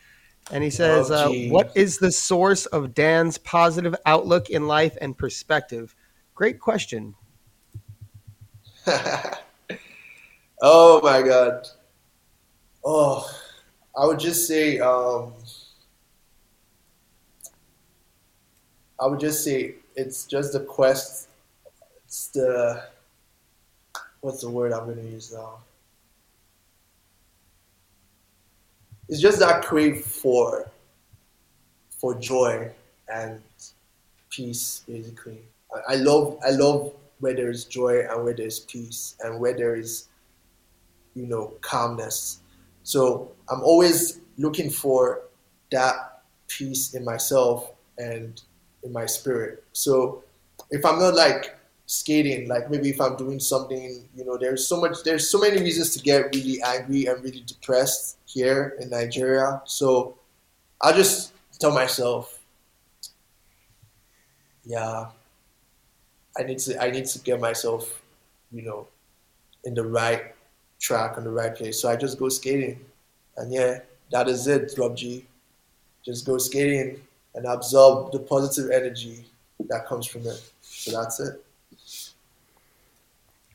And he says, oh, uh, what is the source of Dan's positive outlook in life and perspective? Great question. Oh, my God. Oh, I would just say, um, I would just say it's just the quest. It's the, what's the word I'm going to use now? It's just that crave for, for joy and peace, basically. I, I love, I love where there is joy and where there is peace and where there is, you know, calmness. So I'm always looking for that peace in myself and in my spirit. So if I'm not like skating, like maybe if I'm doing something, you know, there's so much, there's so many reasons to get really angry and really depressed here in Nigeria. So I just tell myself, yeah, I need to, I need to get myself, you know, in the right track, on the right place. So I just go skating, and yeah, that is it, Rob G. Just go skating and absorb the positive energy that comes from it. So that's it.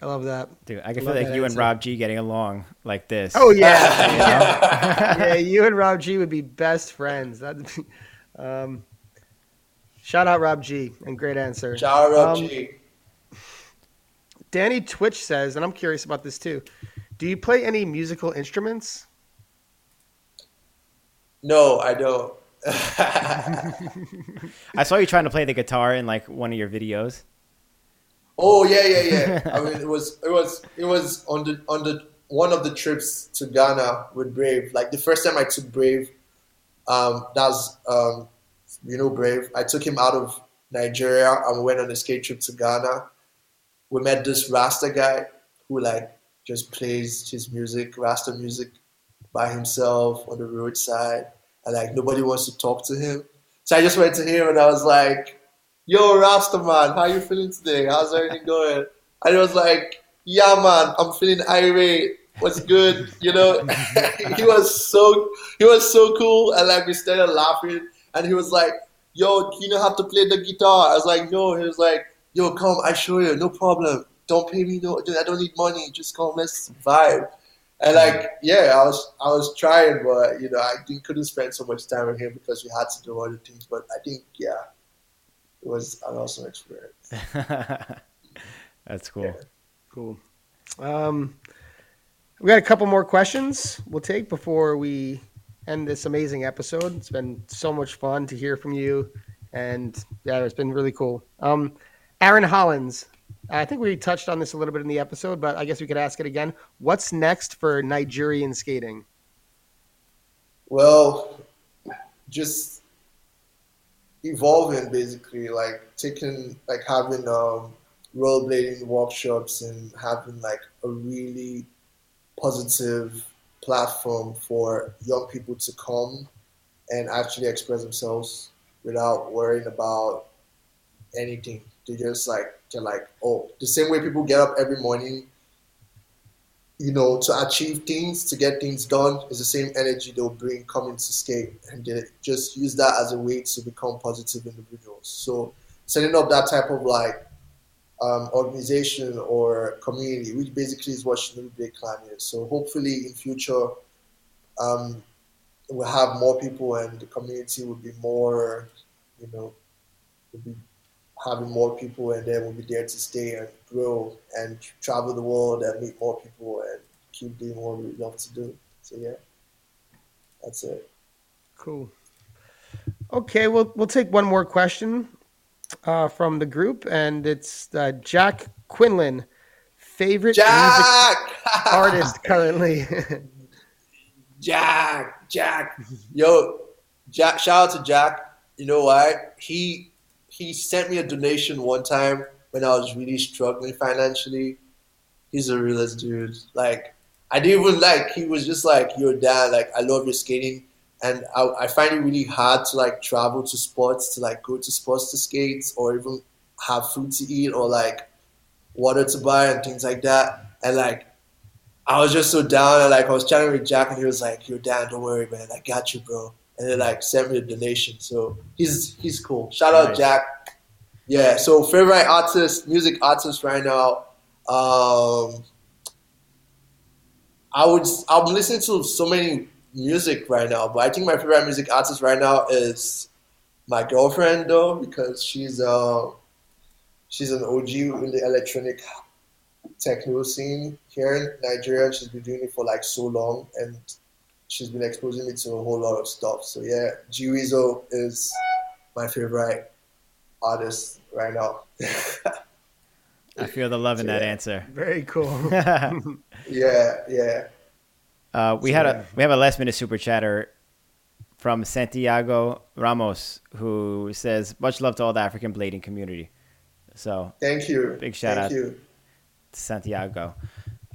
I love that, dude. I can feel like you answer. And Rob G getting along like this. Oh yeah, you know? Yeah. You and Rob G would be best friends. That'd be, um, shout out Rob G, and great answer. Shout out Rob um, G. Danny Twitch says, and I'm curious about this too. Do you play any musical instruments? No, I don't. I saw you trying to play the guitar in like one of your videos. Oh yeah, yeah, yeah. I mean, it was, it was, it was on the on the one of the trips to Ghana with Brave. Like the first time I took Brave, um, that's um, you know Brave. I took him out of Nigeria and we went on a skate trip to Ghana. We met this Rasta guy who like just plays his music, Rasta music, by himself on the roadside. And like, nobody wants to talk to him. So I just went to him and I was like, yo, Rasta man, how you feeling today? How's everything going? And he was like, yeah, man, I'm feeling irate. What's good? You know, he was so, he was so cool. And like, we started laughing and he was like, yo, you know how to play the guitar? I was like, no. He was like, yo, come, I show you, no problem. Don't pay me, no, dude, I don't need money. Just come, let's vibe. And like, yeah, I was, I was trying, but you know, I didn't, couldn't spend so much time with him because we had to do other things. But I think, yeah, it was an awesome experience. That's cool. Yeah. Cool. Um, we got a couple more questions we'll take before we end this amazing episode. It's been so much fun to hear from you, and yeah, it's been really cool. Um, Aaron Hollins. I think we touched on this a little bit in the episode, but I guess we could ask it again. What's next for Nigerian skating? Well, just evolving, basically, like taking, like having um, rollerblading workshops and having like a really positive platform for young people to come and actually express themselves without worrying about anything. They just like, they're like, oh, the same way people get up every morning, you know, to achieve things, to get things done, is the same energy they'll bring coming to skate. And they just use that as a way to become positive individuals. So setting up that type of like um, organization or community, which basically is what Shinobi Blade Clan is. So hopefully in future, um, we'll have more people and the community will be more, you know, will be having more people, and then we'll be there to stay and grow and travel the world and meet more people and keep doing what we love to do. So yeah, that's it. Cool. Okay, we'll we'll take one more question uh, from the group, and it's uh, Jack Quinlan, favorite Jack! music artist currently. Jack, Jack, yo, Jack! Shout out to Jack. You know why he. He sent me a donation one time when I was really struggling financially. He's a realist dude. Like, I didn't even like, he was just like, yo, dad, like, I love your skating. And I, I find it really hard to, like, travel to sports, to, like, go to sports to skate or even have food to eat or, like, water to buy and things like that. And, like, I was just so down. And, like, I was chatting with Jack, and he was like, yo, Dan, don't worry, man. I got you, bro. And they, like, sent me a donation. So he's he's cool. Shout out nice. Jack. Yeah, so favorite artist, music artist right now. Um, I would, I'm listening to so many music right now, but I think my favorite music artist right now is my girlfriend, though, because she's uh, she's an O G in the electronic techno scene here in Nigeria. She's been doing it for like so long, and she's been exposing me to a whole lot of stuff. So yeah, G-Weezo is my favorite artist right now. I feel the love in so, that yeah. answer. Very cool. yeah, yeah. Uh, we so, had a we have a last minute super chatter from Santiago Ramos, who says, "Much love to all the African blading community." So thank you. Big shout thank out you. to Santiago.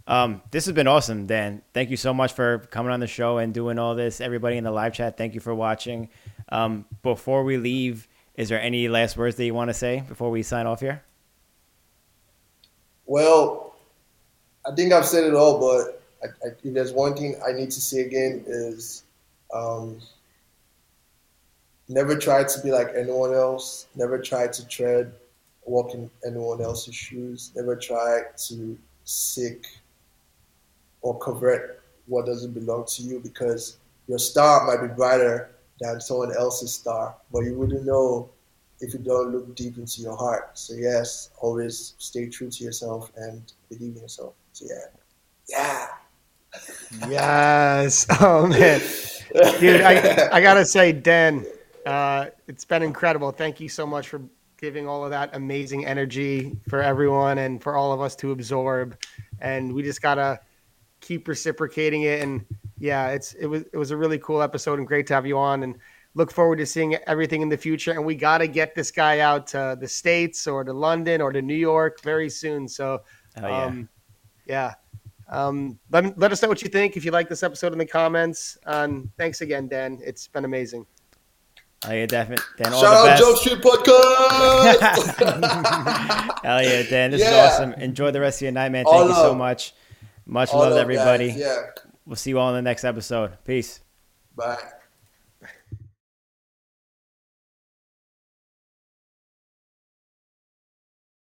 Um, this has been awesome, Dan. Thank you so much for coming on the show and doing all this. Everybody in the live chat, thank you for watching. Um, before we leave, is there any last words that you want to say before we sign off here? Well, I think I've said it all, but I, I, if there's one thing I need to say again is um, never try to be like anyone else. Never try to tread, walk in anyone else's shoes. Never try to seek or covet what doesn't belong to you, because your star might be brighter than someone else's star, but you wouldn't know if you don't look deep into your heart. So yes, always stay true to yourself and believe in yourself. So yeah. Yeah. Yes. Oh man. Dude, I, I gotta say, Dan, uh, it's been incredible. Thank you so much for giving all of that amazing energy for everyone and for all of us to absorb. And we just gotta keep reciprocating it. And yeah, it's, it was, it was a really cool episode and great to have you on, and look forward to seeing everything in the future. And we got to get this guy out to the States or to London or to New York very soon. So, oh, yeah. Um, yeah. Um, let, let us know what you think. If you like this episode in the comments. Um, thanks again, Dan. It's been amazing. Oh, yeah, definitely. Dan, all Shout the best. out Jump Street Podcast. Hell yeah, Dan. This yeah. is awesome. Enjoy the rest of your night, man. Thank all you love. so much. Much all love, love, everybody. Yeah. We'll see you all in the next episode. Peace. Bye.